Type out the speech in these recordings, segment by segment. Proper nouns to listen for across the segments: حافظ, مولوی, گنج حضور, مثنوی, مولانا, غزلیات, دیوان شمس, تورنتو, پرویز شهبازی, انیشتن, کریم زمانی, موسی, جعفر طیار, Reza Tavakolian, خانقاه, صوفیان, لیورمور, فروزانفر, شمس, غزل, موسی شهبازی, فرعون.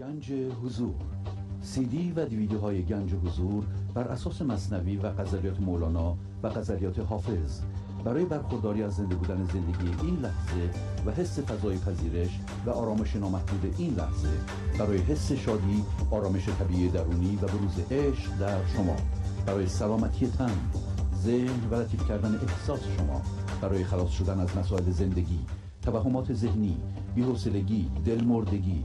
گنج حضور سی دی و دیویدیوهای گنج حضور بر اساس مثنوی و غزلیات مولانا و غزلیات حافظ برای برخورداری از زنده بودن زندگی این لحظه و حس فضای پذیرش و آرامش نامحدود این لحظه برای حس شادی، آرامش طبیعی درونی و بروز عشق در شما، برای سلامتی تن، ذهن و لطیف کردن احساس شما، برای خلاص شدن از مسائل زندگی، توهمات ذهنی، بی‌حوصلگی، دلمردگی،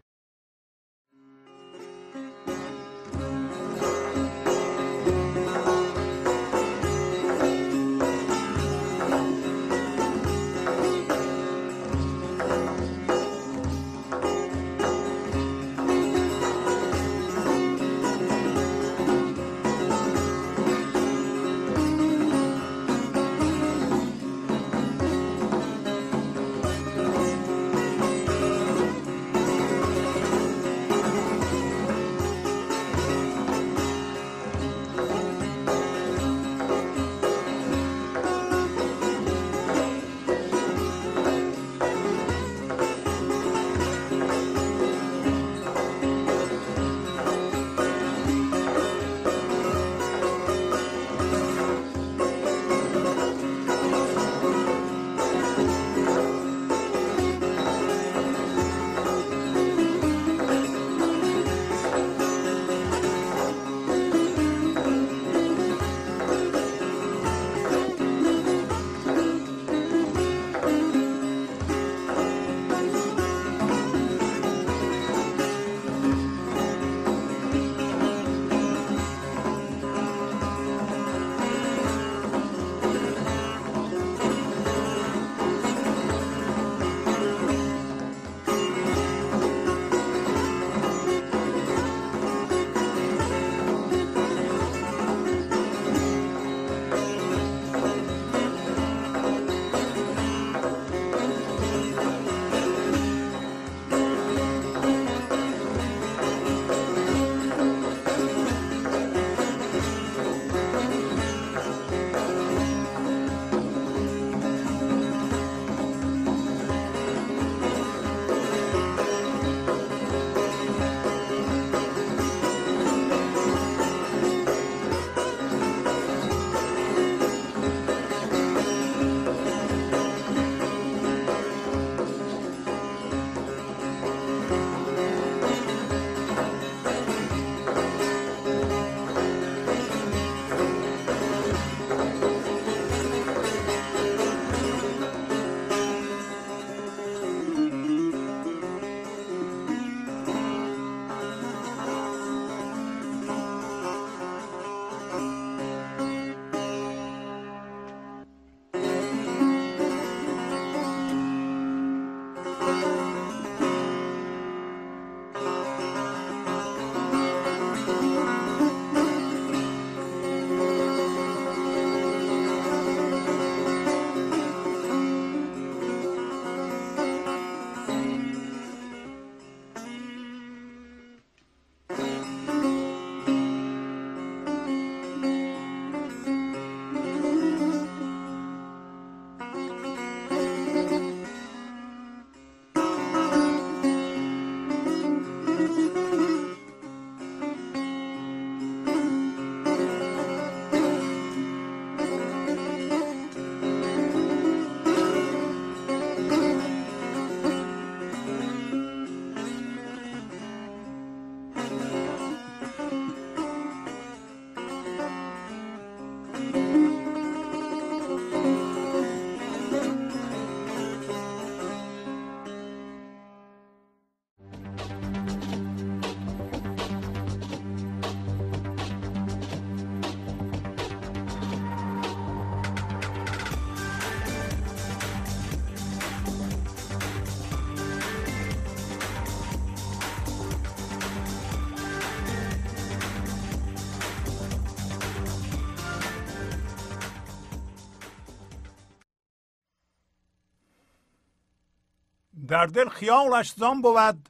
در دل خیالش زان بود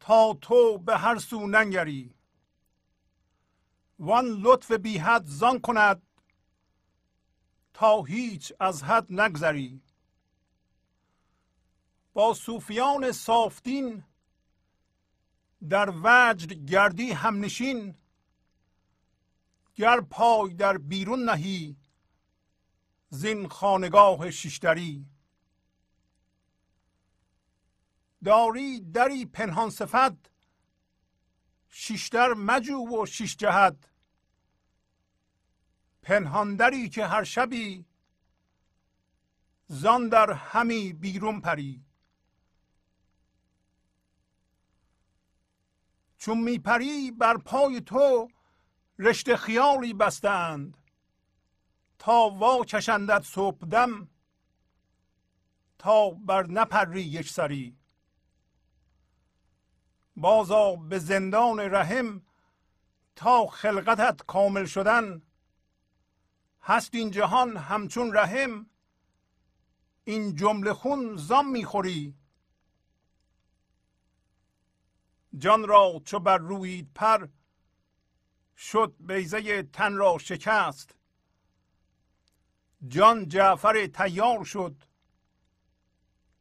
تا تو به هر سو ننگری. وان لطف بی حد زان کند تا هیچ از حد نگذری. با صوفیان صافدین در وجد گردی همنشین، گر پای در بیرون نهی زین خانگاه ششدری. داری دری پنهان صفت ششدر مجو و شش جهت. پنهان دری که هر شبی زان در همی بیرون پری. چون می پری بر پای تو رشته خیالی بستند، تا وا کشندت صبح دم تا بر نپری یک سری. بازا به زندان رحم تا خلقتت کامل شدن، هست این جهان همچون رحم این جمله خون زام میخوری. جان را چو بر رویید پر شد بیضه تن را شکست. جان جعفر طیار شد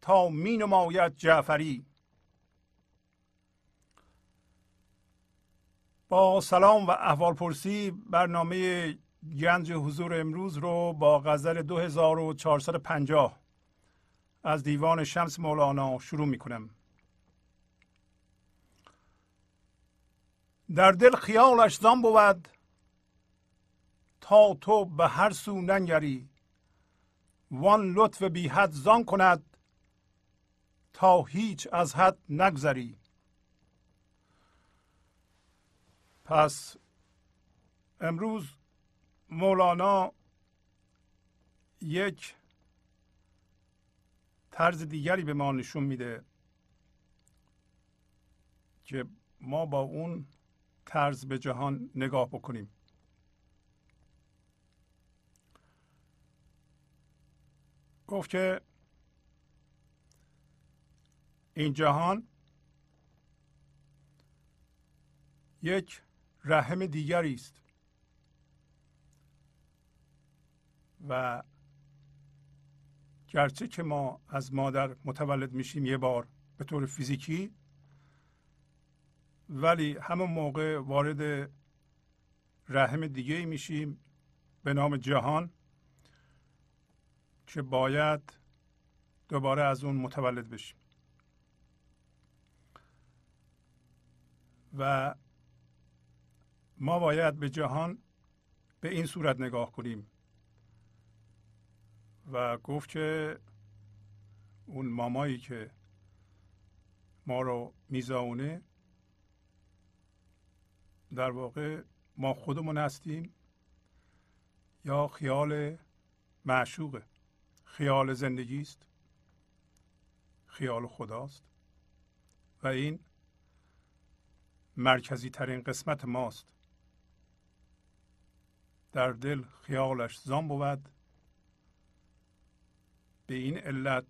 تا می نماید جعفری. با سلام و احوالپرسی برنامه گنج حضور امروز رو با غزل 2450 از دیوان شمس مولانا شروع می کنم. در دل خیالش زان بود تا تو به هر سو ننگری. وان لطف بی حد زان کند تا هیچ از حد نگذری. پس امروز مولانا یک طرز دیگری به ما نشون میده که ما با اون طرز به جهان نگاه بکنیم. گفت که این جهان یک رحم دیگری است و گرچه که ما از مادر متولد میشیم یه بار به طور فیزیکی، ولی همون موقع وارد رحم دیگری میشیم به نام جهان که باید دوباره از اون متولد بشیم. و ما باید به جهان به این صورت نگاه کنیم. و گفت که اون مامایی که ما رو میزاونه در واقع ما خودمون هستیم یا خیال معشوقه، خیال زندگی است، خیال خداست و این مرکزی ترین قسمت ماست. در دل خیالش زان بود، به این علت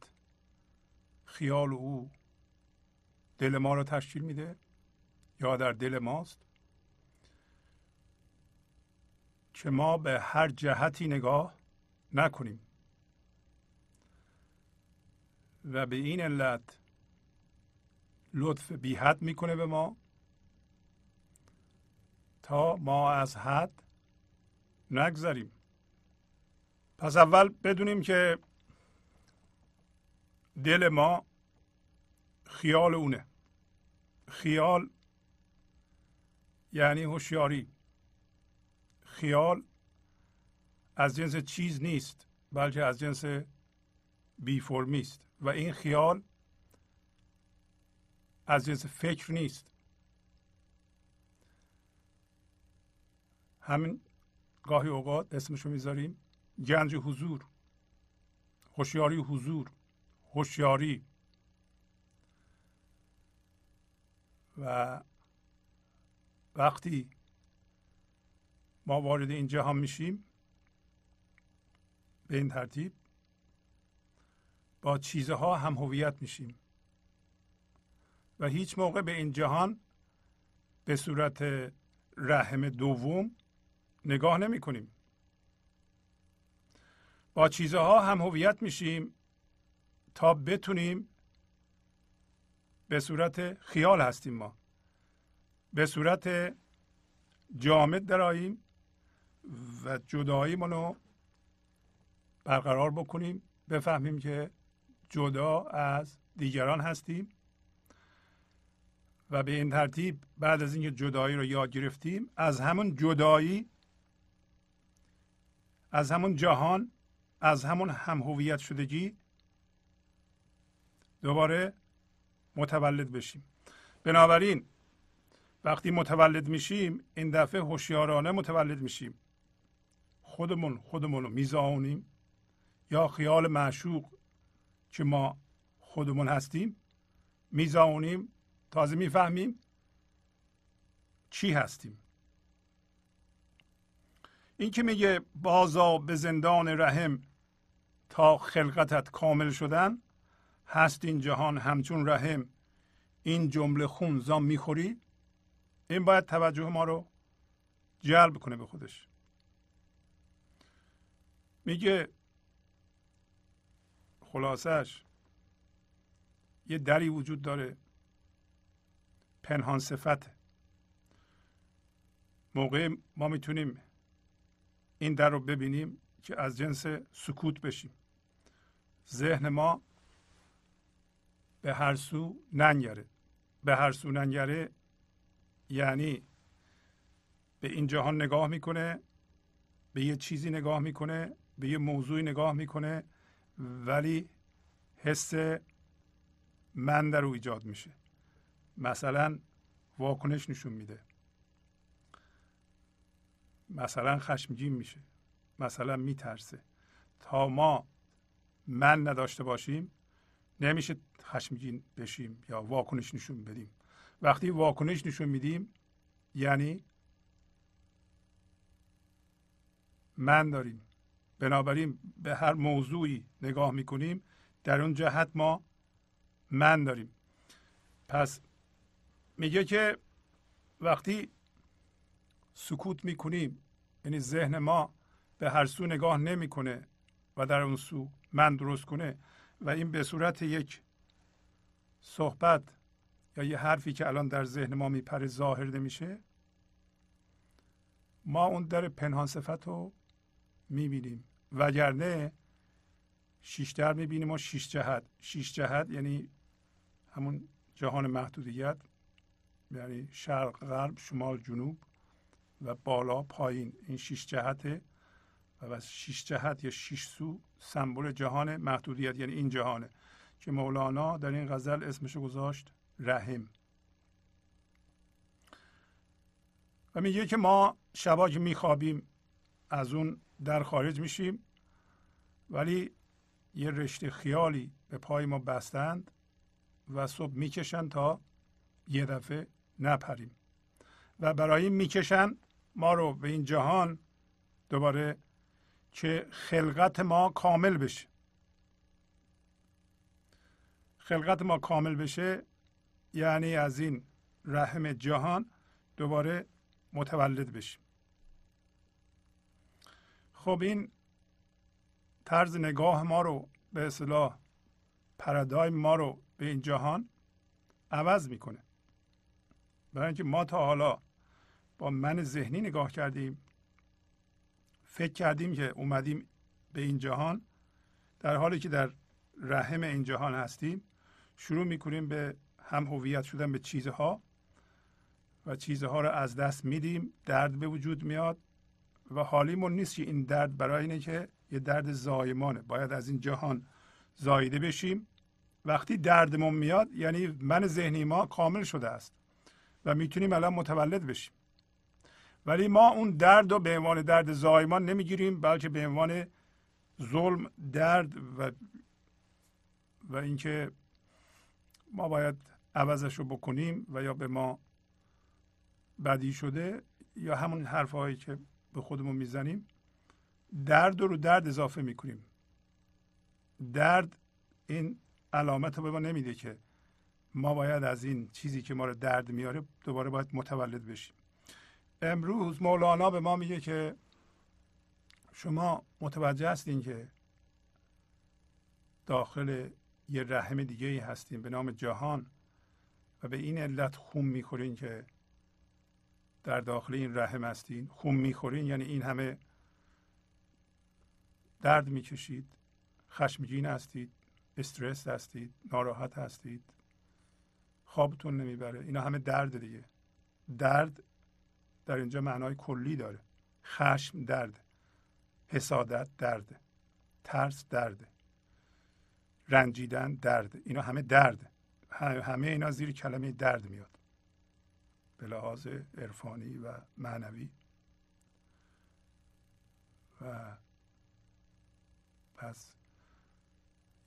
خیال او دل ما را تشکیل میده یا در دل ماست که ما به هر جهتی نگاه نکنیم و به این علت لطف بی حد میکنه به ما تا ما از حد نگذریم. پس اول بدونیم که دل ما خیال اونه. خیال یعنی هوشیاری. خیال از جنس چیز نیست بلکه از جنس بی فرمی است و این خیال از جنس فکر نیست. همین گاهی اوقات اسمشو میذاریم گنج حضور، هوشیاری حضور، هوشیاری. و وقتی ما وارد این جهان میشیم به این ترتیب با چیزها هم هویت میشیم و هیچ موقع به این جهان به صورت رحم دوم نگاه نمی کنیم. با چیزها هم هویت میشیم تا بتونیم به صورت خیال هستیم، ما به صورت جامد درآییم و جدایی منو برقرار بکنیم، بفهمیم که جدا از دیگران هستیم و به این ترتیب بعد از اینکه جدایی رو یاد گرفتیم از همون جدایی، از همون جهان، از همون هم هویت شدگی دوباره متولد بشیم. بنابراین وقتی متولد میشیم این دفعه هوشیارانه متولد میشیم، خودمون رو میزاونیم یا خیال معشوق که ما خودمون هستیم میزاونیم، تازه میفهمیم چی هستیم. این که میگه بازا به زندان رحم تا خلقتت کامل شدن، هست این جهان همچون رحم این جمله خون زام میخوری، این باید توجه ما رو جلب کنه به خودش. میگه خلاصش یه دری وجود داره پنهان صفته، موقع ما میتونیم این در رو ببینیم که از جنس سکوت بشیم، ذهن ما به هر سو ننگره. به هر سو ننگره یعنی به این جهان نگاه میکنه، به یه چیزی نگاه میکنه، به یه موضوعی نگاه میکنه، ولی حس من در او ایجاد میشه، مثلا واکنش نشون میده، مثلا خشمگین میشه، مثلا میترسه. تا ما من نداشته باشیم نمیشه خشمگین بشیم یا واکنش نشون بدیم. وقتی واکنش نشون میدیم یعنی من داریم. بنابراین به هر موضوعی نگاه میکنیم در اون جهت ما من داریم. پس میگه که وقتی سکوت میکنیم یعنی ذهن ما به هر سو نگاه نمیکنه و در اون سو من درست کنه و این به صورت یک صحبت یا یه حرفی که الان در ذهن ما میپره ظاهر نمیشه، ما اون در پنهان صفت رو میبینیم، وگرنه شیش در میبینیم و شیش جهت. شیش جهت یعنی همون جهان محدودیت، یعنی شرق غرب شمال جنوب و بالا پایین، این شیش جهته و بس. شیش جهت یا شیش سو سمبل جهان محدودیت یعنی این جهانه که مولانا در این غزل اسمشو گذاشت رحم. و میگه که ما شبا که میخوابیم از اون در خارج میشیم، ولی یه رشته خیالی به پای ما بستند و صبح میکشن تا یه دفعه نپریم و برای این میکشن ما رو به این جهان دوباره که خلقت ما کامل بشه. خلقت ما کامل بشه یعنی از این رحم جهان دوباره متولد بشیم. خب این طرز نگاه ما رو به اصطلاح پارادایم ما رو به این جهان عوض میکنه، برای اینکه ما تا حالا با من ذهنی نگاه کردیم، فکر کردیم که اومدیم به این جهان، در حالی که در رحم این جهان هستیم شروع میکنیم به هم هویت شدن به چیزها و چیزها رو از دست میدیم، درد به وجود میاد و حالیمون نیست که این درد برای اینه که یه درد زایمانه، باید از این جهان زایده بشیم. وقتی دردمون میاد یعنی من ذهنی ما کامل شده است و میتونیم الان متولد بشیم، ولی ما اون درد رو به عنوان درد زایمان نمیگیریم، بلکه به عنوان ظلم، درد و اینکه ما باید عوضش رو بکنیم و یا به ما بدی شده یا همون حرفهایی که به خودمون میزنیم، درد رو درد اضافه میکنیم. درد این علامت رو به ما نمیده که ما باید از این چیزی که ما رو درد میاره دوباره باید متولد بشیم. امروز مولانا به ما میگه که شما متوجه هستین که داخل یه رحم دیگه ای هستین به نام جهان و به این علت خون میخورین که در داخل این رحم هستین. خون میخورین یعنی این همه درد میکشید، خشمگین هستید، استرس هستید، ناراحت هستید، خوابتون نمیبره. اینا همه درد دیگه. درد در اینجا معنای کلی داره. خشم درد، حسادت درد، ترس درد، رنجیدن درد. اینا همه درد. همه اینا زیر کلمه درد میاد به لحاظ عرفانی و معنوی. و پس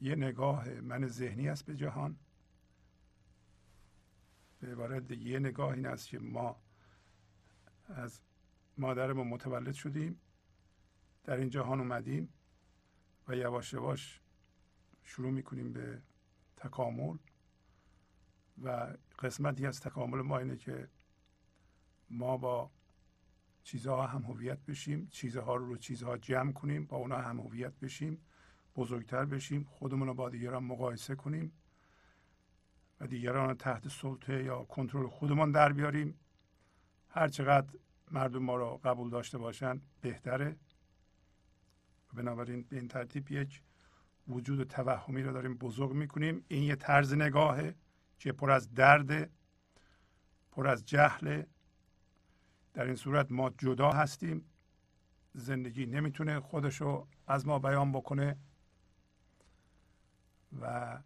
یه نگاه من ذهنی است به جهان. به عبارت یه نگاه این است که ما از مادرمون متولد شدیم، در این جهان اومدیم و یواش یواش شروع میکنیم به تکامل و قسمتی از تکامل ما اینه که ما با چیزها هم هویت بشیم، چیزها رو چیزها جمع کنیم، با اونها هم هویت بشیم، بزرگتر بشیم، خودمون رو با دیگران مقایسه کنیم و دیگران رو تحت سلطه یا کنترل خودمان در بیاریم. هر چقدر مردم ما رو قبول داشته باشن بهتره. بنابراین به این ترتیب یک وجود توهمی رو داریم بزرگ میکنیم. این یه طرز نگاهه که پر از درد، پر از جهل. در این صورت ما جدا هستیم، زندگی نمیتونه خودشو از ما بیان بکنه و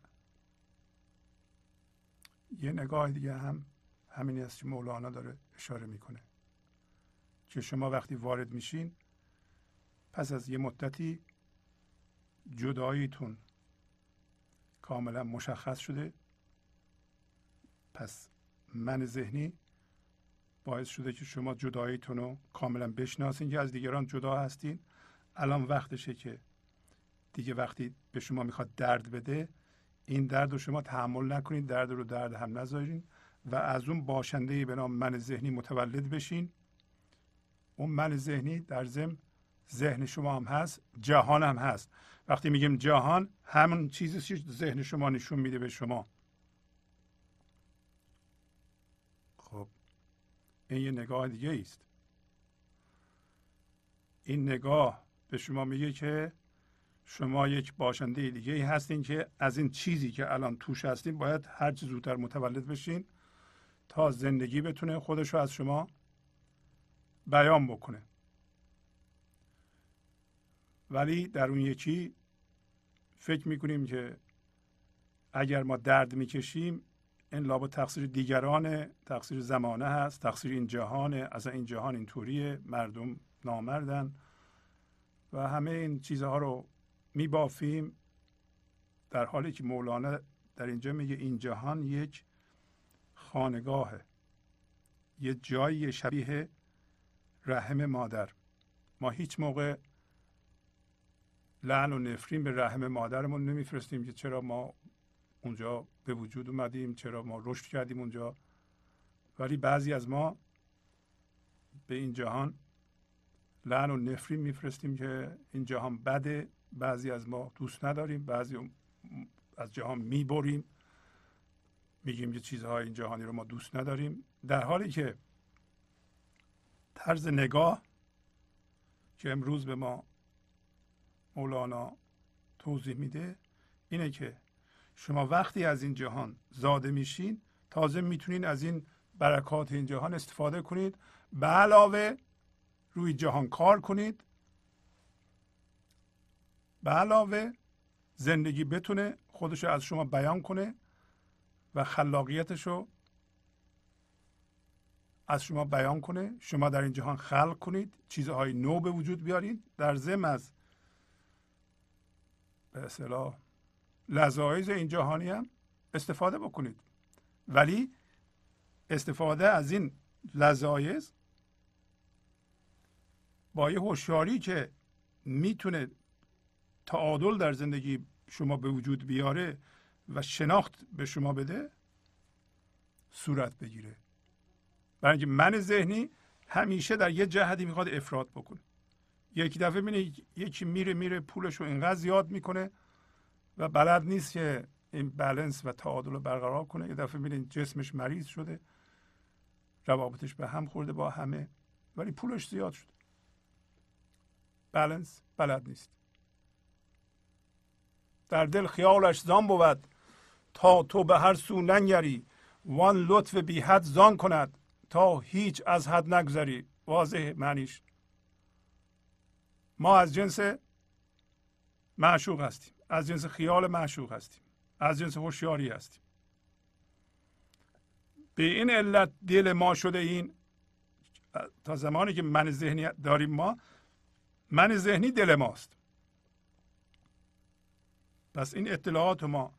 یه نگاه دیگه هم همین است که مولانا داره اشاره میکنه که شما وقتی وارد میشین پس از یه مدتی جداییتون کاملا مشخص شده. پس من ذهنی باعث شده که شما جداییتون رو کاملا بشناسین که از دیگران جدا هستین. الان وقتشه که دیگه وقتی به شما میخواد درد بده این درد رو شما تحمل نکنید، درد رو درد هم نذارین و از اون باشندهی به نام من ذهنی متولد بشین. اون من ذهنی در ذهن شما هم هست، جهان هم هست. وقتی میگیم جهان، همون چیزی که ذهن شما نشون میده به شما. خب این یه نگاه دیگه ایست. این نگاه به شما میگه که شما یک باشنده دیگه ای هستین که از این چیزی که الان توش هستین باید هر چه زودتر متولد بشین تا زندگی بتونه خودش رو از شما بیان بکنه. ولی در اون یکی فکر میکنیم که اگر ما درد میکشیم این لابد تقصیر دیگرانه، تقصیر زمانه هست، تقصیر این جهانه، از این جهان اینطوریه، مردم نامردن و همه این چیزها رو میبافیم. در حالی که مولانا در اینجا میگه این جهان یک خانگاهه، یه جایی شبیه رحم مادر. ما هیچ موقع لعن و نفرین به رحم مادرمون نمیفرستیم که چرا ما اونجا به وجود اومدیم، چرا ما رشد کردیم اونجا. ولی بعضی از ما به این جهان لعن و نفرین میفرستیم که این جهان بده، بعضی از ما دوست نداریم، بعضی از جهان میبریم، میگیم که چیزهای این جهانی رو ما دوست نداریم. در حالی که طرز نگاه که امروز به ما مولانا توضیح میده اینه که شما وقتی از این جهان زاده میشین تازه میتونین از این برکات این جهان استفاده کنید، به علاوه روی جهان کار کنید، به علاوه زندگی بتونه خودش رو از شما بیان کنه و خلاقیتش رو از شما بیان کنه. شما در این جهان خلق کنید، چیزهای نو به وجود بیارید، در ضمن از به اصطلاح لذایذ این جهانی هم استفاده بکنید. ولی استفاده از این لذایذ با یه هوشیاری که میتونه تعادل در زندگی شما به وجود بیاره و شناخت به شما بده صورت بگیره. برای اینکه من ذهنی همیشه در یه جهتی میخواد افراد بکنه. یکی دفعه میبینه یکی میره پولش رو اینقدر زیاد میکنه و بلد نیست که این بالانس و تعادل رو برقرار کنه. یه دفعه میبینه جسمش مریض شده، روابطش به هم خورده با همه، ولی پولش زیاد شده. بالانس بلد نیست. در دل خیالش زان بود تا تو به هر سو ننگری، وان لطف بی حد زان کند تا هیچ از حد نگذری. واضح معنیش. ما از جنس معشوق هستیم، از جنس خیال معشوق هستیم، از جنس هوشیاری هستیم. به این علت دل ما شده این، تا زمانی که من ذهنی داریم، ما من ذهنی دل ماست. پس این اطلاعات ما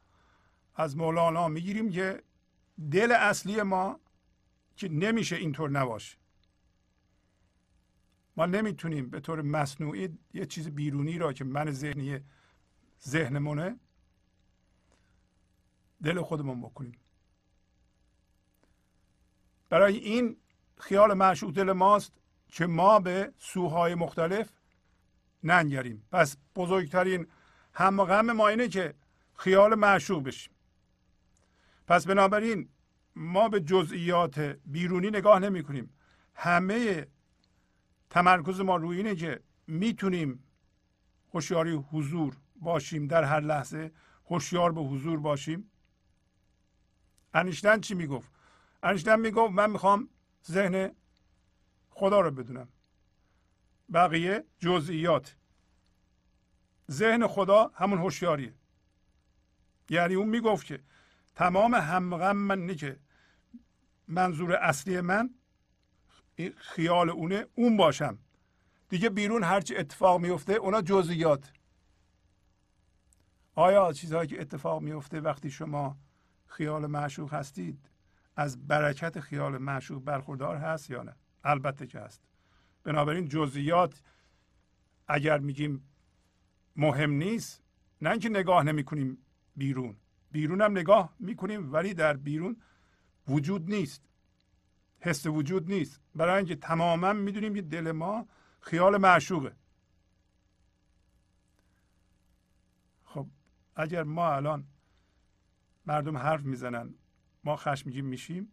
از مولانا میگیریم که دل اصلی ما که نمیشه اینطور نباشه. ما نمیتونیم به طور مصنوعی یه چیز بیرونی را که من ذهنی ذهنمونه دل خودمون بکنیم. برای این خیال معشوق دل ماست که ما به سوهای مختلف ننگریم. پس بزرگترین هم و غم ما اینه که خیال معشوق بشیم. پس بنابراین ما به جزئیات بیرونی نگاه نمی کنیم. همه تمرکز ما روی اینه که میتونیم هوشیاری حضور باشیم، در هر لحظه هوشیار به حضور باشیم. انیشتن چی میگفت؟ انیشتن میگفت من میخوام ذهن خدا رو بدونم، بقیه جزئیات. ذهن خدا همون هوشیاریه. یعنی اون میگفت که تمام همغم من اینه که منظور اصلی من خیال اونه، اون باشم. دیگه بیرون هرچی اتفاق میفته اونا جزئیات. آیا چیزهایی که اتفاق میفته وقتی شما خیال معشوق هستید از برکت خیال معشوق برخوردار هست یا نه؟ البته که هست. بنابراین جزئیات اگر میگیم مهم نیست، نه اینکه نگاه نمی کنیم بیرون. بیرون هم نگاه میکنیم ولی در بیرون وجود نیست، حس وجود نیست. برای اینکه تماما میدونیم که دل ما خیال معشوقه. خب اگر ما الان مردم حرف میزنن ما خشمگین میشیم،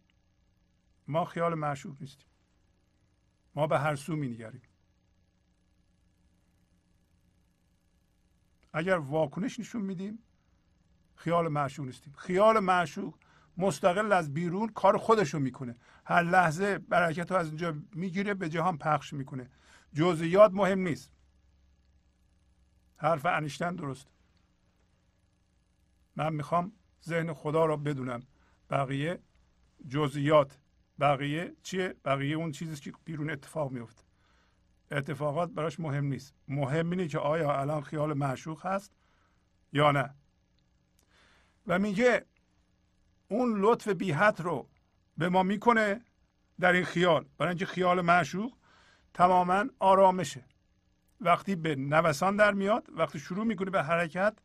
ما خیال معشوق نیستیم، ما به هر سو مینگریم. اگر واکنش نشون میدیم خیال معشوق نیستیم. خیال معشوق مستقل از بیرون کار خودشو میکنه، هر لحظه برکت رو از اینجا میگیره به جهان پخش میکنه. جزئیات مهم نیست. حرف انیشتن درست. من میخوام ذهن خدا رو بدونم، بقیه جزئیات. بقیه چیه؟ بقیه اون چیزیست که بیرون اتفاق میفته. اتفاقات براش مهم نیست. مهم اینه که آیا الان خیال معشوق هست یا نه. و میگه اون لطف بی حد رو به ما میکنه در این خیال. برای اینکه خیال معشوق تماما آرامشه. وقتی به نوسان در میاد، وقتی شروع میکنه به حرکت،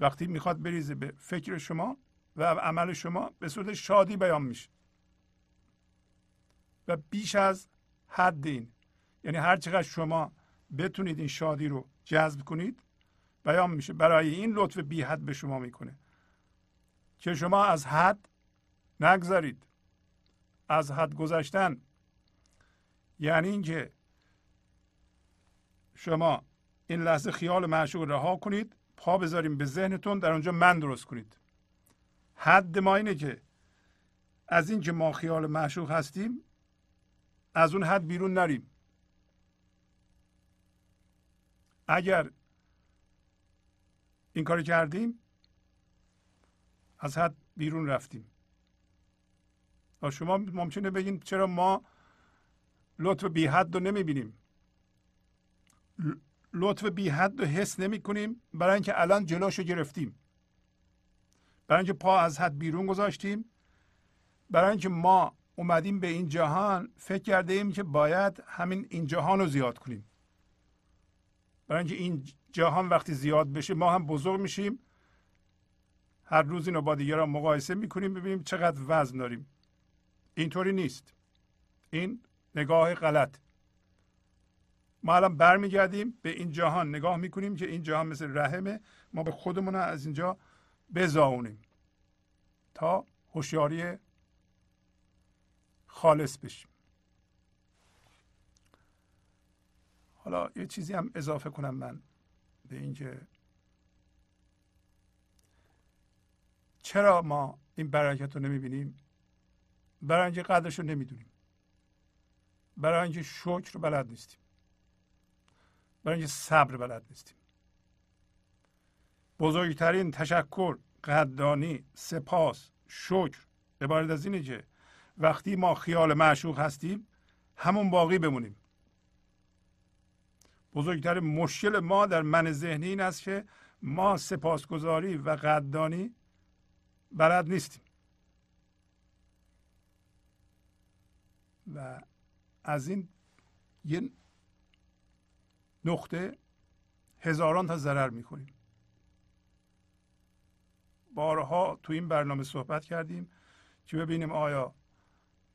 وقتی میخواد بریزه به فکر شما و عمل شما، به صورت شادی بیان میشه و بیش از حد این. یعنی هر چقدر شما بتونید این شادی رو جذب کنید بیان میشه. برای این لطف بی حد به شما میکنه که شما از حد نگذرید. از حد گذشتن یعنی اینکه شما این لحظه خیال معشوق رها کنید، پا بذاریم به ذهنتون، در اونجا من درست کنید. حد ما اینه که از اینکه ما خیال معشوق هستیم از اون حد بیرون نریم. اگر این کاری کردیم از حد بیرون رفتیم. و شما ممکنه بگین چرا ما لطف بی حد رو نمی بینیم، لطف بی حد رو حس نمی کنیم؟ برای اینکه الان جلوش رو گرفتیم، برای اینکه پا از حد بیرون گذاشتیم، برای اینکه ما اومدیم به این جهان فکر کرده ایم که باید همین این جهان رو زیاد کنیم. برای اینکه این جهان وقتی زیاد بشه ما هم بزرگ میشیم، هر روز اینو با دیگران مقایسه میکنیم ببینیم چقدر وزن داریم. اینطوری نیست. این نگاه غلط. ما الان برمیگردیم به این جهان نگاه میکنیم که این جهان مثل رحمه، ما به خودمون از اینجا بزاونیم تا هوشیاری خالص بشیم. حالا یه چیزی هم اضافه کنم من به اینکه چرا ما این برکت رو نمیبینیم؟ برای اینکه قدرش رو نمیدونیم، برای اینکه شکر رو بلد نیستیم، برای اینکه صبر بلد نیستیم. بزرگترین تشکر، قدردانی، سپاس، شکر عبارت از اینه که وقتی ما خیال معشوق هستیم همون باقی بمونیم. بزرگترین مشکل ما در من ذهنی این است که ما سپاسگزاری و قدردانی بلد نیستیم و از این یه نقطه هزاران تا ضرر میکنیم. بارها تو این برنامه صحبت کردیم که ببینیم آیا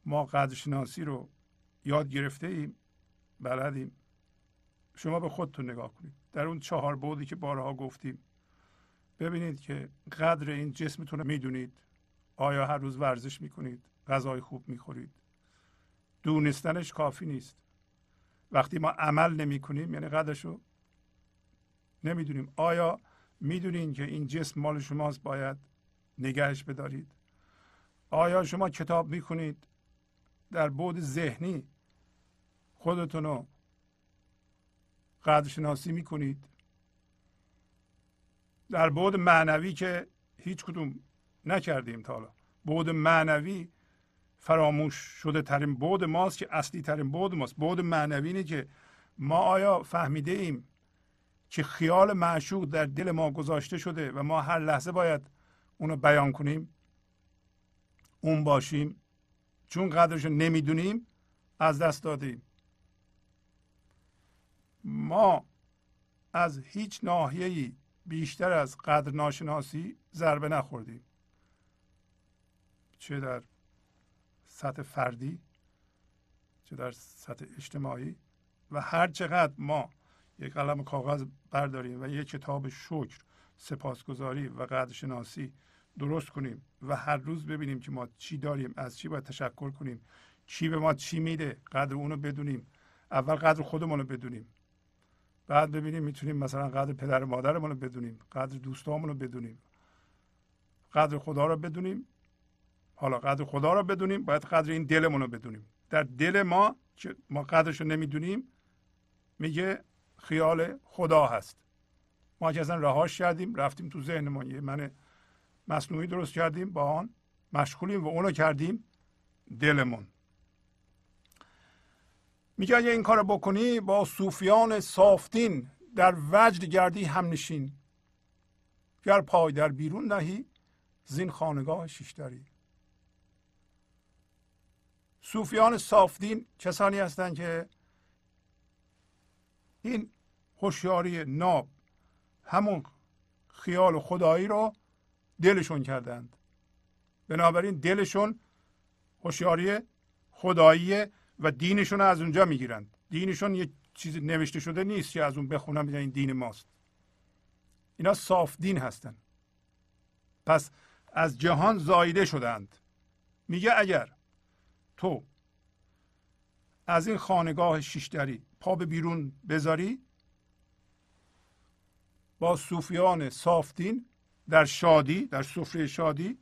ما قدرشناسی رو یاد گرفته ایم، بلدیم. شما به خودتون نگاه کنید در اون 4 بعدی که بارها گفتیم، ببینید که قدر این جسمتون رو میدونید. آیا هر روز ورزش میکنید؟ غذای خوب میخورید؟ دونستنش کافی نیست. وقتی ما عمل نمی کنیم یعنی قدرشو نمیدونیم. آیا میدونین که این جسم مال شماست، باید نگهش بدارید؟ آیا شما کتاب میخونید؟ در بعد ذهنی خودتون رو قدرشناسی میکنید. در بعد معنوی که هیچ کدوم نکردیم تا حالا. بعد معنوی فراموش شده ترین بعد ماست که اصلی ترین بعد ماست. بعد معنوی اینه که ما آیا فهمیده ایم که خیال معشوق در دل ما گذاشته شده و ما هر لحظه باید اونو بیان کنیم، اون باشیم. چون قدرشو نمیدونیم از دست دادیم. ما از هیچ ناحیه‌ای بیشتر از قدر ناشناسی ضربه نخوردیم، چه در سطح فردی چه در سطح اجتماعی. و هر چقدر ما یک قلم کاغذ برداریم و یک کتاب شکر، سپاسگزاری و قدرشناسی درست کنیم و هر روز ببینیم که ما چی داریم، از چی باید تشکر کنیم، چی به ما چی میده، قدر اونو بدونیم. اول قدر خودمون رو بدونیم، بعد ببینیم میتونیم مثلا قدر پدر و مادرمون رو بدونیم، قدر دوستامون رو بدونیم، قدر خدا رو بدونیم. حالا قدر خدا رو بدونیم باید قدر این دلمون رو بدونیم. در دل ما که ما قدرش رو نمیدونیم میگه خیال خدا هست. ما که اصلا رهاش کردیم، رفتیم تو ذهنمون یه من مصنوعی درست کردیم، با آن مشغولیم و اونو کردیم دلمون. میگه اگه این کار بکنی با صوفیان صافتین در وجد گردی هم نشین، گر پای در بیرون نهی زین خانگاه شیشتری. صوفیان صافتین کسانی هستند که این هوشیاری ناب، همون خیال خدایی رو دلشون کردند. بنابراین دلشون هوشیاری خداییه و دینشون از اونجا میگیرند. دینشون یه چیز نوشته شده نیست که از اون بخونم بگن این دین ماست. اینا صاف دین هستن. پس از جهان زایده شدند. میگه اگر تو از این خانگاه شیشتری پا به بیرون بذاری با صوفیان صاف دین در شادی، در سفره شادی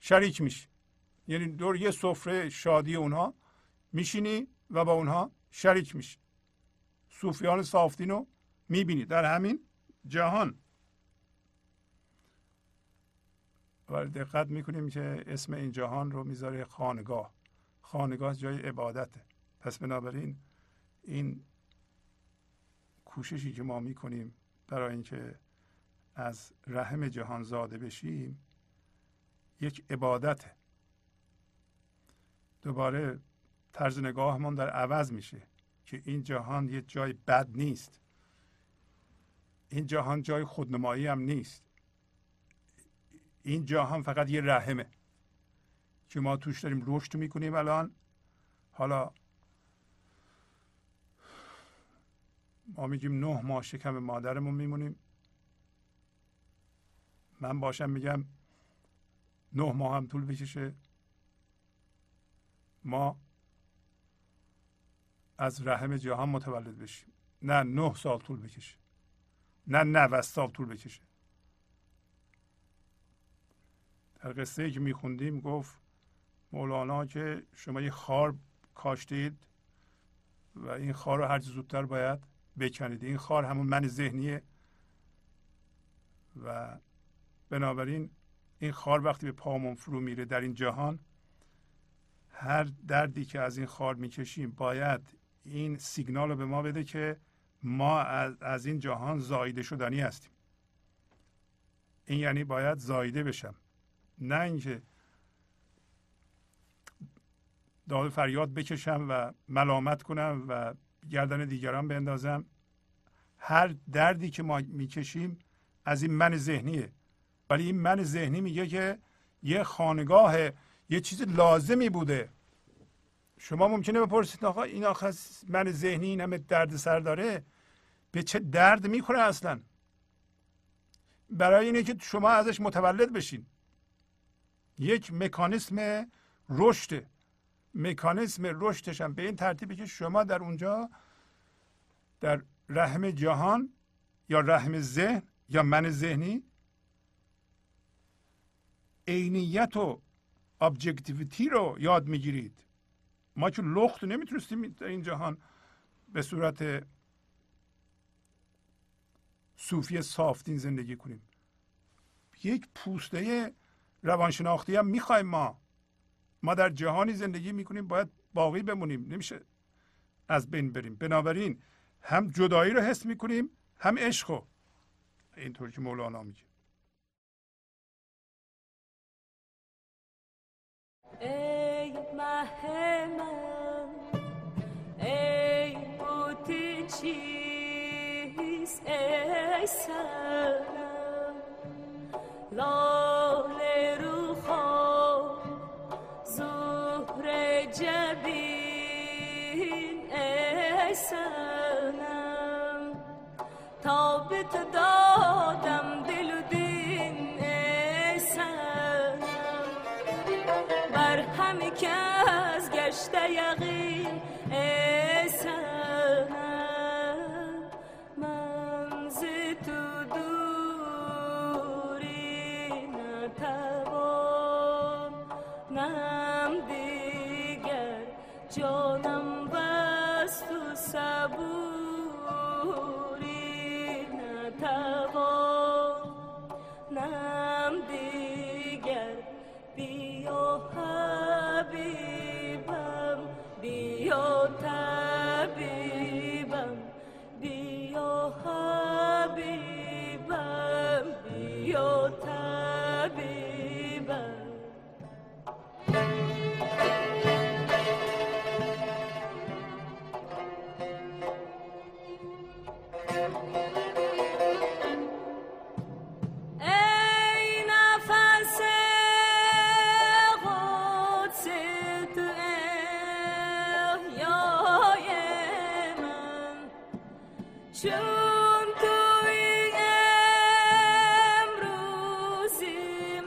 شریک میشی. یعنی دور یه سفره شادی اونها میشینی و با اونها شریک میشی. صوفیان صافتین رو میبینی در همین جهان. و دقت میکنیم که اسم این جهان رو میذاره خانگاه. خانگاه جای عبادته. پس بنابراین این کوششی که ما میکنیم برای اینکه از رحم جهان زاده بشیم یک عبادته. دوباره طرز نگاهمون در عوض میشه که این جهان یه جای بد نیست. این جهان جای خودنمایی هم نیست. این جا هم فقط یه رحمه که ما توش داریم رشد میکنیم الان. حالا ما میگیم 9 ماه شکم مادرمون میمونیم، من باشم میگم 9 ماه هم طول بکشه. ما از رحم جهان متولد بشیم، نه 9 سال طول بکشه، نه 90 سال طول بکشه. در قصه ای که میخوندیم گفت مولانا که شما یه خار کاشتید و این خار رو هر چه زودتر باید بکنید. این خار همون من ذهنیه و بنابراین این خار وقتی به پامون فرو میره در این جهان، هر دردی که از این خار میکشیم باید این سیگنال رو به ما بده که ما از این جهان زایده شدنی هستیم. این یعنی باید زایده بشم، نه اینکه داد فریاد بکشم و ملامت کنم و گردن دیگران بندازم. هر دردی که ما میکشیم از این من ذهنیه، ولی این من ذهنی میگه که یه خانگاه، یه چیز لازمی بوده. شما ممکنه بپرسید آقا این آخه من ذهنی این همه درد سر داره به چه درد میکنه؟ اصلا برای اینه که شما ازش متولد بشین. یک مکانیسم رشد، مکانیسم رشدش هم به این ترتیبه که شما در اونجا در رحم جهان یا رحم ذهن یا من ذهنی عینیت و ابجکتیویتی رو یاد میگیرید. ما که لخت نمیتونستیم در این جهان به صورت صوفی صافتین زندگی کنیم. یک پوسته روانشناختی هم میخوایم. ما در جهانی زندگی میکنیم باید باقی بمونیم، نمیشه از بین بریم. بنابراین هم جدایی رو حس میکنیم هم عشقو، اینطور که مولانا میگه. ای مه من ای بوتی چیز ای سرم لاله رو خواب زهر جبین ای سرم تابت دادم دل و دین ای سرم بر همه کس گشت یقین ای سرم من ز تو دوری نتوانم دیگر جانم بس تو صبوری نتوانم دیگر بیا حبیبم بیا طبیبم بیا حبیبم بیا طبیبم. چون توی امروزی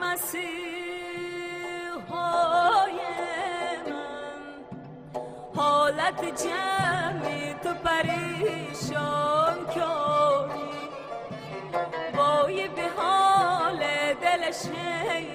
مسیحای من حالت جمعی تو پریشان کنی بایی به حال دل شیدایی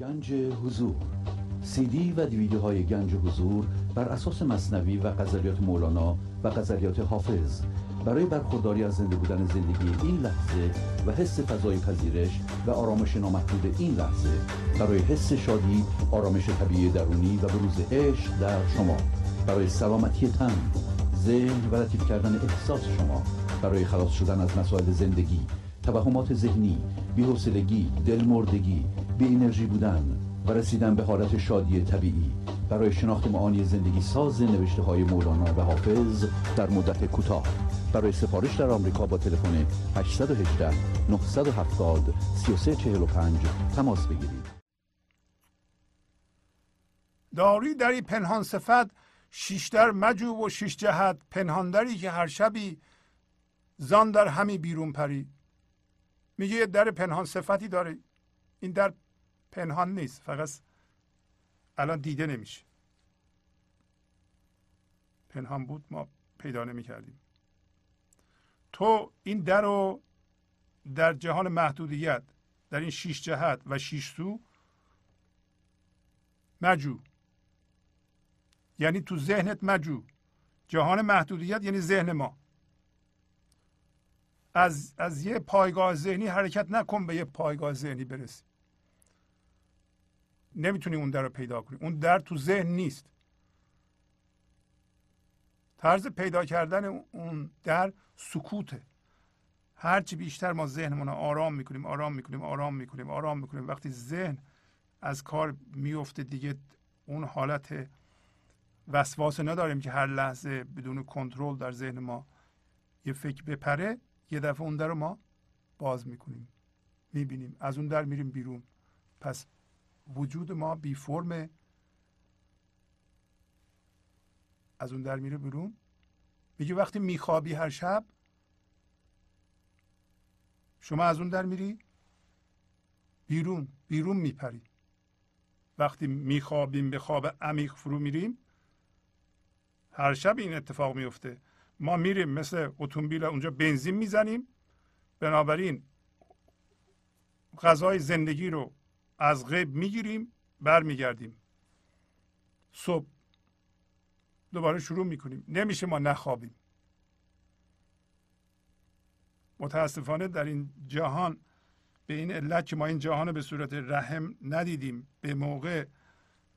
گنج حضور سی دی و دیویدیوهای گنج حضور بر اساس مثنوی و غزلیات مولانا و غزلیات حافظ برای برخورداری از زنده بودن زندگی این لحظه و حس فضای پذیرش و آرامش نامحدود این لحظه، برای حس شادی، آرامش طبیعی درونی و بروز عشق در شما، برای سلامتی تن، ذهن و لطیف کردن احساس شما، برای خلاص شدن از مسائل زندگی، توهمات ذهنی، بی‌حوصلگی، دلمردگی، بی انرژی بودن و رسیدن به حالت شادی طبیعی، برای شناخت معانی زندگی ساز نوشته‌های مولانا و حافظ در مدت کوتاه. برای سفارش در آمریکا با تلفن 818 970 3345 تماس بگیرید. داری دری پنهان صفت شش در مجو و شش جهت، پنهان دری که هر شبی زان در همی بیرون پری. میگه یه در پنهان صفتی داره، این در پنهان نیست، فقط الان دیده نمیشه. پنهان بود ما پیدا نمیکردیم. تو این در رو در جهان محدودیت، در این شیش جهت و شیش سو مجو، یعنی تو ذهنت مجو. جهان محدودیت یعنی ذهن ما. از یه پایگاه ذهنی حرکت نکن به یه پایگاه ذهنی برسی. نمیتونی اون در رو پیدا کنی. اون در تو ذهن نیست. طرز پیدا کردن اون در سکوته. هرچی بیشتر ما ذهنمون رو آرام میکنیم. وقتی ذهن از کار میفته دیگه اون حالت وسواس نداریم که هر لحظه بدون کنترل در ذهن ما یه فکر بپره. یه دفعه اون در رو ما باز میکنیم، میبینیم، از اون در میریم بیرون. پس وجود ما بی فرمه، از اون در میره بیرون. میگه وقتی میخوابی هر شب شما از اون در میری بیرون میپری. وقتی میخوابیم به خواب عمیق فرو میریم، هر شب این اتفاق میفته. ما میریم مثل اتومبیل اونجا بنزین میزنیم، بنابراین غذای زندگی رو از غیب میگیریم، برمیگردیم صبح دوباره شروع میکنیم. نمیشه ما نخوابیم. متاسفانه در این جهان به این علت که ما این جهان رو به صورت رحم ندیدیم، به موقع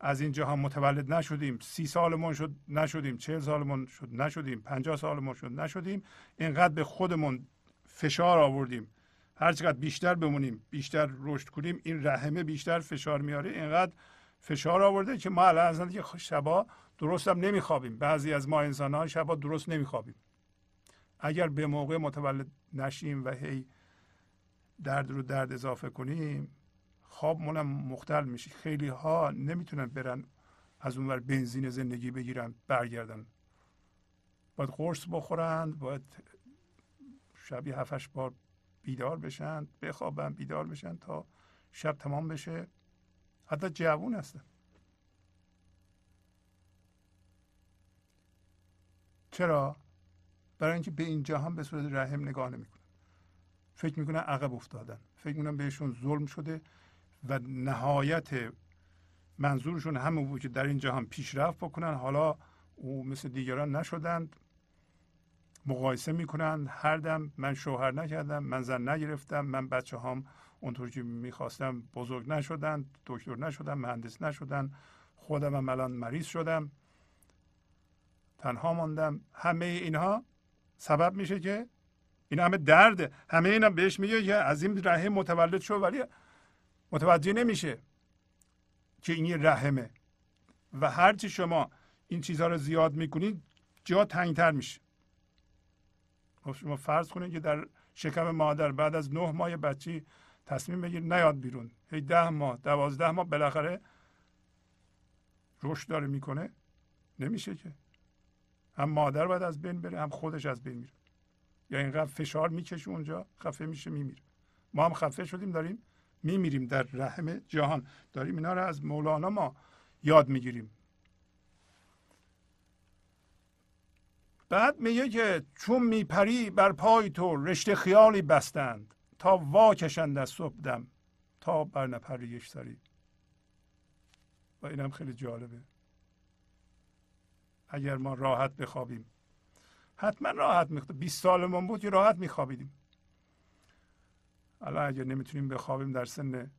از این جهان متولد نشدیم، 30 سالمون شد نشدیم، 40 سالمون شد نشدیم، 50 سالمون شد نشدیم، اینقدر به خودمون فشار آوردیم. هر چقدر بیشتر بمونیم، بیشتر رشد کنیم، این رحمه بیشتر فشار میاره. اینقدر فشار آورده که ما الان اصلا دیگه شبا درست هم نمیخوابیم. بعضی از ما انسان‌ها شبا درست نمیخوابیم. اگر به موقع متولد نشیم و هی درد رو درد اضافه کنیم، خوابمون هم مختل میشه. خیلی ها نمیتونن برن از اونور بنزین زندگی بگیرن برگردن. باید قرص بخورن، باید شبیه 7-8 بار بیدار بشن، بخوابن، بیدار بشن تا شب تمام بشه. حتی جوون هستن. چرا؟ برای اینکه به این جهان به صورت رحم نگاه نمیکنن. فکر میکنن عقب افتادن. فکر میکنن بهشون ظلم شده و نهایت منظورشون همه بود که در این جهان پیشرفت بکنن. حالا او مثل دیگران نشدند. مقایسه میکنن. هر دم من شوهر نکردم، من زن نگرفتم، من بچه هام اونطور که میخواستم بزرگ نشدن، دکتر نشدن، مهندس نشدن، خودم الان مریض شدم، تنها ماندم. همه اینها سبب میشه که این همه درد، همه اینا بهش میگه که از این رحم متولد شو، ولی متوجه نمیشه که این رحمه. و هرچی شما این چیزها رو زیاد میکنید جا تنگتر میشه. شما فرض کنید که در شکم مادر بعد از 9 ماه بچه تصمیم بگیر نیاد بیرون، هی 10 ماه 12 ماه بالاخره رشد داره میکنه. نمیشه که هم مادر باید از بین بره، هم خودش از بین میره. یا اینقدر فشار میکشه اونجا خفه میشه میمیره. ما هم خفه شدیم داریم میمیریم در رحم جهان. داریم اینا رو از مولانا ما یاد میگیریم. بعد میگه که چون میپری بر پای تو رشته خیالی بستند، تا واکشند از صبح دم تا برنپری یک سری. و اینم خیلی جالبه. اگر ما راحت بخوابیم، حتما راحت میخوابیم. 20 سالمون بود که راحت میخوابیدیم. الان اگر نمیتونیم بخوابیم در سن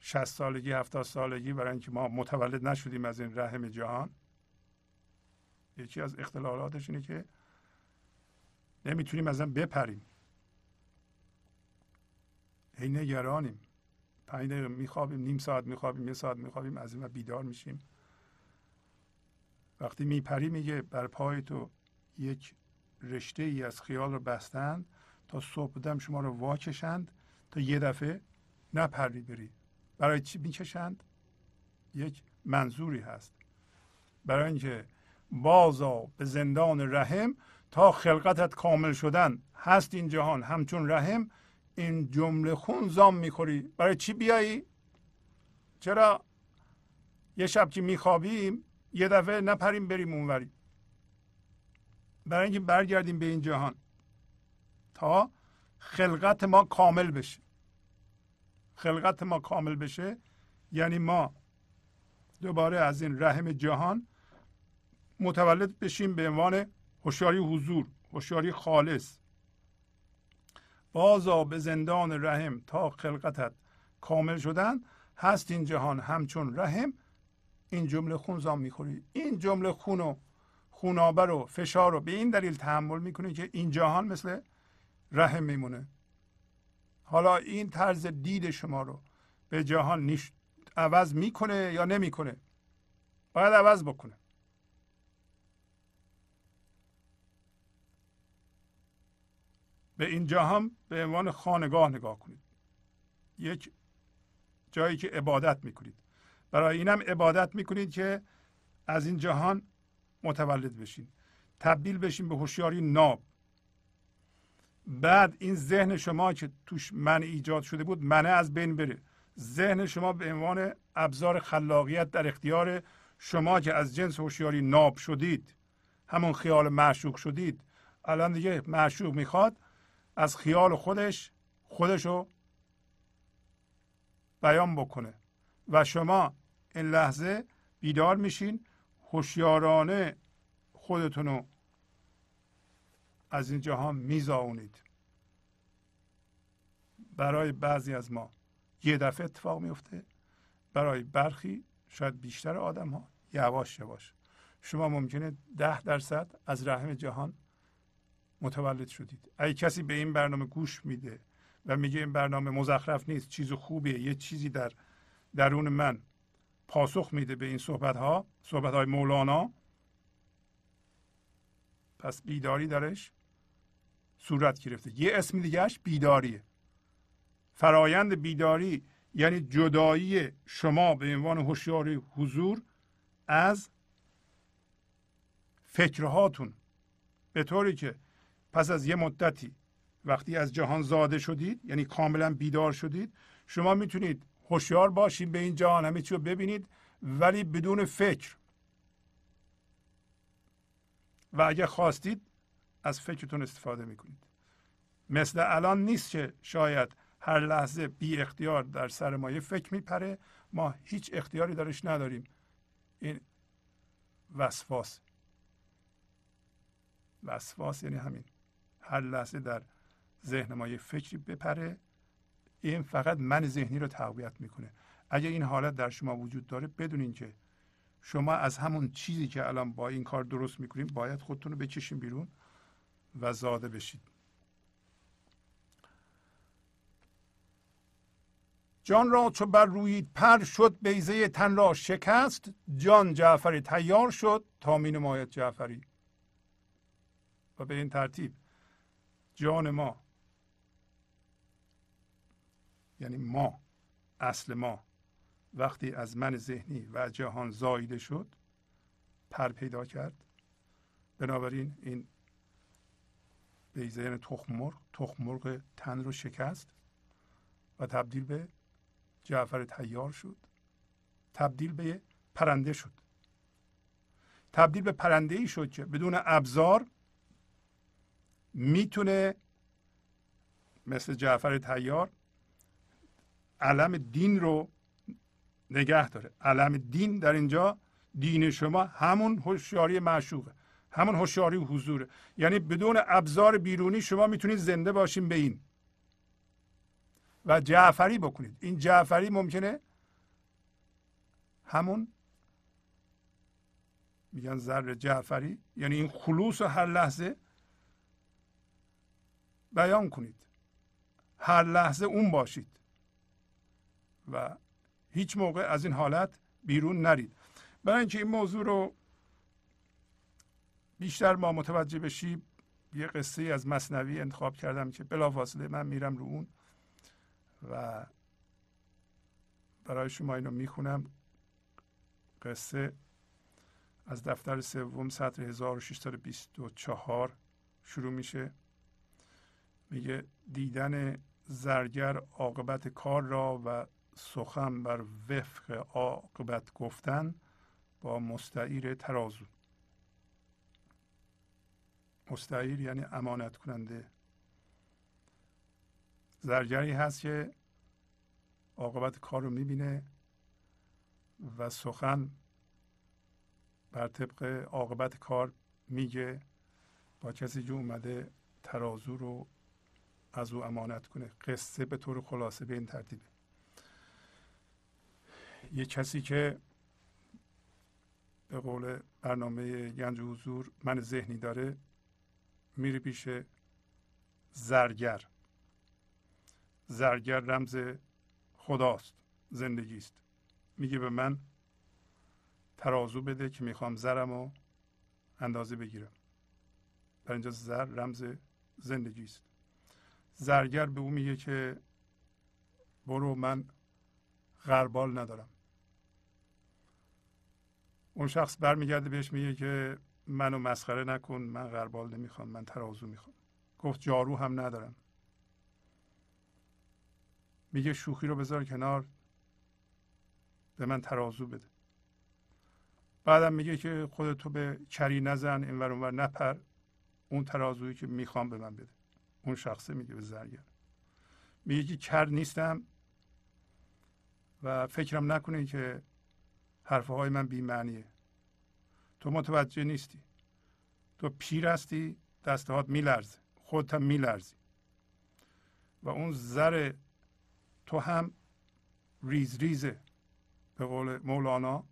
60 سالگی، 70 سالگی، برای اینکه ما متولد نشدیم از این رحم جهان، یکی از اختلالاتش اینه که نمیتونیم ازم بپریم. این نگرانیم. 5 دقیقه میخوابیم، نیم ساعت میخوابیم، 1 ساعت میخوابیم، از این بیدار میشیم. وقتی میپری میگه بر پای تو یک رشته ای از خیال رو بستند تا صبح بدم شما رو واکشند تا یه دفعه نپری بری. برای چی میکشند؟ یک منظوری هست، برای اینکه بازا به زندان رحم تا خلقتت کامل شدن هست این جهان همچون رحم، این جمله خون زام میخوری. برای چی بیایی؟ چرا یه شب که میخوابیم یه دفعه نپریم بریم اونوری؟ برای اینکه برگردیم به این جهان تا خلقت ما کامل بشه. خلقت ما کامل بشه یعنی ما دوباره از این رحم جهان متولد بشیم به عنوان هوشیاری حضور، هوشیاری خالص. بازا به زندان رحم تا خلقتت کامل شدن هست این جهان همچون رحم، این جمله خون زام میخوری. این جمله خون و خونابه رو، فشار رو به این دلیل تحمل میکنی که این جهان مثل رحم میمونه. حالا این طرز دید شما رو به جهان عوض میکنه یا نمیکنه؟ باید عوض بکنه. به این جهان به عنوان خانگاه نگاه کنید، یک جایی که عبادت میکنید. برای اینم عبادت میکنید که از این جهان متولد بشین، تبدیل بشین به هوشیاری ناب. بعد این ذهن شما که توش من ایجاد شده بود، منه، از بین بره. ذهن شما به عنوان ابزار خلاقیت در اختیار شما که از جنس هوشیاری ناب شدید، همون خیال معشوق شدید. الان دیگه معشوق میخواد از خیال خودشو بیان بکنه و شما این لحظه بیدار میشین، هوشیارانه خودتونو از این جهان میزاونید. برای بعضی از ما یه دفعه اتفاق میفته، برای برخی شاید بیشتر آدم ها یواش یواش. شما ممکنه 10% از رحم جهان متولد شدید. اگه کسی به این برنامه گوش میده و میگه این برنامه مزخرف نیست، چیز خوبیه، یه چیزی در درون من پاسخ میده به این صحبت‌ها، صحبت‌های مولانا، پس بیداری درش صورت گرفته. یه اسم دیگهش بیداریه. فرایند بیداری یعنی جدایی شما به عنوان هوشیاری حضور از فکرهاتون، به طوری که پس از یه مدتی وقتی از جهان زاده شدید، یعنی کاملا بیدار شدید، شما میتونید هوشیار باشید به این جهان، همه چی رو ببینید ولی بدون فکر. و اگه خواستید از فکرتون استفاده میکنید. مثل الان نیست که شاید هر لحظه بی اختیار در سر ما یه فکر میپره، ما هیچ اختیاری درش نداریم. این وسواس یعنی همین، هر لحظه در ذهن ما یه فکری بپره. این فقط من ذهنی رو تقویت میکنه. اگه این حالت در شما وجود داره، بدونین که شما از همون چیزی که الان با این کار درست میکنین باید خودتون رو بکشین بیرون و زاده بشید. جان را چو بر رویید پر شد، بیضه تن را شکست، جان جعفر طیار شد تا می نماید جعفری. و به این ترتیب جان ما، یعنی ما، اصل ما، وقتی از من ذهنی و جهان زایده شد، پر پیدا کرد. بنابراین این بیضه یعنی تخم مرغ تن رو شکست و تبدیل به جعفر طیار شد، تبدیل به پرنده شد. تبدیل به پرنده‌ای شد که بدون ابزار میتونه مثل جعفر طیار علم دین رو نگه داره. علم دین در اینجا دین شما همون هوشیاری معشوقه، همون هوشیاری حضوره. یعنی بدون ابزار بیرونی شما میتونید زنده باشین به این و جعفری بکنید. این جعفری ممکنه همون میگن ذره جعفری، یعنی این خلوص رو هر لحظه بیان کنید، هر لحظه اون باشید و هیچ موقع از این حالت بیرون نرید. برای اینکه این موضوع رو بیشتر ما متوجه بشیم یه قصه از مثنوی انتخاب کردم که بلافاصله من میرم رو اون و برای شما اینو میخونم. قصه از دفتر سوم سطر 1624 شروع میشه. میگه دیدن زرگر عاقبت کار را و سخن بر وفق عاقبت گفتن با مستعیر ترازو. مستعیر یعنی امانت کننده. زرگری هست که عاقبت کار رو میبینه و سخن بر طبق عاقبت کار میگه با کسی که اومده ترازو رو از او امانت کنه. قصه به طور خلاصه به این ترتیبه: یه کسی که به قول برنامه گنج حضور من ذهنی داره میره پیش زرگر. زرگر رمز خداست، زندگیست. میگه به من ترازو بده که میخوام زرم رو اندازه بگیرم. در اینجا زر رمز زندگیست. زرگر به او میگه که برو من غربال ندارم. اون شخص برمیگرده بهش میگه که منو مسخره نکن، من غربال نمیخوام، من ترازو میخوام. گفت جارو هم ندارم. میگه شوخی رو بذار کنار، به من ترازو بده. بعدم میگه که خودتو به چری نزن، اینور اونور نپر، اون ترازویی که میخوام به من بده. اون شخصه میگه به زرگر، میگه که کر نیستم و فکرم نکنی که حرفهای من بی‌معنیه. تو متوجه نیستی، تو پیر هستی، دستهات میلرزه، خودت هم میلرزی و اون زر تو هم ریز ریزه، به قول مولانا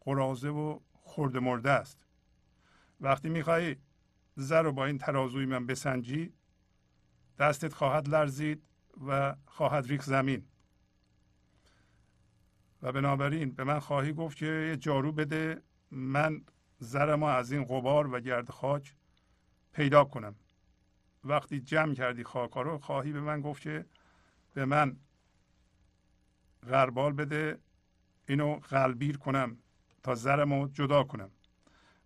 قرازه و خورده مرده است. وقتی میخوای زر رو با این ترازوی من بسنجی، دستت خواهد لرزید و خواهد ریخت زمین و بنابراین به من خواهی گفت که یه جارو بده من زرم رو از این غبار و گرد خاک پیدا کنم. وقتی جمع کردی خاکا رو، خواهی به من گفت که به من غربال بده، اینو غلبیر کنم تا زرم رو جدا کنم.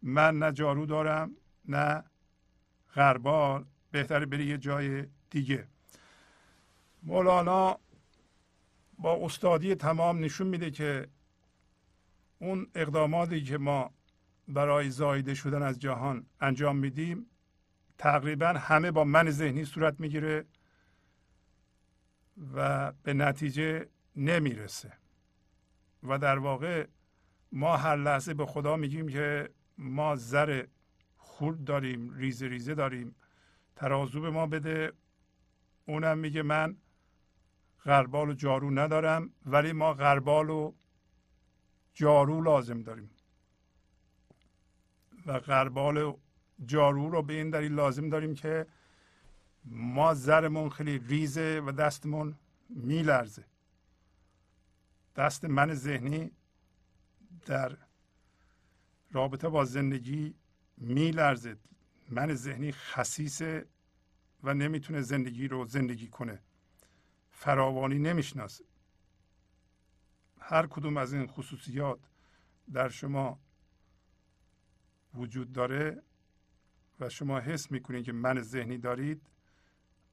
من نه جارو دارم نه غربال، بهتره بری یه جای دیگه. مولانا با استادی تمام نشون میده که اون اقداماتی که ما برای زایده شدن از جهان انجام میدیم تقریبا همه با من ذهنی صورت میگیره و به نتیجه نمیرسه و در واقع ما هر لحظه به خدا میگیم که ما زر خورد داریم، ریزه ریزه داریم، ترازو به ما بده. اونم میگه من غربال و جارو ندارم، ولی ما غربال و جارو لازم داریم و غربال و جارو رو به این دلیل لازم داریم که ما زرمون خیلی ریزه و دستمون میلرزه. دست من ذهنی در رابطه با زندگی میلرزه. من ذهنی خسیسه و نمیتونه زندگی رو زندگی کنه، فراوانی نمیشناسه. هر کدوم از این خصوصیات در شما وجود داره و شما حس میکنید که من ذهنی دارید،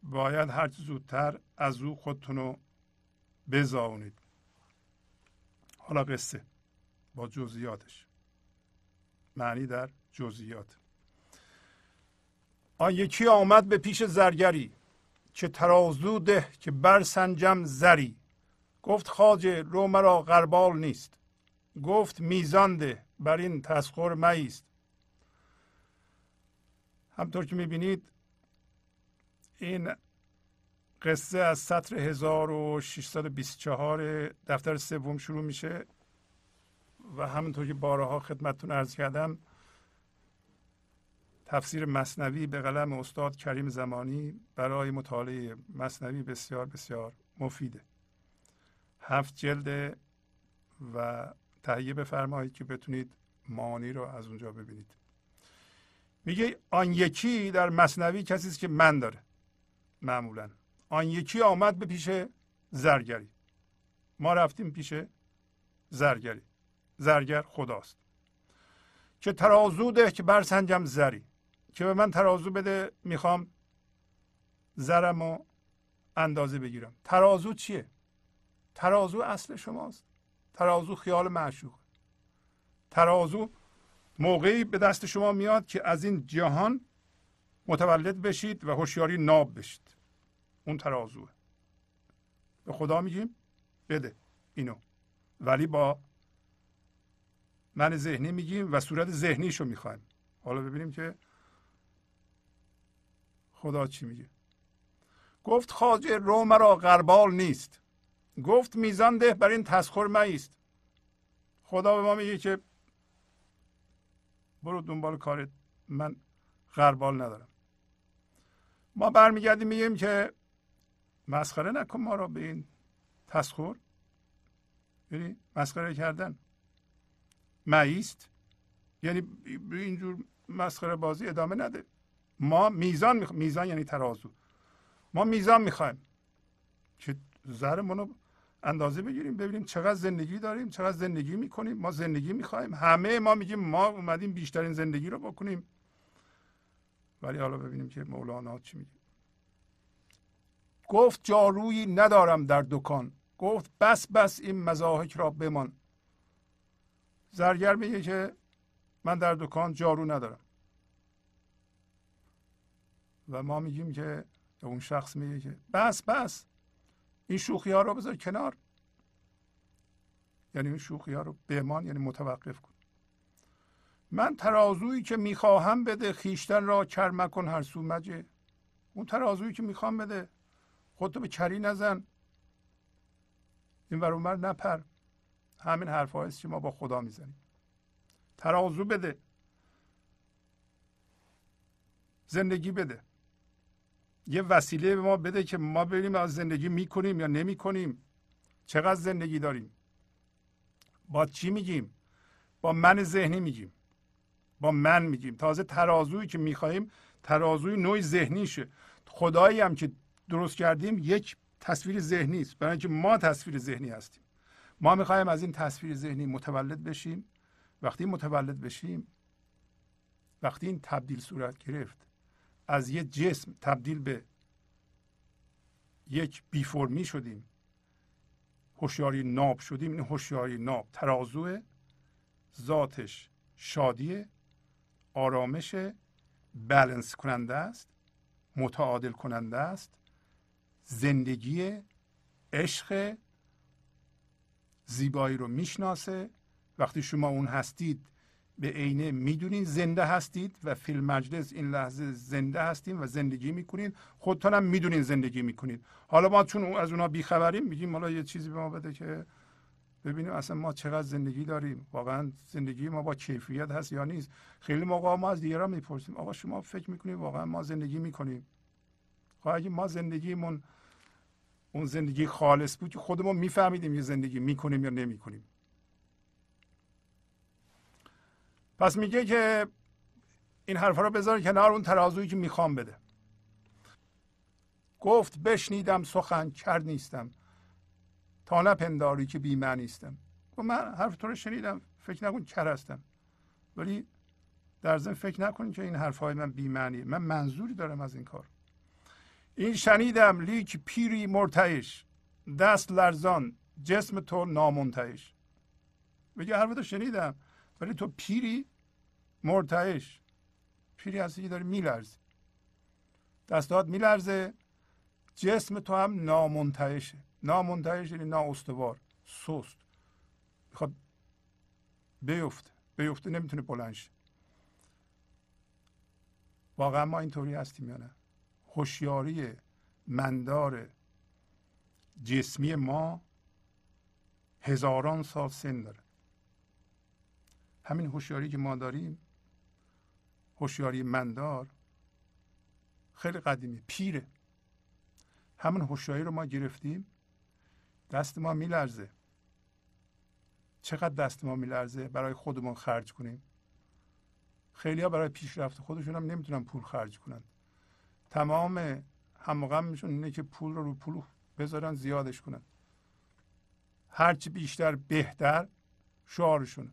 باید هر چه زودتر از او خودتون رو بزاونید. حالا قصه با جزئیاتش، معنی در جزئیات. آن یکی آمد به پیش زرگری که ترازو ده که برسنجم زری. گفت خواجه رو مرا غربال نیست. گفت میزان ده بر این تسخر مایست. همطور که میبینید این قصه از سطر 1624 دفتر سوم شروع میشه و همونطور که بارها خدمتتون عرض کردم تفسیر مثنوی به قلم استاد کریم زمانی برای مطالعه مثنوی بسیار بسیار مفیده. 7 جلد و تهیه بفرمایید که بتونید معانی رو از اونجا ببینید. میگه آن یکی در مثنوی کسی است که من داره. معمولا آن یکی آمد به پیش زرگری. ما رفتیم پیش زرگری. زرگر خداست. که ترازو ده که برسنجم زری. که به من ترازو بده، میخوام زرم رو اندازه بگیرم. ترازو چیه؟ ترازو اصل شماست. ترازو خیال معشوق. ترازو موقعی به دست شما میاد که از این جهان متولد بشید و هوشیاری ناب بشید. اون ترازوه. به خدا میگیم بده اینو. ولی با من ذهنی میگیم و صورت ذهنیشو میخوایم. حالا ببینیم که خدا چی میگه. گفت خواجه رو مرا غربال نیست. گفت میزان ده بر این تسخر مایست. خدا به ما میگه که برو دنبال کارت، من غربال ندارم. ما برمیگردیم میگیم که مسخره نکن ما را به این تسخر. یعنی مسخره کردن. مایست یعنی اینجور مسخره بازی ادامه نده. ما میزان میخوایم. میزان یعنی ترازو. ما میزان میخوایم که زرمون رو اندازه بگیریم، ببینیم چقدر زندگی داریم، چقدر زندگی میکنیم. ما زندگی میخوایم. همه ما میگیم ما اومدیم بیشترین زندگی رو بکنیم. ولی حالا ببینیم که مولانا چی میگه. گفت جارویی ندارم در دکان. گفت بس این مزاحک را بمان. زرگر میگه که من در دکان جارو ندارم. و ما میگیم که اون شخص میگه که بس این شوخی ها رو بذار کنار. یعنی این شوخی ها رو بمان یعنی متوقف کن. من ترازویی که میخواهم بده، خیشتن را چرم کن هر سو مجه. اون ترازویی که میخوام بده، خودتو به چری نزن، این ور اون ور نپر. همین حرف هاییست که ما با خدا میزنیم. ترازو بده، زندگی بده، یه وسیله به ما بده که ما ببینیم از زندگی میکنیم یا نمیکنیم، چقدر زندگی داریم. با چی میگیم؟ با من ذهنی میگیم. با من میگیم. تازه ترازویی که میخوایم ترازوی نوع ذهنیشه. خدایی هم که درست کردیم یک تصویر ذهنی است، برای اینکه ما تصویر ذهنی هستیم. ما میخوایم از این تصویر ذهنی متولد بشیم. وقتی متولد بشیم، وقتی این تبدیل صورت گرفت، از یک جسم تبدیل به یک بی فرمی شدیم، هوشیاری ناب شدیم. این هوشیاری ناب ترازوه، ذاتش شادیه، آرامشه، بالانس کننده است، متعادل کننده است، زندگی، عشق، زیبایی رو میشناسه. وقتی شما اون هستید به عینه میدونین زنده هستید و فی المجلس این لحظه زنده هستیم و زندگی میکنین. خودتون هم میدونین زندگی میکنید. حالا ما چون از اونا بیخبریم میگیم حالا یه چیزی به ما بده که ببینیم اصلا ما چقدر زندگی داریم، واقعا زندگی ما با کیفیت هست یا نیست. خیلی موقع ما از دیگران میپرسیم آقا شما فکر میکنید واقعا ما زندگی میکنیم؟ خب اگه ما زندگیمون اون زندگی خالص بود که خودمون میفهمیدیم یه زندگی میکنیم یا نمیکنیم. پس میگه که این حرفا رو بذار کنار، اون ترازویی که میخوام بده. گفت بشنیدم سخن کرد نیستم، تا نپنداری که بی معنیستم. من حرف تو رو شنیدم، فکر نکن کر هستم، ولی در ضمن فکر نکن که این حرفهای من بی معنیه. من منظوری دارم از این کار. این شنیدم لیک پیری مرتعش، دست لرزان جسم تو نامنتعش. میگه حرف تو شنیدم ولی تو پیری مرتعش، پیری هستی که داری میلرزی، دستات میلرزه، جسم تو هم نامنتعشه. نامنتعش یعنی نااستوار، سست، میخواد بیفته نمیتونه بلند شه. واقعا ما اینطوری هستیم یا نه؟ هوشیاری مندار جسمی ما هزاران سال سن داره. همین هوشیاری که ما داریم، هوشیاری مندار خیلی قدیمی، پیره. همون هوشیاری رو ما گرفتیم، دست ما میلرزه. چقدر دست ما میلرزه برای خودمون خرج کنیم. خیلی‌ها برای پیشرفت خودشون هم نمیتونن پول خرج کنن. تمام همغمشون اینه که پول رو پول بذارن زیادش کنن. هرچی بیشتر بهتر شعارشونه.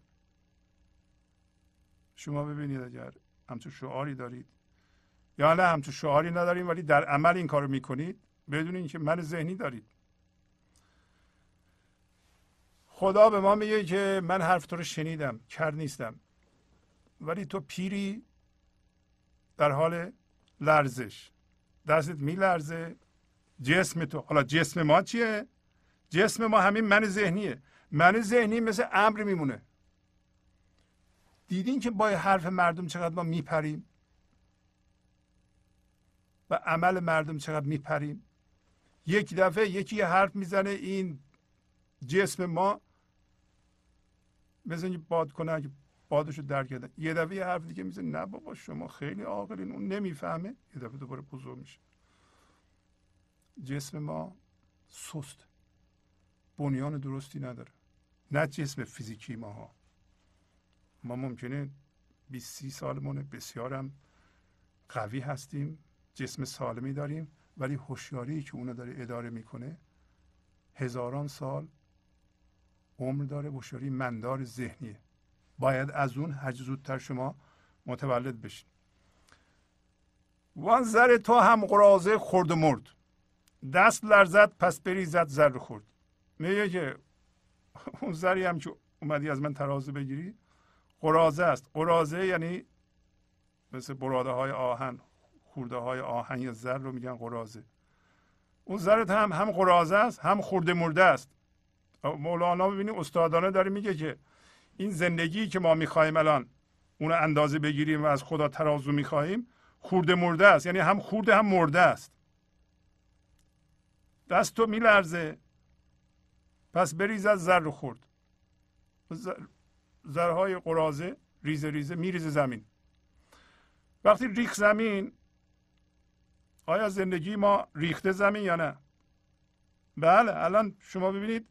شما ببینید اگر همچون شعاری دارید یا نه همچون شعاری ندارید ولی در عمل این کارو میکنید، بدون اینکه من ذهنی دارید. خدا به ما میگه که من حرف تو رو شنیدم، کرد نیستم، ولی تو پیری در حال لرزش، دستت میلرزه، جسم تو. حالا جسم ما چیه؟ جسم ما همین من ذهنیه. من ذهنی مثل ابر میمونه. دیدین که با حرف مردم چقدر ما میپریم و عمل مردم چقدر میپریم. یک دفعه یکی حرف میزنه، این جسم ما مثل اینکه باد کنه که بادشو درک کرده. یه دفعه یه حرف دیگه میزنه، نه بابا شما خیلی عاقلین، اون نمیفهمه. یه دفعه دوباره بزرگ میشه. جسم ما سست، بنیان درستی نداره. نه جسم فیزیکی ماها. ما ممکنه 20-30 سالمونه، بسیارم قوی هستیم، جسم سالمی داریم، ولی هوشیاری که اونو داره اداره میکنه هزاران سال عمر داره. هوشیاری مندار ذهنیه. باید از اون هر زودتر شما متولد بشین. وان زر تو هم قرازه خورد و مرد، دست لرزد پس بریزد زر خورد. میگه که اون زری هم که اومدی از من ترازو بگیری قرازه است. قرازه یعنی مثل براده های آهن، خورده های آهن یا زر رو میگن قرازه. اون زرت هم قرازه است، هم خورده مرده است. مولانا ببینید استادانه داره میگه که این زندگی که ما میخوایم الان اونو اندازه بگیریم و از خدا ترازو میخوایم، خورده مرده است. یعنی هم خورده هم مرده است. دست تو میلرزه پس بریز از زر خورد. زرهای قرازه ریزه ریزه میریزه زمین. وقتی ریخت زمین، آیا زندگی ما ریخته زمین یا نه؟ بله. الان شما ببینید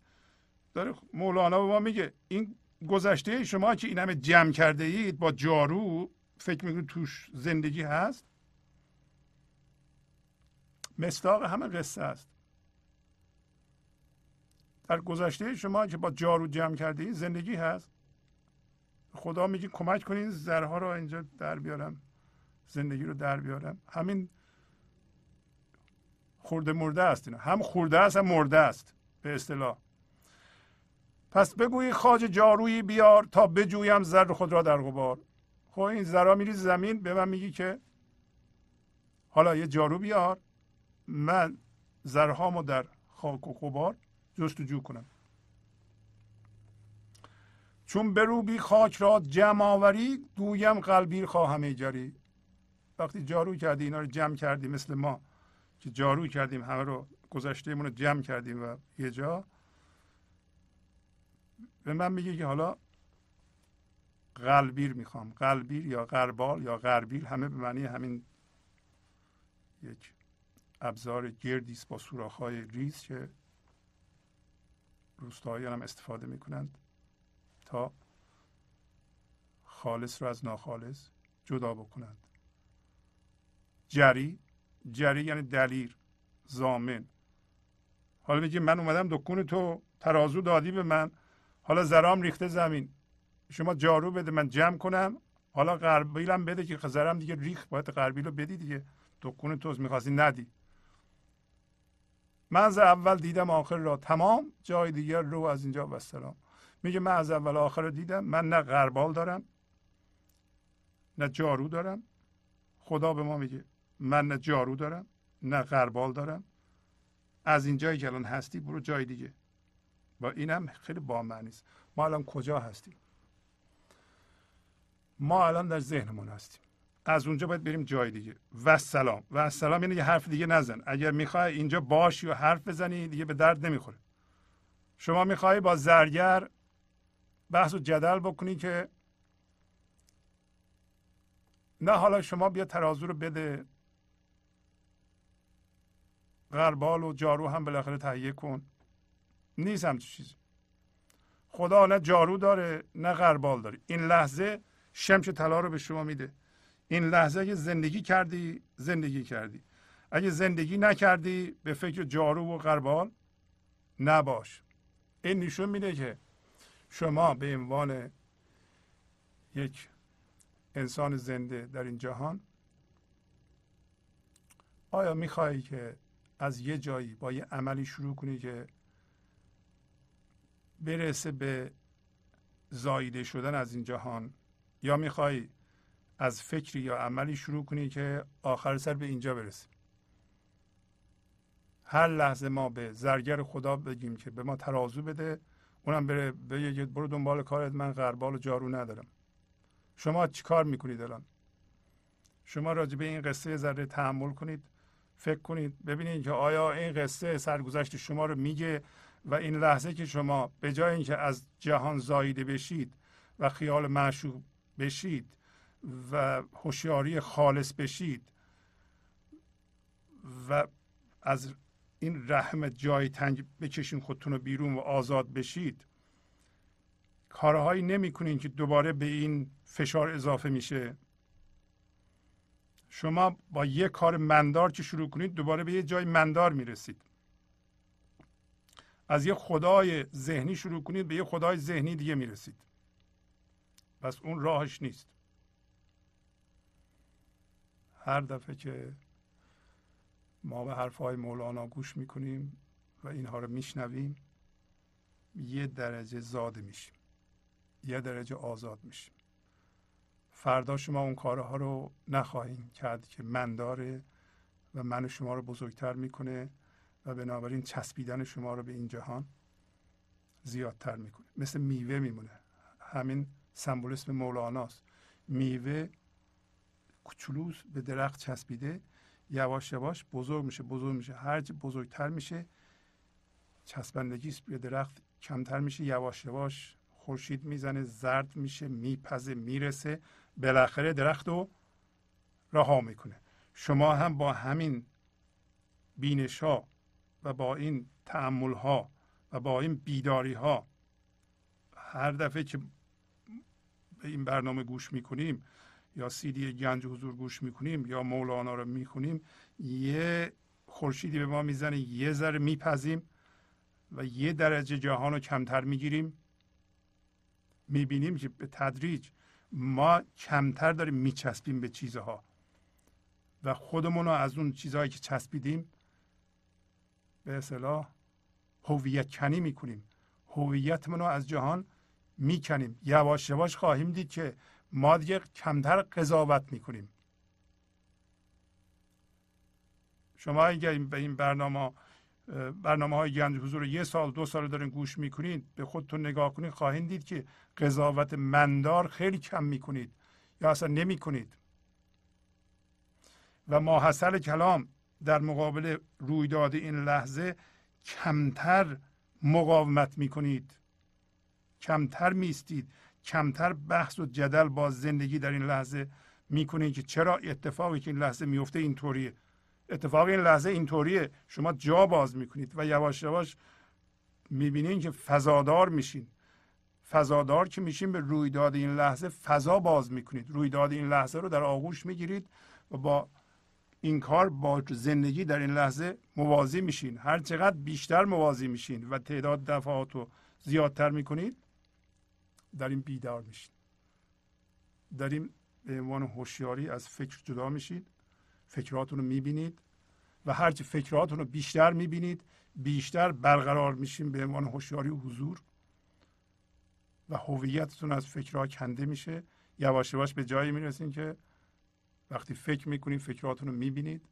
داره مولانا به ما میگه این گذشته شما که این همه جمع کرده اید با جارو، فکر میکنید توش زندگی هست؟ مصداق همه قصه است. در گذشته شما که با جارو جمع کرده اید زندگی هست؟ خدا میگه کمک کنین زرها رو اینجا در بیارم، زندگی رو در بیارم. همین خورده مرده است. اینا هم خورده است هم مرده است به اصطلاح. پس بگویی خواجه جارویی بیار، تا بجویم زر خود را در غبار. خب این زرها میری زمین، به من میگی که حالا یه جارو بیار من زرهامو در خاک و غبار جستجو کنم. چون بروبی خاک را جمع آوری، گویم قلبی خواهم ایجاری. وقتی جارو کردی اینا رو جمع کردی، مثل ما که جارو کردیم همه رو، گذشته‌مون رو جمع کردیم و یه جا، به من میگه که حالا قلبیر میخوام. قلبیر یا قربال یا قربیل همه به معنی همین یک ابزار گردیست با سوراخ‌های ریز که روستاییان هم استفاده میکنند تا خالص رو از ناخالص جدا بکنند. جری یعنی دلیر، ضامن. حالا میگه من اومدم دکون تو، ترازو دادی به من، حالا زرام ریخته زمین. شما جارو بده من جمع کنم، حالا قربیلم بده که زرم دیگه ریخت، باید قربیلو بدی دیگه، دکون توز میخواستی ندی. من از اول دیدم آخر را، تمام جای دیگر رو از اینجا و سلام. میگه من از اول آخر را دیدم، من نه قربال دارم نه جارو دارم. خدا به ما میگه من نه جارو دارم نه قربال دارم، از این جایی که الان هستی برو جای دیگه. و این هم خیلی بامعنی است. ما الان کجا هستیم؟ ما الان در ذهنمون هستیم. از اونجا باید بریم جای دیگه. و سلام. و سلام یعنی یه حرف دیگه نزن. اگر میخوای اینجا باشی و حرف بزنی دیگه به درد نمیخوره. شما میخوای با زرگر بحث و جدل بکنی که نه، حالا شما بیا ترازو رو بده، غربال و جارو هم بالاخره تهیه کن. نیست همچین چیزی. خدا نه جارو داره نه غربال داره. این لحظه شمش طلا رو به شما میده. این لحظه اگه زندگی کردی زندگی کردی، اگه زندگی نکردی به فکر جارو و غربال نباش. این نشون میده که شما به عنوان یک انسان زنده در این جهان آیا میخوایی که از یه جایی با یه عملی شروع کنی که برسه به زاییده شدن از این جهان، یا میخوایی از فکری یا عملی شروع کنی که آخر سر به اینجا برسه؟ هر لحظه ما به زرگر خدا بگیم که به ما ترازو بده، اونم بره بگه برو دنبال کارت، من غربال و جارو ندارم. شما چی کار میکنید الان؟ شما راجع به این قصه ذره تحمل کنید، فکر کنید، ببینید که آیا این قصه سرگذشت شما رو میگه و این لحظه که شما به جای اینکه از جهان زاییده بشید و خیال معشوق بشید و هوشیاری خالص بشید و از این رحم جای تنگ بکشین خودتون رو بیرون و آزاد بشید، کارهایی نمی‌کنین که دوباره به این فشار اضافه میشه. شما با یه کار مندار که شروع کنید دوباره به یه جای مندار میرسید. از یه خدای ذهنی شروع کنید به یه خدای ذهنی دیگه میرسید. پس اون راهش نیست. هر دفعه که ما به حرفهای مولانا گوش میکنیم و اینها رو میشنویم یه درجه زاده میشیم، یه درجه آزاد میشیم. فردا شما اون کارها رو نخواهیم کرد که من داره و من شما رو بزرگتر میکنه و بنابراین چسبیدن شما رو به این جهان زیادتر میکنه. مثل میوه میمونه. همین سمبولیسم مولاناست. میوه کوچولوس به درخت چسبیده، یواش یواش بزرگ میشه، بزرگ میشه، هرچی بزرگتر میشه چسبندگیش به درخت کمتر میشه، یواش یواش خورشید میزنه، زرد میشه، میپزه، میرسه، بالاخره درخت رو رها میکنه. شما هم با همین بینش ها و با این تأمل ها و با این بیداری ها هر دفعه که به این برنامه گوش میکنیم یا CD گنج حضور گوش میکنیم یا مولانا رو میخونیم، یه خورشیدی به ما میزنه، یه ذره میپزیم و یه درجه جهان رو کمتر میگیریم. میبینیم که به تدریج ما کمتر داریم میچسبیم به چیزها و خودمون رو از اون چیزهایی که چسبیدیم به اصطلاح هویت کنی میکنیم، هویتمون رو از جهان میکنیم. یواش یواش خواهیم دید که ما دیگه کمتر قضاوت میکنیم. شما اگر به این برنامه های گنج حضور یه سال دو سال دارین گوش میکنید، به خودتون نگاه کنید، خواهید دید که قضاوت مندار خیلی کم میکنید یا اصلا نمیکنید و ماحصل کلام در مقابل رویداد این لحظه کمتر مقاومت میکنید، کمتر میستید، کمتر بحث و جدل با زندگی در این لحظه میکنید که چرا اتفاقی که این لحظه میفته اینطوریه، اتفاقی این لحظه اینطوریه. شما جا باز میکنید و یواش یواش میبینید که فضادار میشین. فضادار که میشین به رویداد این لحظه فضا باز میکنید، رویداد این لحظه رو در آغوش میگیرید و با این کار با زندگی در این لحظه موازی میشین. هر چقدر بیشتر موازی میشین و تعداد دفعات رو زیادتر میکنید، در این بیدار میشین، در این به عنوان هوشیاری از فکر جدا میشین، فکراتون رو میبینید و هرچی فکراتون رو بیشتر میبینید بیشتر برقرار میشین به عنوان هوشیاری و حضور و هویتتون از فکرها کنده میشه. یواش یواش به جایی میرسین که وقتی فکر میکنید فکراتون رو میبینید،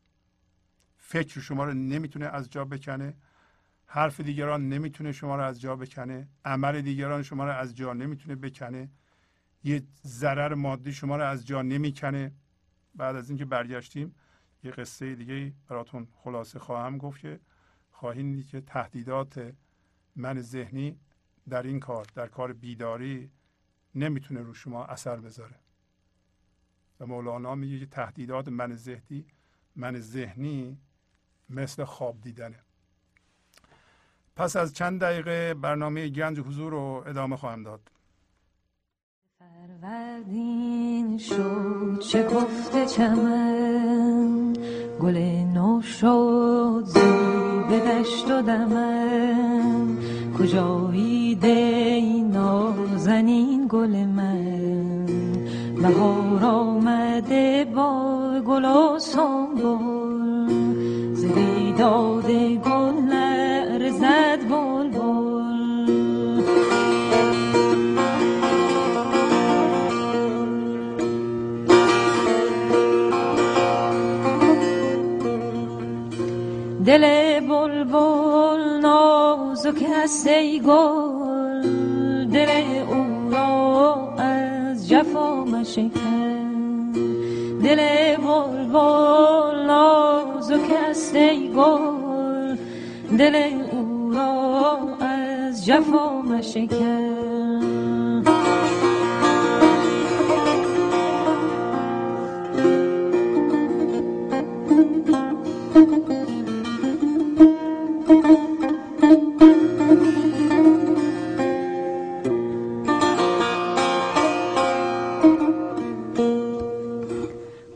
فکر شما رو نمیتونه از جا بکنه، حرف دیگران نمیتونه شما رو از جا بکنه، عمل دیگران شما رو از جا نمیتونه بکنه، یه ضرر مادی شما رو از جا نمیکنه. بعد از اینکه برگشتیم یه قصه دیگه براتون خلاصه خواهم گفت که خواهید که تهدیدات من ذهنی در این کار، در کار بیداری نمیتونه رو شما اثر بذاره. و مولانا میگه که تهدیدات من ذهنی مثل خواب دیدنه. پس از چند دقیقه برنامه گنج حضور رو ادامه خواهم داد. فروردین شد چه گفته چمن، گل نو شد زیبه دشت و دمن، کجایی دی نازنین گل من، بهار آمده با گل و سنبل، ز بیداد گل نرزد بلبل. دل بلبل نازک است ای گل، دل او را از جفا مشکن، دل بلبل نازک است ای گل، دل او را از جفا مشکن.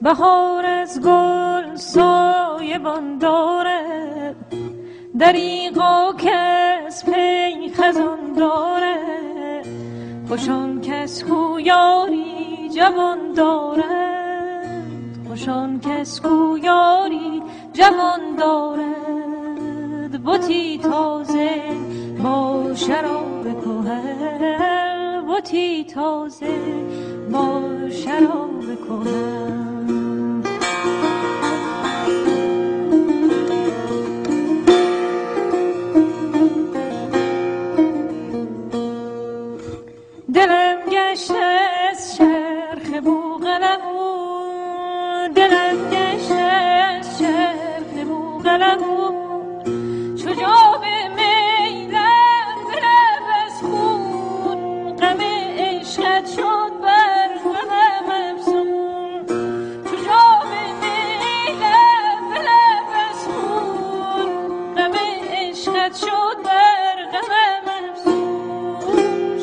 بهار از گل سایبان دارد، دریغا کس پی خزان دارد، خوشان کس کو یاری جوان دارد، خوشان کس کو یاری جوان دارد. بوتی تازه با شراب کهن، بوتی تازه با شراب کهن. دلم گشته از چرخ بوقلمون، دلم گشته از چرخ بوقلمون، چو جام می لب از خون، غم عشقت شد بر غمم افزون، چو جام می لب از خون، غم عشقت شد بر غمم افزون.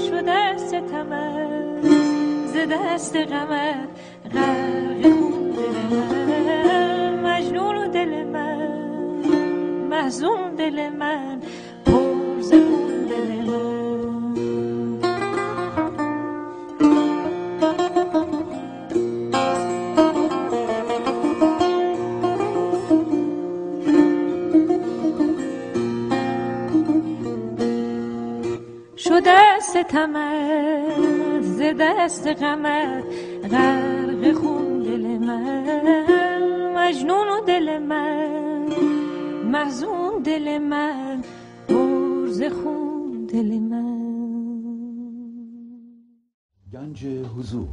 شده ستمت ز دست غمت غرق خون، دل من مجنون و دل من محزون، دل من پر ز خون، دل من. شده ستمت ز دست غمت غرق خون، دل من مجنون و دل من محزون، دل من پر ز خون، دل من. گنج حضور،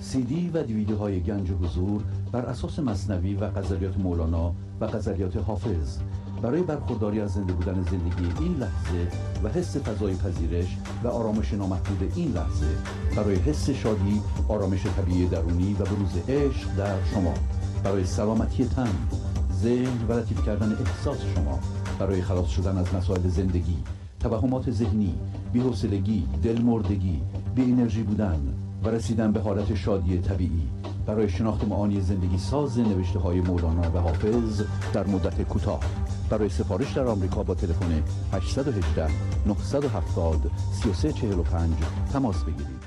سی دی و دیویدیوهای گنج حضور بر اساس مثنوی و غزلیات مولانا و غزلیات حافظ، برای برخورداری از زنده بودن زندگی این لحظه و حس فضای پذیرش و آرامش نامحدود این لحظه، برای حس شادی، آرامش طبیعی درونی و بروز عشق در شما، برای سلامتی تن، ذهن و لطیف کردن احساس شما، برای خلاص شدن از مسائل زندگی، توهمات ذهنی، بی‌حوصلگی، دلمردگی، بی انرژی بودن و رسیدن به حالت شادی طبیعی، برای شناخت معانی زندگی ساز نوشته‌های مولانا و حافظ در مدت کوتاه. برای سفارش در آمریکا با تلفن 818 970 3345 تماس بگیرید.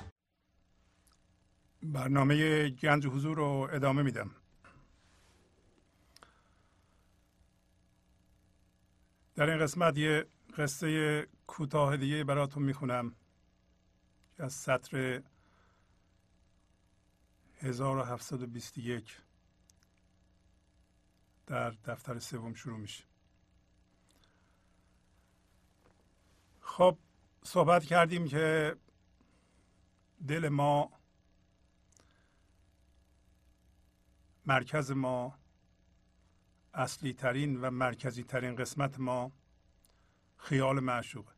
برنامه گنج حضور رو ادامه میدم. در این قسمت یه قصه کوتاه دیگه براتون میخونم از سطر 1721 در دفتر سوم شروع میشه. خب صحبت کردیم که دل ما، مرکز ما، اصلی ترین و مرکزی ترین قسمت ما خیال معشوقه،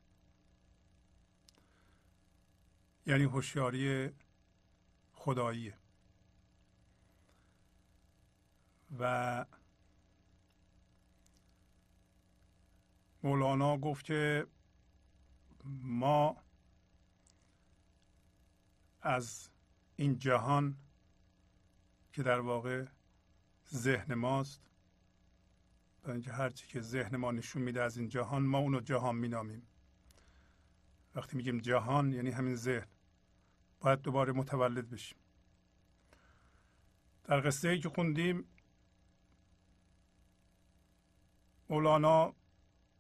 یعنی هوشیاری خداییه و مولانا گفت که ما از این جهان که در واقع ذهن ماست، برای اینکه هرچی که ذهن ما نشون میده از این جهان، ما اونو جهان مینامیم. وقتی میگیم جهان یعنی همین ذهن، باید دوباره متولد بشیم. در قصه ای که خوندیم مولانا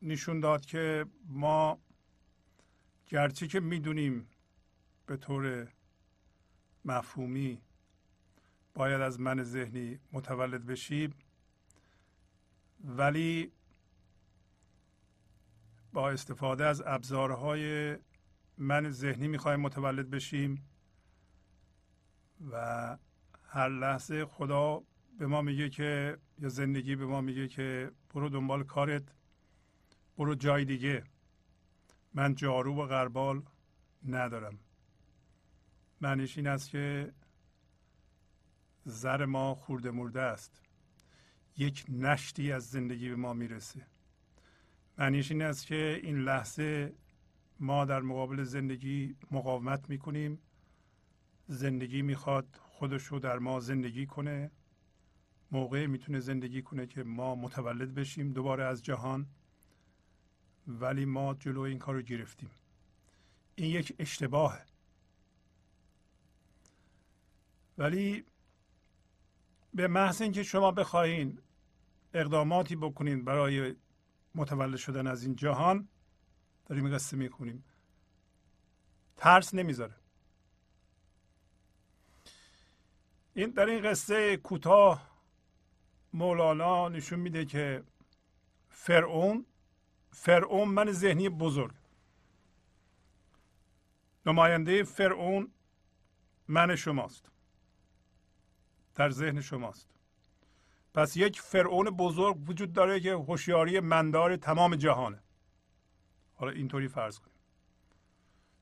نشون داد که ما گرچه که میدونیم به طور مفهومی باید از من ذهنی متولد بشیم، ولی با استفاده از ابزارهای من ذهنی میخوایم متولد بشیم و هر لحظه خدا به ما میگه که، یا زندگی به ما میگه که برو دنبال کارت، برو جای دیگه، من جارو و غربال ندارم. معنیش این است که زر ما خورده مرده است، یک نشتی از زندگی به ما میرسه. معنیش این است که این لحظه ما در مقابل زندگی مقاومت میکنیم، زندگی میخواد خودشو در ما زندگی کنه، موقع میتونه زندگی کنه که ما متولد بشیم دوباره از جهان، ولی ما جلوی این کار رو گرفتیم. این یک اشتباهه. ولی به محض اینکه شما بخواین اقداماتی بکنین برای متولد شدن از این جهان، داریم قصه میکنیم، ترس نمیذاره. این در این قصه کوتاه مولانا نشون میده که فرعون من ذهنی بزرگ، نماینده فرعون من شماست، در ذهن شماست. پس یک فرعون بزرگ وجود داره که هوشیاری مندار تمام جهانه. حالا اینطوری فرض کنیم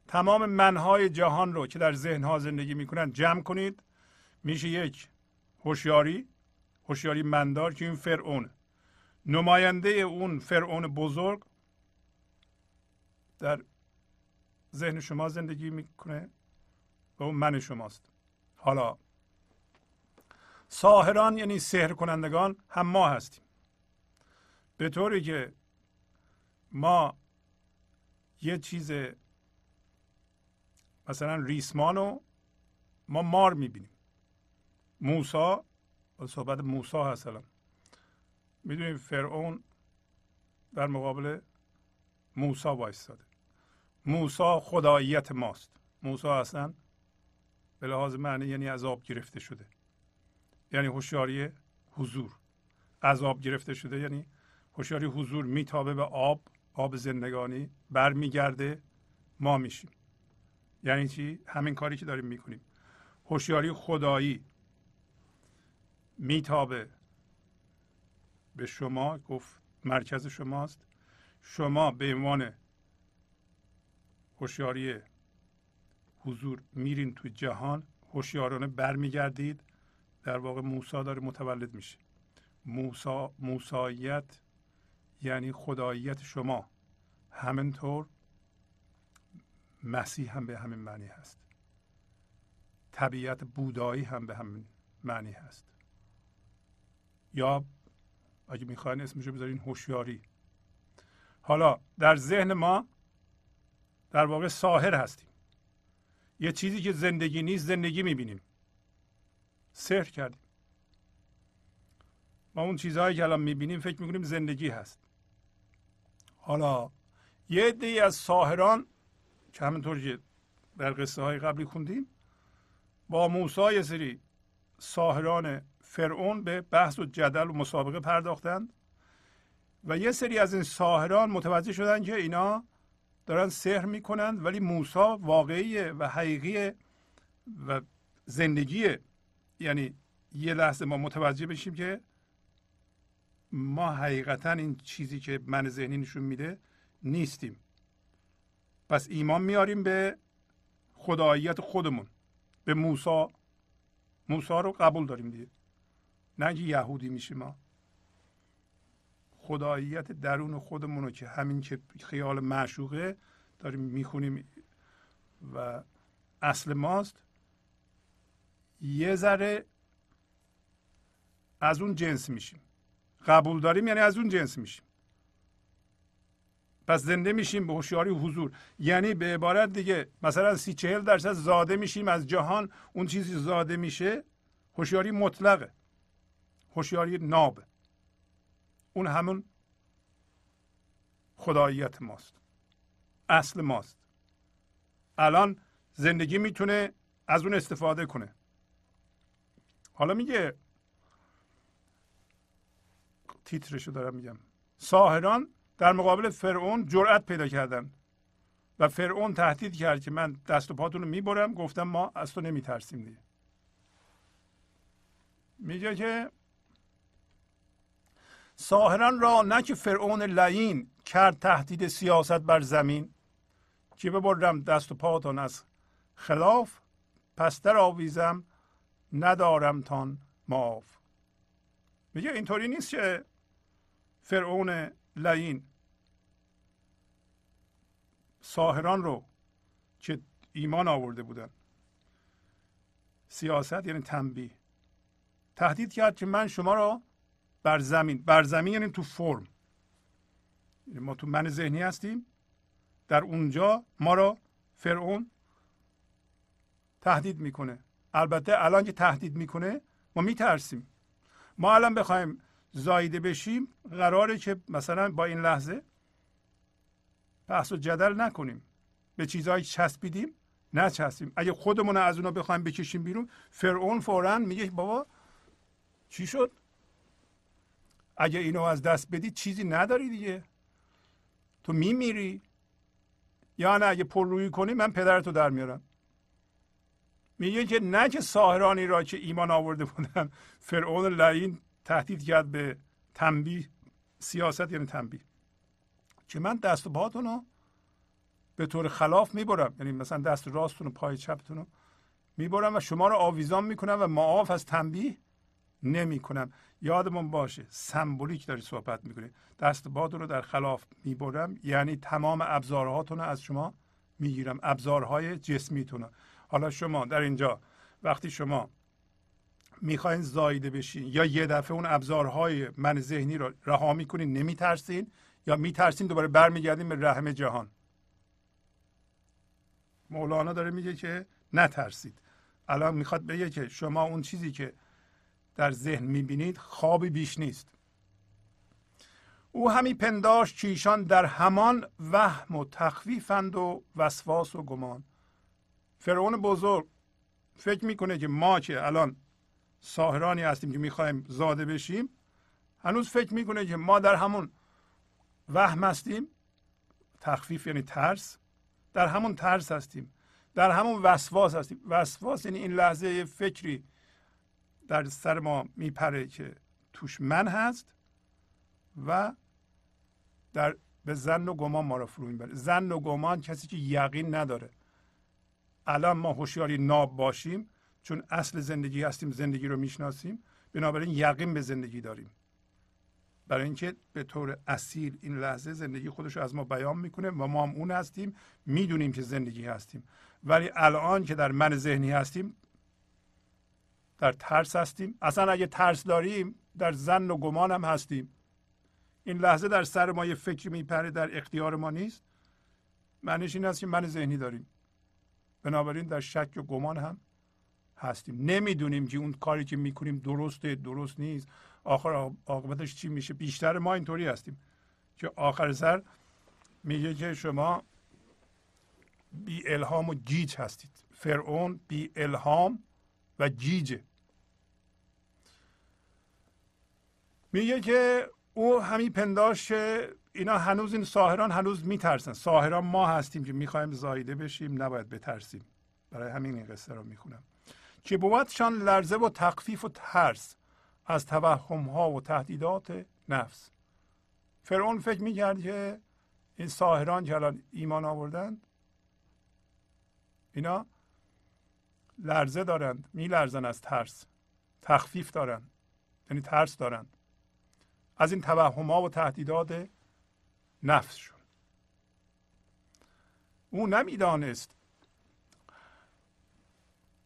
تمام منهای جهان رو که در ذهنها زندگی میکنن جمع کنید، میشه یک هوشیاری مندار که این فرعونه. نماینده اون فرعون بزرگ در ذهن شما زندگی میکنه و اون من شماست. حالا ساحران یعنی سحر کنندگان هم ما هستیم، به طوری که ما یه چیز مثلا ریسمانو ما مار میبینیم. موسی، صحبت موسی هست الان، میدونیم فرعون در مقابل موسی وایستاده. موسی خداییت ماست، موسی اصلا به لحاظ معنی یعنی عذاب گرفته شده، یعنی هوشیاری حضور. عذاب گرفته شده یعنی هوشیاری حضور، میتابه به آب، آب زندگانی، برمیگرده ما میشیم. یعنی چی؟ همین کاری که داریم میکنیم. هوشیاری خدایی میتابه به شما، گفت مرکز شماست. شما به عنوان هوشیاری حضور میرین تو جهان، هوشیارانه برمیگردید. در واقع موسی داره متولد میشه. موساییت یعنی خداییت شما. همینطور مسیح هم به همین معنی هست، طبیعت بودایی هم به همین معنی هست، یا اگه میخواین اسمشو بذارین هوشیاری. حالا در ذهن ما در واقع ساحر هستیم، یه چیزی که زندگی نیست زندگی میبینیم، سحر کردیم. ما اون چیزهایی که الان میبینیم فکر میکنیم زندگی هست. حالا یه عده‌ای از ساحران که همینطور که در قصه های قبلی خوندیم، با موسی یه سری ساحران فرعون به بحث و جدل و مسابقه پرداختند و یه سری از این ساحران متوجه شدند که اینا دارن سحر میکنند، ولی موسی واقعیه و حقیقیه و زندگیه. یعنی یه لحظه ما متوجه بشیم که ما حقیقتا این چیزی که من ذهنی نشون میده نیستیم. پس ایمان میاریم به خداییت خودمون، به موسی. موسی رو قبول داریم دیگه، نه اینکه یهودی میشیم. ما خداییت درون خودمون رو که همین که خیال معشوقه داریم میخونیم و اصل ماست، یه ذره از اون جنس میشیم. قبول داریم یعنی از اون جنس میشیم. پس زنده میشیم به هوشیاری و حضور. یعنی به عبارت دیگه مثلا 30-40% زاده میشیم از جهان. اون چیزی زاده میشه هوشیاری مطلقه، هوشیاری ناب، اون همون خداییت ماست، اصل ماست. الان زندگی میتونه از اون استفاده کنه. حالا میگه، تیترشو دارم میگم، ساحران در مقابل فرعون جرأت پیدا کردن و فرعون تهدید کرد که من دست و پاتون رو میبرم. گفتم ما از تو نمیترسیم دیگه. میگه که ساحران را نه که فرعون لعین کرد تهدید سیاست بر زمین که ببرم دست و پاتان از خلاف، پس در آویزم ندارم تان معاف. میگه اینطوری نیست که فرعون لعین ساحران رو که ایمان آورده بودن، سیاست یعنی تنبیه، تهدید کرد که من شما رو بر زمین، بر زمین یعنی تو فرم، یعنی ما تو من ذهنی هستیم، در اونجا ما رو فرعون تهدید میکنه. البته الان که تهدید میکنه ما میترسیم. ما الان بخوایم زایده بشیم قراره که مثلا با این لحظه بحث و جدل نکنیم، به چیزهایی چسبیدیم نچسبیم. اگه خودمون از اونا بخوایم بکشیم بیرون، فرعون فوراً میگه بابا چی شد؟ اگه اینو از دست بدی چیزی نداری دیگه، تو میمیری. یا نه اگه پر روی کنی من پدرتو در میارم. میگه که نه که ساحرانی را که ایمان آورده بودن فرعون لعین تهدید کرد به تنبیه، سیاست یعنی تنبیه، که من دست و پاتون رو به طور خلاف میبرم، یعنی مثلا دست راستون و پای چپتون رو میبرم و شما رو آویزان میکنم و معاف از تنبیه نمیکنم. یادمون باشه سمبولیک داری صحبت میکنی. دست و پاتون رو در خلاف میبرم یعنی تمام ابزارهاتون رو از شما میگیرم، ابزارهای جسمیتون رو. حالا شما در اینجا وقتی شما میخواین زایده بشین یا یه دفعه اون ابزارهای من ذهنی رو رها میکنین، نمیترسین، یا میترسین دوباره برمیگردین به رحم جهان. مولانا داره میگه که نترسید. الان میخواد بگه که شما اون چیزی که در ذهن میبینید خوابی بیش نیست. او همی پنداشت چیشان در همان وهم و تخویفند و وسواس و گمان. فرعون بزرگ فکر میکنه که ما که الان ساحرانی هستیم که میخوایم زاده بشیم، هنوز فکر میکنه که ما در همون وهم هستیم، تخفیف یعنی ترس، در همون ترس هستیم، در همون وسواس هستیم. وسواس یعنی این لحظه فکری در سر ما میپره که توش من هست و در به ظن و گمان ما را فرو میبره. ظن و گمان کسی که یقین نداره. الان ما هوشیاری ناب باشیم چون اصل زندگی هستیم، زندگی رو میشناسیم، بنابراین یقین به زندگی داریم، برای اینکه به طور اصیل این لحظه زندگی خودش رو از ما بیان میکنه و ما هم اون هستیم، میدونیم که زندگی هستیم. ولی الان که در من ذهنی هستیم در ترس هستیم. اصلا اگه ترس داریم در ظن و گمان هم هستیم. این لحظه در سر ما یه فکر میپره در اختیار ما نیست، معنیش این است که من ذهنی داریم، بنابراین در شک و گمان هم هستیم. نمیدونیم که اون کاری که میکنیم درسته، درست نیست، آخر عاقبتش چی میشه. بیشتر ما اینطوری هستیم که آخر سر میگه که شما بی الهام و گیج هستید. فرعون بی الهام و گیجه. میگه که او همین پنداش اینا هنوز، این ساحران هنوز میترسن. ساحران ما هستیم که میخوایم زایده بشیم، نباید بترسیم. برای همین این قصه رو میخونم. چه بودشان لرزه و تخفیف و ترس از توهم ها و تهدیدات نفس. فرعون فکر میکرد که این ساحران که الان ایمان آوردند اینا لرزه دارند، میلرزن از ترس، تخفیف دارند، یعنی ترس دارند از این توهم ها و تهدیدات نفسشون.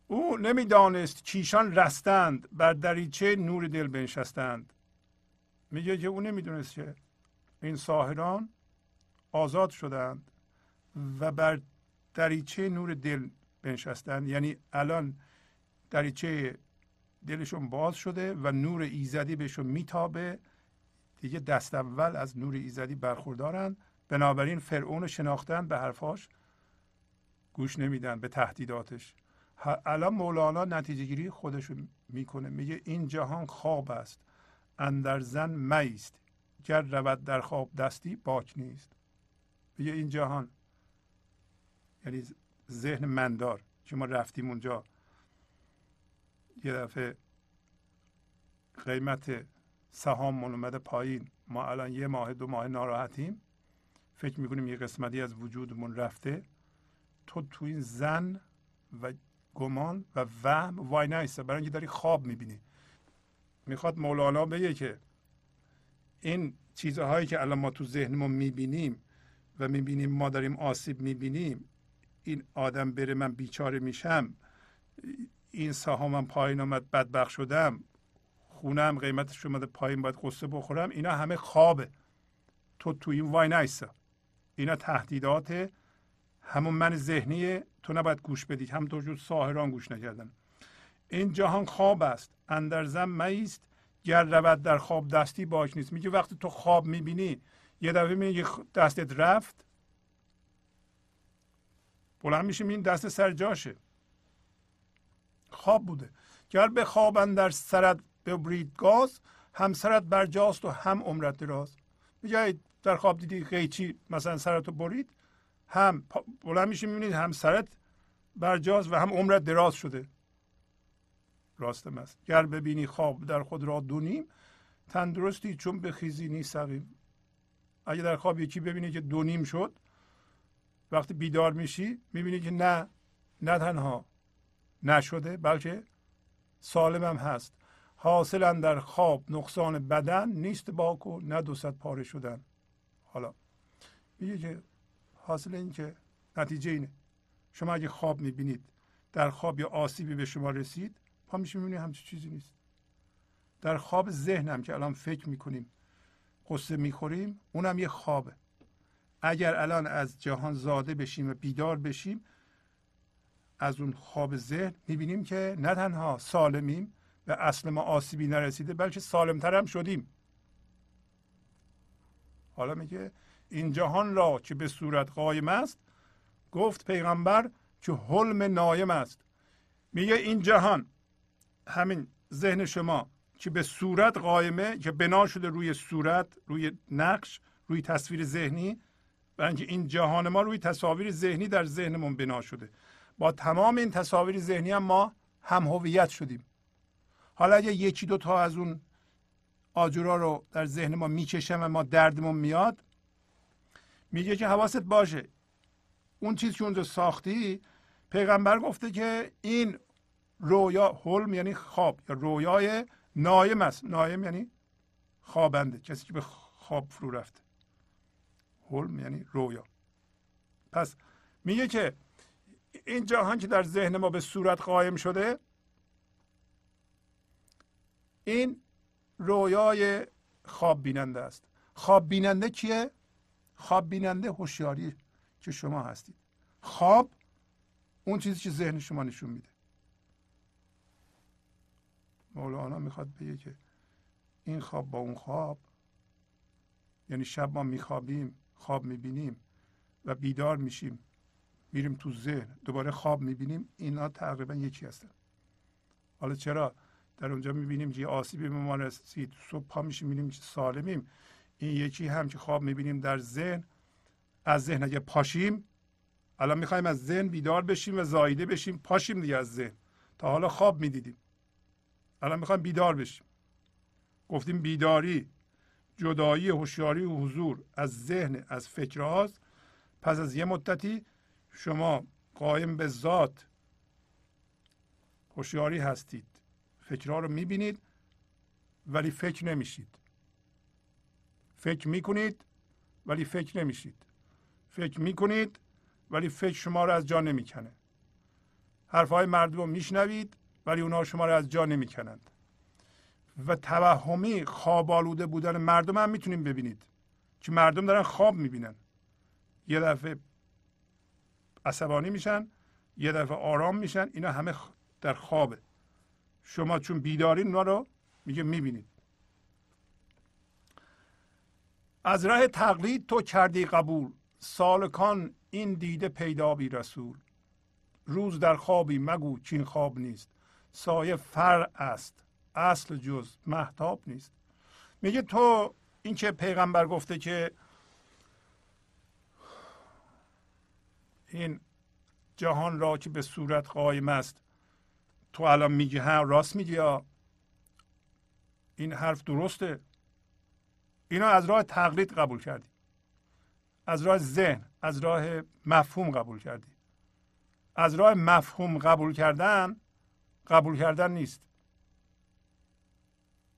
او نمیدانست کیشان رستند، بر دریچه نور دل بنشستند. میگه که او نمیدونست که این ساحران آزاد شدند و بر دریچه نور دل بنشستند، یعنی الان دریچه دلشون باز شده و نور ایزدی بهشون میتابه، دیگه دست اول از نور ایزدی برخوردارند. بنابراین فرعون شناختند، به حرفاش گوش نمیدن، به تهدیداتش. الان مولانا نتیجه گیری خودش میکنه، میگه این جهان خواب است اندر ظن مه است، گر رود در خواب دستی باک نیست. میگه این جهان یعنی ذهن مندار که ما رفتیم اونجا، یه دفعه قیمت سهاممون اومده پایین، ما الان یه ماه دو ماه ناراحتیم، فکر میکنیم یه قسمتی از وجودمون رفته. تو این ظن و گمان و وهم وای نایسته، برای اینکه داری خواب میبینی. میخواد مولانا بگه که این چیزهایی که الان ما تو ذهنمون میبینیم و میبینیم ما داریم آسیب میبینیم، این آدم بره من بیچاره میشم، این سهامم پایین آمد بدبخت شدم، خونم قیمتش اومده پایین باید قصه بخورم، اینا همه خوابه، تو توی این وای نایسته. اینا تهدیداته، همون من ذهنیه، تو نباید گوش بدی. همطور جور ساحران گوش نکردن. این جهان خواب است اندر ظن مه است، گر رود در خواب دستی باک نیست. میگه وقتی تو خواب میبینی یه دفعه میگه دستت رفت، بلند میشه میبینی دست سر جاشه، خواب بوده. گر به خواب اندر سرت ببرید گاز، هم سرت برجاست و هم عمرت دراز. میگه در خواب دیدی قیچی مثلا سرتو برید، هم بلند میشه میبینید هم سرت برجاست و هم عمرت دراز شده. راست است گر ببینی خواب در خود را دونیم، تندرستی چون به خیزینی سقیم. اگه در خواب یکی ببینی که دونیم شد، وقتی بیدار میشی میبینی که نه تنها نشده بلکه سالم هم هست. حاصلا در خواب نقصان بدن، نیست باک و نه 200 پاره شدن. حالا میگه که حاصل این که نتیجه اینه، شما اگه خواب میبینید در خواب یا آسیبی به شما رسید، پا میشه میبینید همچین چیزی نیست. در خواب ذهن هم که الان فکر میکنیم قصه میخوریم، اونم یه خوابه. اگر الان از جهان زاده بشیم و بیدار بشیم از اون خواب ذهن، میبینیم که نه تنها سالمیم، به اصل ما آسیبی نرسیده، بلکه سالمتر هم شدیم. حالا میگه این جهان را که به صورت قایم است، گفت پیغمبر که حلم نایم است. میگه این جهان همین ذهن شما که به صورت قایمه، که بنا شده روی صورت، روی نقش، روی تصویر ذهنی، و اینکه این جهان ما روی تصاویر ذهنی در ذهنمون بنا شده. با تمام این تصاویر ذهنی هم ما هم هویت شدیم. حالا اگه یکی دو تا از اون آجورا رو در ذهن ما میکشن و ما دردمون میاد، میگه که حواست باشه اون چیزی که اونجا ساختی، پیغمبر گفته که این رویا، حلم یعنی خواب یا رویای نایم است. نایم یعنی خوابنده، کسی که به خواب فرو رفته. حلم یعنی رویا. پس میگه که این جهان که در ذهن ما به صورت قائم شده، این رویای خواب بیننده است. خواب بیننده کیه؟ خواب بیننده هوشیاری که شما هستید. خواب اون چیزی که ذهن شما نشون میده. مولانا میخواد بگه که این خواب با اون خواب، یعنی شب ما میخوابیم، خواب میبینیم و بیدار میشیم، میریم تو ذهن، دوباره خواب میبینیم، اینا تقریبا یکی هستن. حالا چرا؟ در اونجا میبینیم که آسیبی به ما رسید، صبح پا میشیم میبینیم که سالمیم. این یکی هم که خواب میبینیم در ذهن، از ذهن اگه پاشیم، الان میخوایم از ذهن بیدار بشیم و زایده بشیم، پاشیم دیگه از ذهن. تا حالا خواب میدیدیم، الان میخوایم بیدار بشیم. گفتیم بیداری جدایی هوشیاری و حضور از ذهن از فکرهاست. پس از یه مدتی شما قائم به ذات هوشیاری هستید، فکرها رو میبینید ولی فکر نمیشید. فکر میکنید ولی فکر نمیشید. فکر میکنید ولی فکر شما رو از جا نمیکنه. حرفهای مردم رو میشنوید ولی اونها شما رو از جا نمیکنند. و توهمی خواب آلوده بودن مردم هم میتونیم ببینید که مردم دارن خواب میبینن، یه دفعه عصبانی میشن، یه دفعه آرام میشن، اینا همه در خوابه. شما چون بیدارین اونا رو میگه میبینید. از راه تقلید تو کردی قبول، سالکان این دیده پیدا بی رسول. روز در خوابی مگو چین خواب نیست، سایه فرع است اصل جز مهتاب نیست. میگه تو این که پیغمبر گفته که این جهان را که به صورت قایم است، تو الان میگی ها راست میگی یا این حرف درسته، اینا از راه تقلید قبول کردی، از راه ذهن، از راه مفهوم قبول کردی. از راه مفهوم قبول کردن نیست.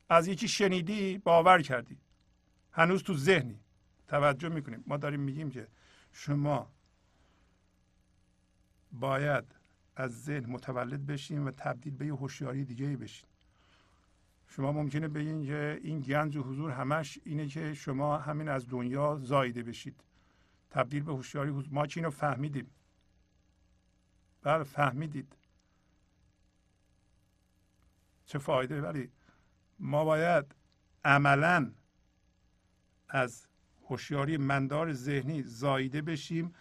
از یکی شنیدی باور کردی، هنوز تو ذهنی. توجه میکنیم ما داریم میگیم که شما باید از ذهن متولد بشین و تبدیل به یه هوشیاری دیگه بشین. شما ممکنه بگین که این گنج حضور همش اینه که شما همین از دنیا زایده بشید، تبدیل به هوشیاری حضور. ما که اینو فهمیدیم، بله فهمیدید چه فایده، ولی ما باید عملاً از هوشیاری مندار ذهنی زایده بشیم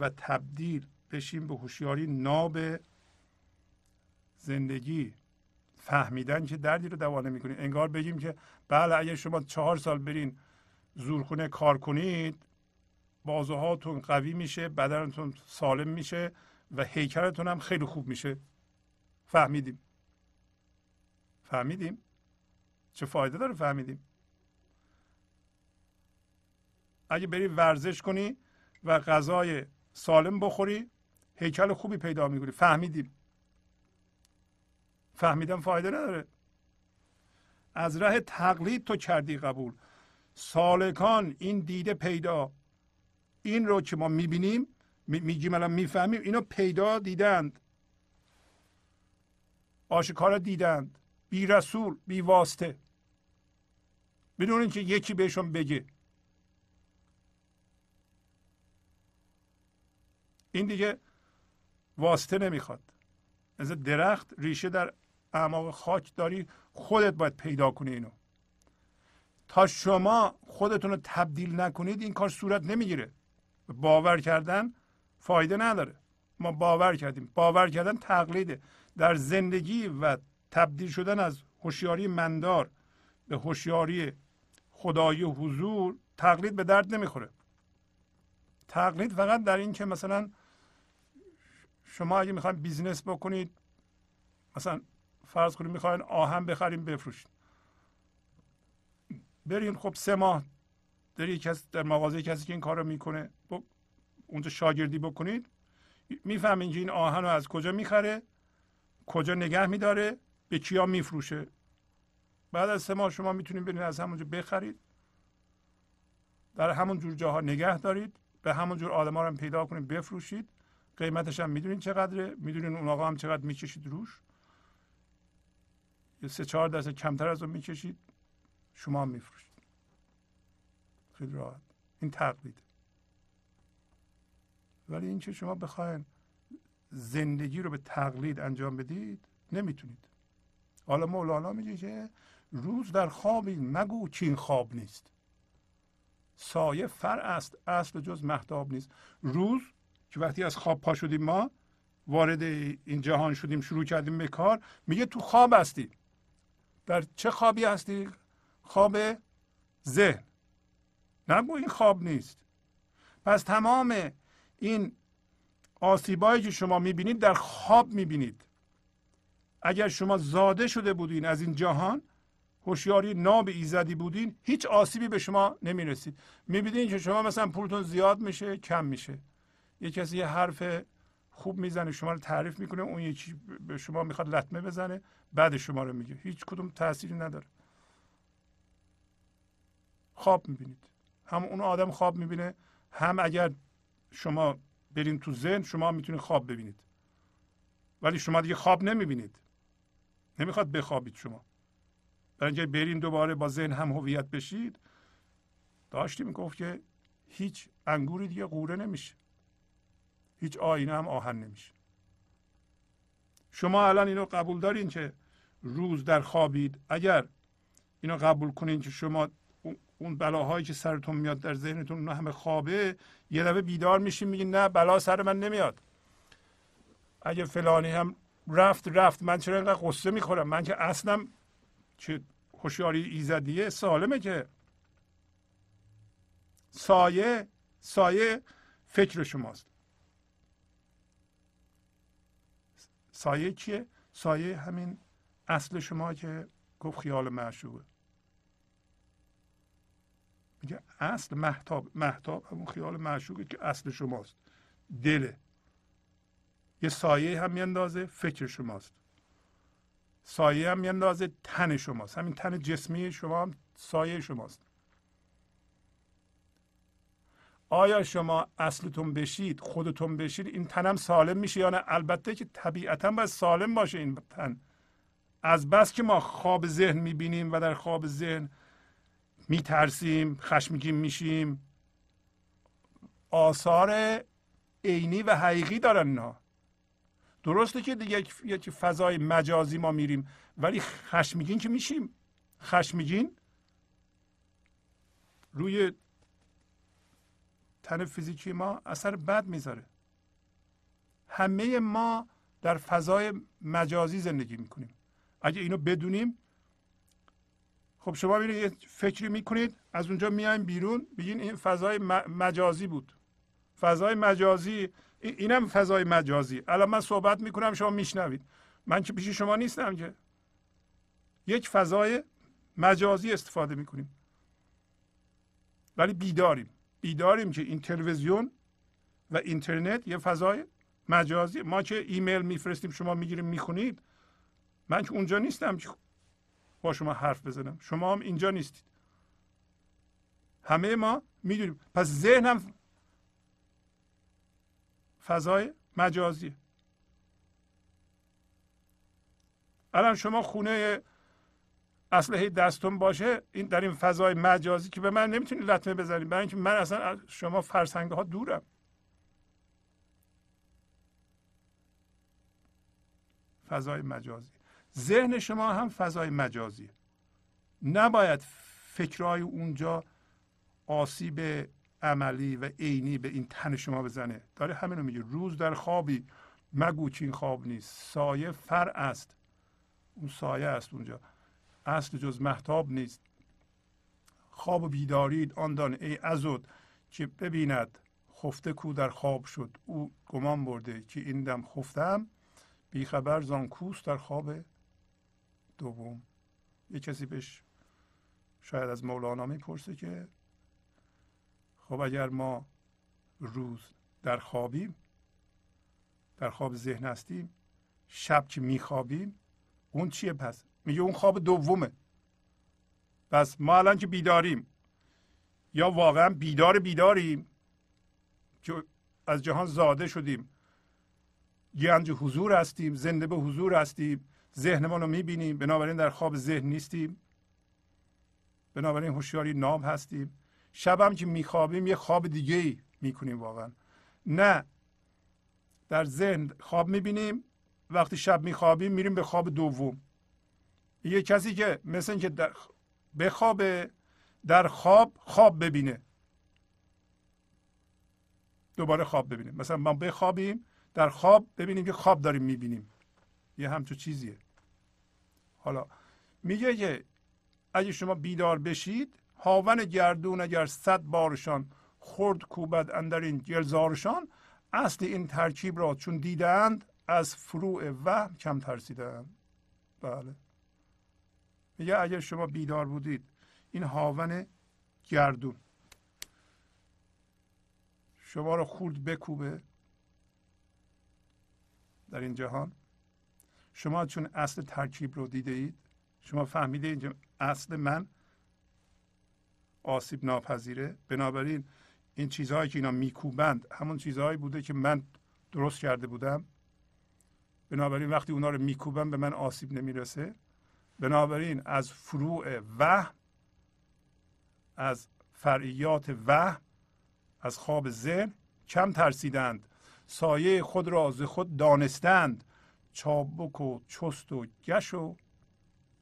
و تبدیل بشیم به هوشیاری ناب زندگی. فهمیدن که دردی رو دوا نمی‌کنه. انگار بگیم که بله اگه شما 4 سال برین زورخونه کار کنید، بازوهاتون قوی میشه، بدنتون سالم میشه و هیکلتون هم خیلی خوب میشه. فهمیدیم چه فایده داره. فهمیدیم اگه بری ورزش کنی و غذای سالم بخوری، هیکل خوبی پیدا می‌کنی. فهمیدیم. فهمیدم فایده نداره. از راه تقلید تو کردی قبول، سالکان این دیده پیدا. این رو که ما می‌بینیم میگیم الان می‌فهمیم، اینو پیدا دیدند، آشکارا دیدند، بی رسول، بی واسطه، بدون اینکه یکی بهشون بگه. این دیگه واسطه نمیخواد. مثل درخت ریشه در اعماق خاک داری، خودت باید پیدا کنی اینو. تا شما خودتون رو تبدیل نکنید این کار صورت نمیگیره. باور کردن فایده نداره. ما باور کردیم. باور کردن تقلیده. در زندگی و تبدیل شدن از هوشیاری مندار به هوشیاری خدای حضور، تقلید به درد نمیخوره. تقلید فقط در این که مثلا شما اگه میخواین بیزنس بکنید، مثلا فرض کنید میخواین آهن بخریم بفروشید، برین خب 3 ماه در مغازه کسی که این کار رو میکنه اونجا شاگردی بکنید، میفهمین که این آهن رو از کجا میخره، کجا نگه میداره، به کیا میفروشه. بعد از 3 ماه شما میتونید برید از همونجا بخرید، در همون جور جاها نگه دارید، به همون جور آدما رو هم پیدا کنید بفروشید، قیمتش هم میدونید چقدره، میدونید اون آقا هم چقدر میکشید روش، یه 3-4 درصد کمتر از اون میکشید، شما هم میفروشید خیلی راحت. این تقلید. ولی اینکه شما بخواید زندگی رو به تقلید انجام بدید نمیتونید. حالا مولانا میگه که روز در خوابی مگو چین خواب نیست، سایه فرع است اصل جز مهتاب نیست. روز که وقتی از خواب پا شدیم، ما وارد این جهان شدیم، شروع کردیم به کار، میگه تو خواب هستی، در چه خوابی هستی؟ خواب ذهن. نگو این خواب نیست. پس تمام این آسیبایی که شما میبینید در خواب میبینید. اگر شما زاده شده بودین از این جهان، هوشیاری ناب ایزدی بودین، هیچ آسیبی به شما نمیرسید. میبینید که شما مثلا پولتون زیاد میشه، کم میشه. یه کسی یه حرف خوب میزنه، شما رو تعریف میکنه، اون یکی به شما میخواد لطمه بزنه، بعد شما رو میگه. هیچ کدوم تأثیری نداره. خواب میبینید. هم اون آدم خواب میبینه، هم اگر شما برین تو ذهن شما میتونید خواب ببینید. ولی شما دیگه خواب نمیبینید. نمیخواد بخوابید شما. برای اینکه برین دوباره با ذهن هم هویت بشید، داشتی میگفت که هیچ انگوری دیگه قوره نمیشه. هیچ آینه هم آهن نمیشه. شما الان اینو قبول دارین که روز در خوابید. اگر اینو قبول کنین که شما اون بلاهایی که سرتون میاد در ذهنتون اون همه خوابه، یه دفعه بیدار میشین میگین نه بلا سر من نمیاد. اگه فلانی هم رفت من چرا اینقدر قصه میخورم؟ من که اصلا چه هوشیاری ایزدیه سالمه که. سایه فکر شماست. سایه چیه؟ سایه همین اصل شما که گفت خیال معشوقه. میگه اصل محتاب همون خیال معشوقه که اصل شماست. دله. یه سایه هم میاندازه فکر شماست. سایه هم میاندازه تن شماست. همین تن جسمی شما هم سایه شماست. آیا شما اصلتون بشید، خودتون بشید، این تنم سالم میشه یا نه؟ البته که طبیعتاً باید سالم باشه این تن. از بس که ما خواب ذهن میبینیم و در خواب ذهن میترسیم، خشمگین میشیم، آثار عینی و حقیقی دارن اینا. درسته که دیگه یک فضای مجازی ما میریم، ولی خشمگین که میشیم. خشمگین روی تن فیزیکی ما اثر بد میذاره. همه ما در فضای مجازی زندگی میکنیم. اگه اینو بدونیم، خب شما میرید یه فکری میکنید، از اونجا میایم بیرون، بگین این فضای مجازی بود. فضای مجازی، اینم فضای مجازی. الان من صحبت میکنم شما میشنوید. من که پیش شما نیستم که. یک فضای مجازی استفاده میکنیم. ولی بیداریم که این تلویزیون و اینترنت یه فضای مجازی. ما که ایمیل میفرستیم شما میگیریم میخونید. من که اونجا نیستم که با شما حرف بزنم. شما هم اینجا نیستید. همه ما میدونیم. پس ذهن هم فضای مجازی. الان شما خونه اسلحه دستون باشه، این در این فضای مجازی که به من نمیتونید لطمه بزنید، برای اینکه من اصلا از شما فرسنگ ها دورم. فضای مجازی. ذهن شما هم فضای مجازی. نباید فکرهای اونجا آسیب عملی و عینی به این تن شما بزنه. داره همینو میگه. روز در خوابی، مگو چین خواب نیست. سایه فرع است. اون سایه است اونجا. اصل جز مهتاب نیست. خواب و بیدارید آن دان ای ازد که ببیند خفته کو در خواب شد. او گمان برده که این دم خفتم، بیخبر زان کوست در خواب دوم. یه کسی بهش شاید از مولانا میپرسه که خب اگر ما روز در خوابیم، در خواب ذهن هستیم، شب که میخوابیم اون چیه پس؟ میگه اون خواب دومه. پس ما الان که بیداریم، یا واقعا بیداریم که از جهان زاده شدیم، گنج حضور هستیم، زنده به حضور هستیم، ذهنمون رو میبینیم، بنابراین در خواب ذهن نیستیم، بنابراین هوشیاری ناب هستیم. شب هم که میخوابیم یه خواب دیگه ای میکنیم واقعا. نه در ذهن خواب میبینیم، وقتی شب میخوابیم میریم به خواب دوم. یه کسی که مثل اینکه بخوابه، در خواب ببینه، دوباره خواب ببینه. مثلا ما بخوابیم، در خواب ببینیم که خواب داریم میبینیم. یه همچون چیزیه. حالا میگه که اگه شما بیدار بشید، هاون گردون اگر 100 بارشان خورد کوبد اندر این گلزارشان. اصل این ترکیب را چون دیدند از فروع وهم کم ترسیدند. بله، میگه اگر شما بیدار بودید، این هاون گردون شما را خورد بکوبه در این جهان. شما چون اصل ترکیب رو دیده اید، شما فهمیده اید که اصل من آسیب ناپذیره، بنابراین این چیزهایی که اینا میکوبند همون چیزهایی بوده که من درست کرده بودم، بنابراین وقتی اونا رو میکوبم به من آسیب نمیرسه. بنابراین از فروع وهم، از فرعیات وهم، از خواب ذهن کم ترسیدند، سایه خود را ز خود دانستند، چابک و چست و گش و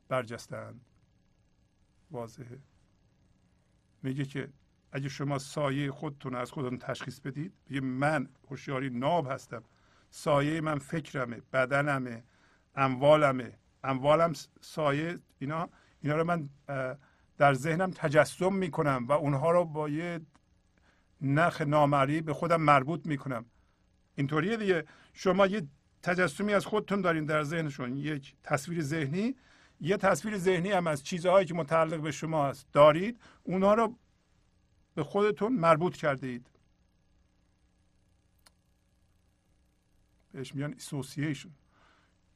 برجستند. واضحه. میگه که اگه شما سایه خودتون از خودتون تشخیص بدید، میگه من هوشیاری ناب هستم، سایه من فکرمه، بدنمه، اموالمه، اموالم سایه، اینا رو من در ذهنم تجسم میکنم و اونها رو با یه نخ نامرئی به خودم مربوط میکنم. اینطوریه دیگه. شما یه تجسمی از خودتون دارین در ذهنشون، یک تصویر ذهنی، یه تصویر ذهنی هم از چیزهایی که متعلق به شما است دارید، اونها رو به خودتون مربوط کرده اید. بهش میگن اسوسییشن.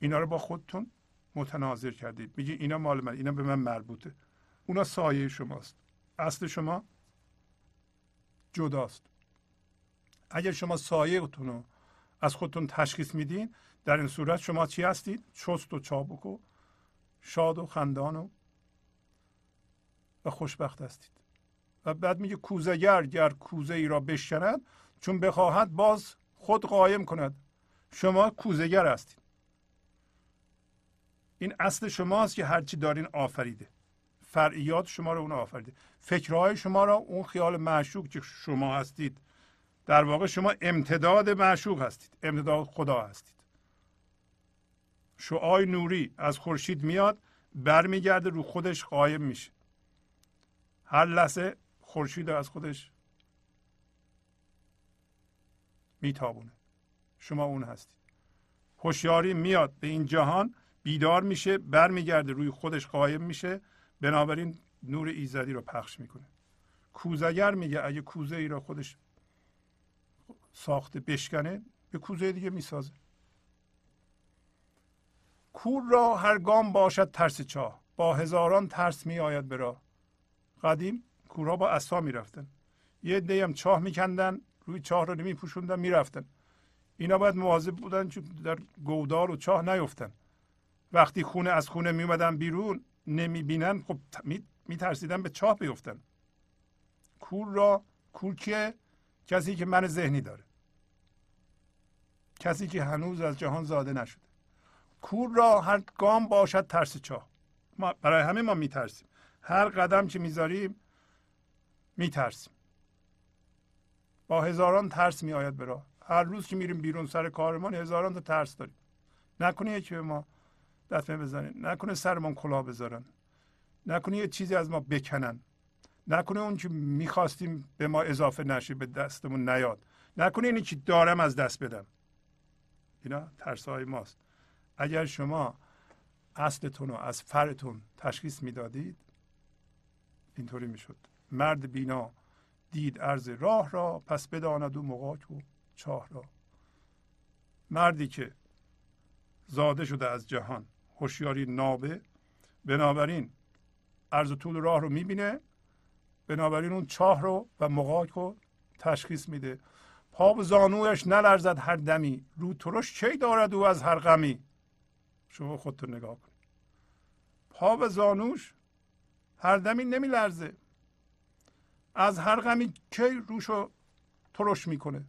اینا رو با خودتون متناظر کردید، میگی اینا مال من، اینا به من مربوطه. اونا سایه شماست، اصل شما جداست. اگر شما سایه‌تون رو از خودتون تشخیص میدین، در این صورت شما چی هستید؟ چست و چابک و شاد و خندان و خوشبخت هستید. و بعد میگه کوزگر گر کوزه ای را بشکند، چون بخواهد باز خود قایم کند. شما کوزگر هستید. این اصل شماست که هرچی دارین آفریده. فرعیات شما رو اون آفریده. فکرهای شما را اون خیال معشوق که شما هستید. در واقع شما امتداد معشوق هستید، امتداد خدا هستید. شعاع نوری از خورشید میاد، برمیگرده رو خودش قایم میشه. هر لحظه خورشید از خودش میتابونه. شما اون هستید. هوشیاری میاد به این جهان، بیدار میشه، برمیگرده روی خودش قایم میشه، بنابراین نور ایزدی رو پخش میکنه. کوزگر میگه اگه کوزه ای را خودش ساخته بشکنه، به کوزه دیگه میسازه. کور را هر گام باشد ترس چاه، با هزاران ترس می آید به راه. قدیم کورها با عصا می رفتن، یه عده‌ای هم چاه میکندن، روی چاه رو نمی پوشوندن می رفتن. اینا باید مواظب بودن چون در گودال و چاه نیفتن. وقتی خونه از خونه می اومدن بیرون نمی بینن، خب می ترسیدن به چاه بیفتن. کور که کسی که من ذهنی داره، کسی که هنوز از جهان زاده نشده. کور را هر گام باشد ترس چاه. ما برای همه ما میترسیم، هر قدم که میذاریم میترسیم. با هزاران ترس میآید به راه. هر روز که میریم بیرون سر کارمان هزاران تا ترس داریم. نکنه یکی به ما دفعه بزنه، نکنه سرمون کلاه بذارن، نکنه یه چیزی از ما بکنن، نکنه اون که میخواستیم به ما اضافه نشه، به دستمون نیاد، نکنه اینی که دارم از دست بدم. اینا ترس‌های ماست. اگر شما اصلتون رو از فرتون تشخیص میدادید، اینطوری میشد. مرد بینا دید عرض راه را، پس بداند و مقاک و چاه را. مردی که زاده شده از جهان، هوشیاری نابه، بنابراین عرض طول راه رو میبینه، بنابراین اون چاه رو و مقاک رو تشخیص میده. پا به زانویش نلرزد هر دمی، رو ترش چه دارد او از هر غمی. شما خودتون نگاه کنید. پا به زانوش هر دمی نمی لرزه. از هر غمی که روشو ترش میکنه،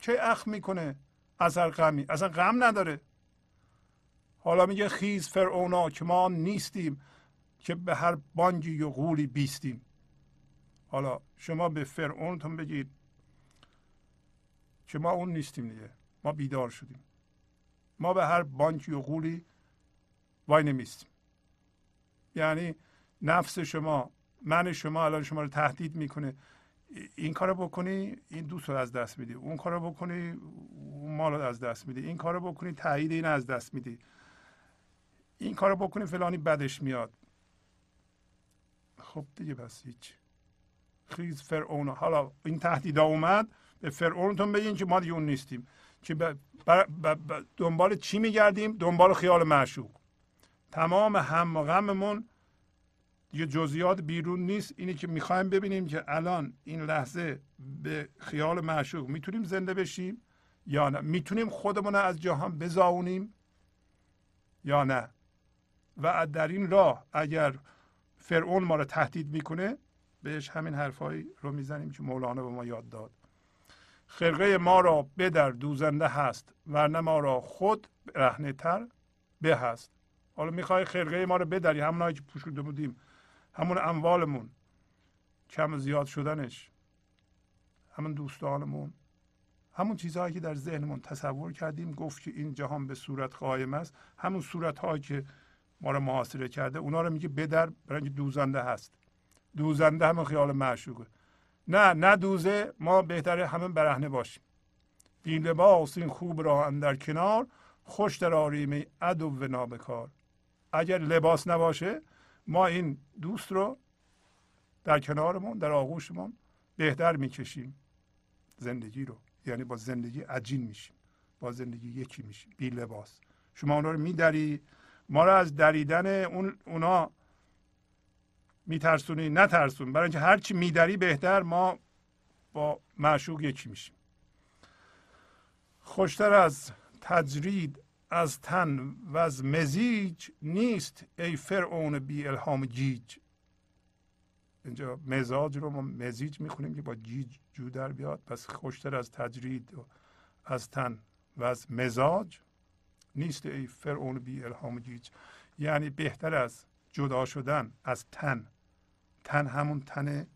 چه اخم میکنه از هر غمی، اصلا غم نداره. حالا میگه خیز فرعونا که ما نیستیم، که به هر بانگی و غولی بیستیم. حالا شما به فرعونتون بگید که ما اون نیستیم دیگه، ما بیدار شدیم، ما به هر بانکی و غولی وای نمیستیم، یعنی نفس شما، من شما الان شما رو تهدید میکنه، این کارو بکنی این دوست رو از دست میدی، اون کارو بکنی اون مال رو از دست میدی، این کارو بکنی تایید این از دست میدی، این کارو بکنی فلانی بدش میاد. خب دیگه بس هیچ. خیز فرعون، حالا این تهدیدا اومد به فرعون، تون بگین که ما دیگه اون نیستیم که دنبال چی میگردیم؟ دنبال خیال معشوق. تمام هم و غممون دیگه جزئیات بیرون نیست، اینی که میخوایم ببینیم که الان این لحظه به خیال معشوق میتونیم زنده بشیم یا نه، میتونیم خودمون رو از جهان بزاونیم یا نه. و در این راه اگر فرعون ما رو تهدید میکنه بهش همین حرفایی رو میزنیم که مولانا به ما یاد داد: خرقه ما را بدر دوزنده هست، ورنه ما را خود رهنه تر به هست. حالا میخوای خرقه ما رو بدری، همونایی که پوشیده بودیم، همون اموالمون، کم زیاد شدنش، همون دوستانمون، همون چیزهایی که در ذهنمون تصور کردیم گفت که این جهان به صورت قائم است، همون صورتهایی که ما رو محاصره کرده اونا رو میگه بدر، برای اینکه دوزنده هست. دوزنده همون خیال معشوقه. نه دوزه، ما بهتره همه برهنه باشیم. بی لباس این خوب را اندر کنار، خوش در آریم عدو و نابکار. اگر لباس نباشه ما این دوست رو در کنارمون، در آغوشمون بهتر میکشیم زندگی رو، یعنی با زندگی عجین میشیم، با زندگی یکی میشیم. بی لباس شما اونا رو میدری، ما رو از دریدن اونا میترسونی. نترسون، برای اینکه هرچی میدری بهتر ما با معشوق یکی میشیم. خوشتر از تجرید از تن و از مزیج نیست ای فرعون بی الهام گیج. اینجا مزاج رو ما مزیج میخونیم که با گیج جو در بیاد. پس خوشتر از تجرید از تن و از مزاج نیست ای فرعون بی الهام گیج، یعنی بهتر از جدا شدن از تن همون تنه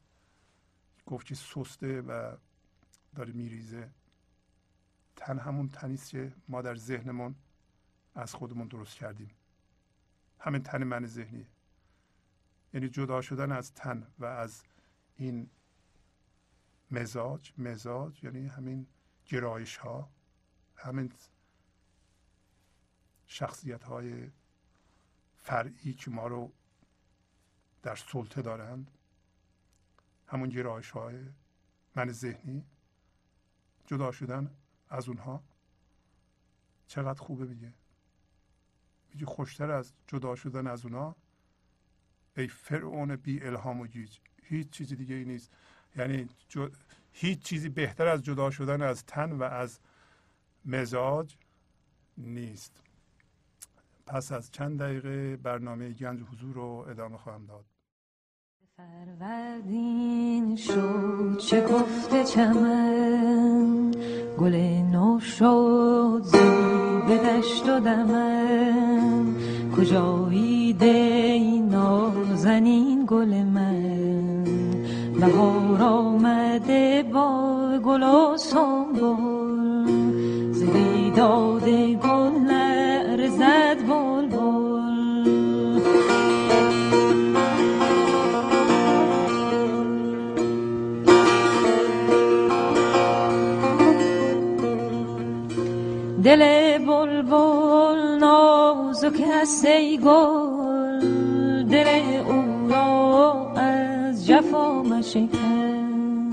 گفت که سسته و داره میریزه. تن همون تنیست که ما در ذهنمون از خودمون درست کردیم، همین تن من ذهنیه. یعنی جدا شدن از تن و از این مزاج یعنی همین گرایش ها، همین شخصیت های فرعی که ما رو در سلطه دارند، همون گرایش های من ذهنی، جدا شدن از اونها چقدر خوبه. میگه خوشتر از جدا شدن از اونها ای فرعون بی الهام و گیج. هیچ چیزی دیگه ای نیست، یعنی هیچ چیزی بهتر از جدا شدن از تن و از مزاج نیست. پس از چند دقیقه برنامه گنج حضور رو ادامه خواهم داد. فروردین شد چه گفته چمن، گل نو شد زیبه دشت و دمن، کجایی دی نازنین گل من، بهار آمده با گل و سنبل، ز بیداد گل نرزد دل بلبل نازک است ای گل، دل او را از جفا مشکن،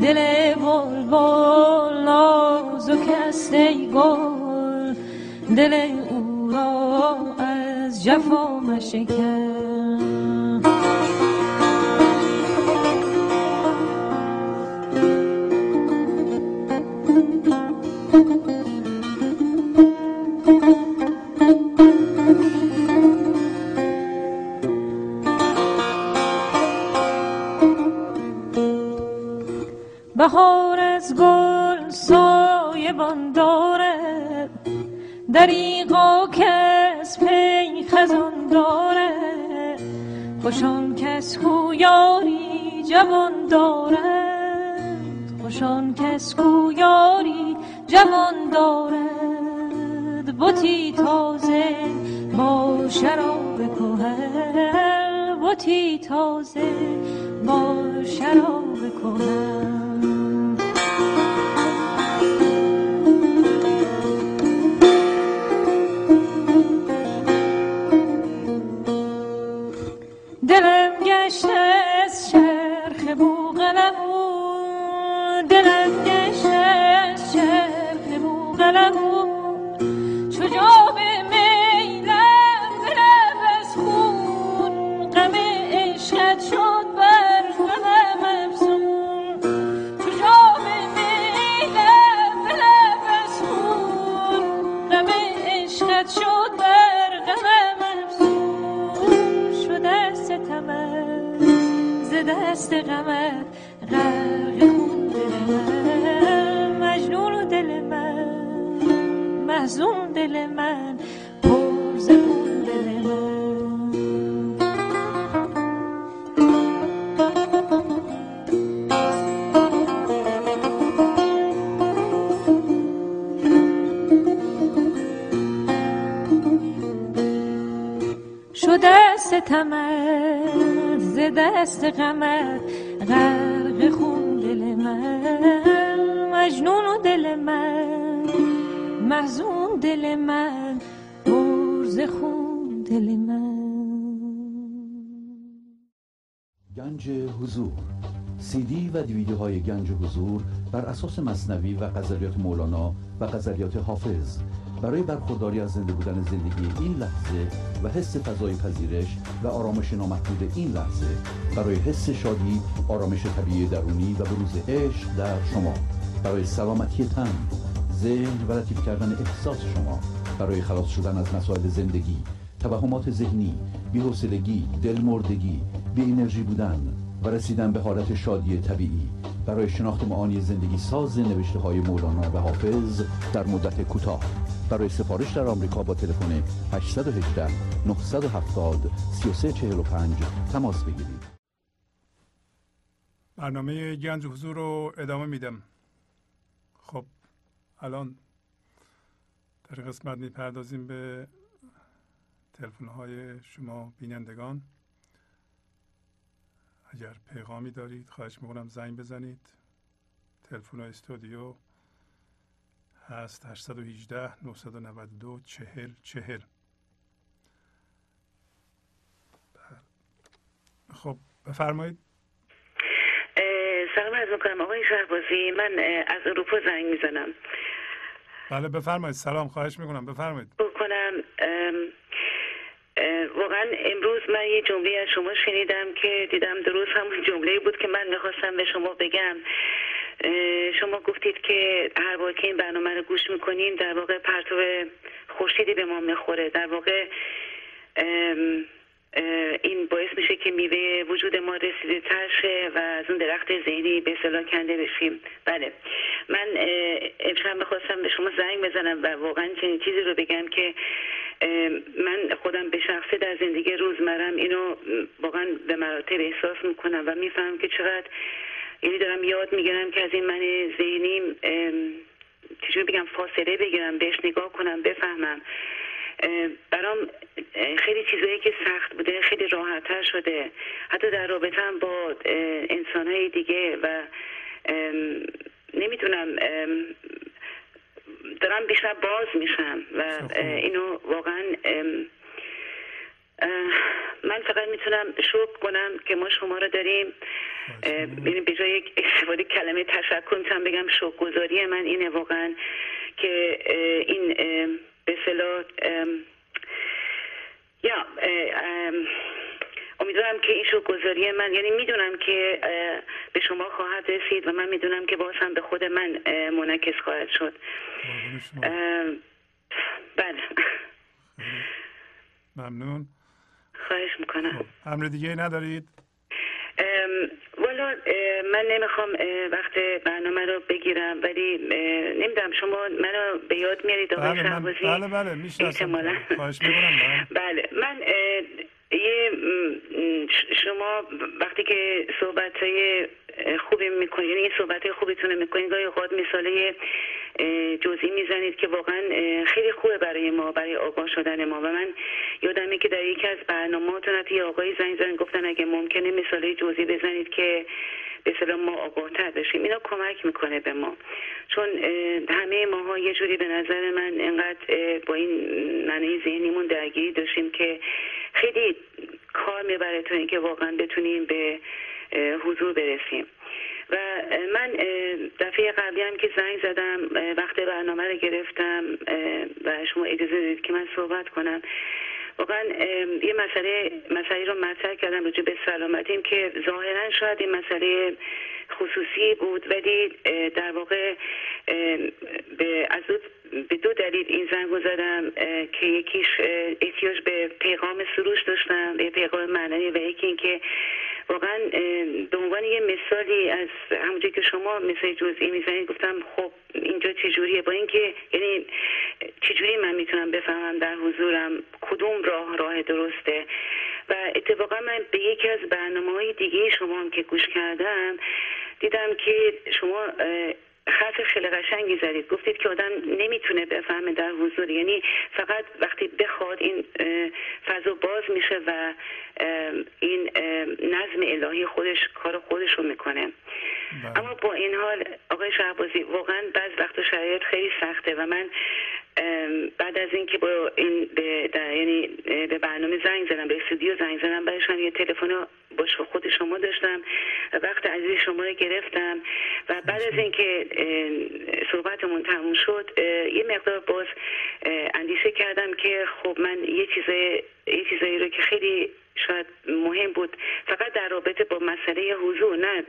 دل بلبل نازک است ای گل، دل او را از جفا مشکن. بهار از گل سایبان دارد، دریغا کس پی خزان دارد، خوشان کس کو یاری جوان دارد، خوشان کس کو یاری جوان دارد. بتی تازه با شراب کهن بتی تازه، با شراب کهن. دلم گشته از چرخ بوقلمون، دلم گشته از چرخ بوقلمون، چو جام می لب از خون، غم عشقت شد بر غمم افزون، چو جام می لب از خون، غم عشقت شد بر غمم افزون. شده ستمت ز دست غمت غرق خون دلم، مجنون دل من، محزون دل من، پر ز خون دل من. شده ستمت ز دست غمت غرق خون دل من، مجنون دل من، محزون دل من، پر ز خون دل من. گنج حضور، سی دی و دیویدیوهای گنج حضور بر اساس مثنوی و غزلیات مولانا و غزلیات حافظ برای برخورداری از زنده بودن زندگی این لحظه و حس فضای پذیرش و آرامش نامحدود این لحظه، برای حس شادی، آرامش طبیعی درونی و بروز عشق در شما، برای سلامتی تن، ذهن و لطیف کردن احساس شما، برای خلاص شدن از مسائل زندگی، توهمات ذهنی، بی‌حوصلگی، دلمردگی، بی انرژی بودن و رسیدن به حالت شادی طبیعی، برای شناخت معانی زندگی ساز نوشته‌های مولانا و حافظ در مدت کوتاه. برای سفارش در آمریکا با تلفن 818 970 3345 تماس بگیرید. برنامه گنج حضور رو ادامه میدم. خب الان در قسمت میپردازیم به تلفن‌های شما بینندگان. اگر پیغامی دارید خواهش می‌کنم زنگ بزنید. تلفن‌های استودیو هست 818 992 40 40. خب بفرمایید. سلام عرض می‌کنم آقای شهبازی، من از اروپا زنگ میزنم. بله بفرمایید. سلام، خواهش می‌کنم بفرمایید. بکنم واقعا امروز من یه جمله از شما شنیدم که دیدم درست همون جمله‌ای بود که من می‌خواستم به شما بگم. شما گفتید که هر بار که این برنامه رو گوش میکنیم در واقع پرتو خورشیدی به ما میخوره، در واقع این باعث میشه که میوه وجود ما رسیده تر شه و از اون درخت ذهنی به اصطلاح کنده بشیم. بله من امشب میخواستم به شما زنگ بزنم و واقعا چنین چیزی رو بگم که من خودم به شخصه در زندگی روزمرم اینو واقعا به مراتب احساس میکنم و میفهمم که چقدر، یعنی دارم یاد میگیرم که از این من ذهنیم چجوری بگم فاصله بگیرم، بهش نگاه کنم، بفهمم. برام خیلی چیزایی که سخت بوده خیلی راحت‌تر شده، حتی در رابطه‌ام با انسان‌های دیگه و نمیدونم دارم بیشتر باز میشم و اینو واقعا من فقط میتونم شکر کنم که ما شما رو داریم. یعنی به جای یک استفاده کلمه تشکر میتونم بگم شکرگزاری من اینه واقعا که این به اصطلاح یا امیدوارم که این شکرگزاری من، یعنی میدونم که به شما خواهد رسید و من میدونم که باز هم به خود من منعکس خواهد شد. بله ممنون. خواهش میکنم. امر دیگه ندارید؟ والا من نمیخوام وقت برنامه رو بگیرم ولی نمیدونم شما منو به یاد میارید آقای شهبازی؟ بله بله میشناسم. خواهش میکنم. بله من شما وقتی که صحبت‌های خوبی میکنید، یعنی این صحبت‌های خوبتون میکنید، گاهی اوقات مثاله جزئی میزنید که واقعا خیلی خوبه برای ما، برای آگاه شدن ما. و من یادمه که در یکی از برنامه‌هاتون حتی آقای زنگ زدن گفتن اگه ممکنه مثاله جزئی بزنید که به سلام ما آگاه‌تر بشیم. اینا کمک میکنه به ما، چون همه ماها یه جوری به نظر من انقدر با این معنی ذهنیمون درگیری داشتیم که خیلی کار میبره تا اینکه واقعا بتونیم به حضور برسیم. و من دفعه قبلی هم که زنگ زدم وقت برنامه رو گرفتم و شما اجازه دادید که من صحبت کنم، واقعا یه مسئله رو مطرح کردم راجع به سلامتیم که ظاهرا شاید این مسئله خصوصی بود، ولی در واقع به دو دلیل این زنگو زدم که یکیش احتیاج به پیغام سروش داشتم، به پیغام معنوی، و یکی این که واقعا به عنوان یه مثالی از همونجایی که شما مثال جزئی میزنید گفتم خب اینجا چجوریه، با اینکه یعنی چجوری من میتونم بفهمم در حضورم کدوم راه درسته. و اتفاقا من به یکی از برنامه‌های دیگه شما هم که گوش کردم دیدم که شما حرف خیلی قشنگی زدید، گفتید که آدم نمیتونه بفهمه در حضور، یعنی فقط وقتی بخواد این فضا باز میشه و این نظم الهی خودش کار خودش رو میکنه. اما با این حال آقای شهبازی واقعا بعض وقت شرایط خیلی سخته و من بعد از اینکه با این یعنی به برنامه زنگ زدم، به استودیو زنگ زدم، برایشان یه تلفن با خود شما داشتم و وقت عزیز شما رو گرفتم و بعد از اینکه صحبتمون تموم شد یه مقدار باز اندیشه کردم که خب من یه چیزایی رو که خیلی شاید مهم بود فقط در رابطه با مسئله حضور، نه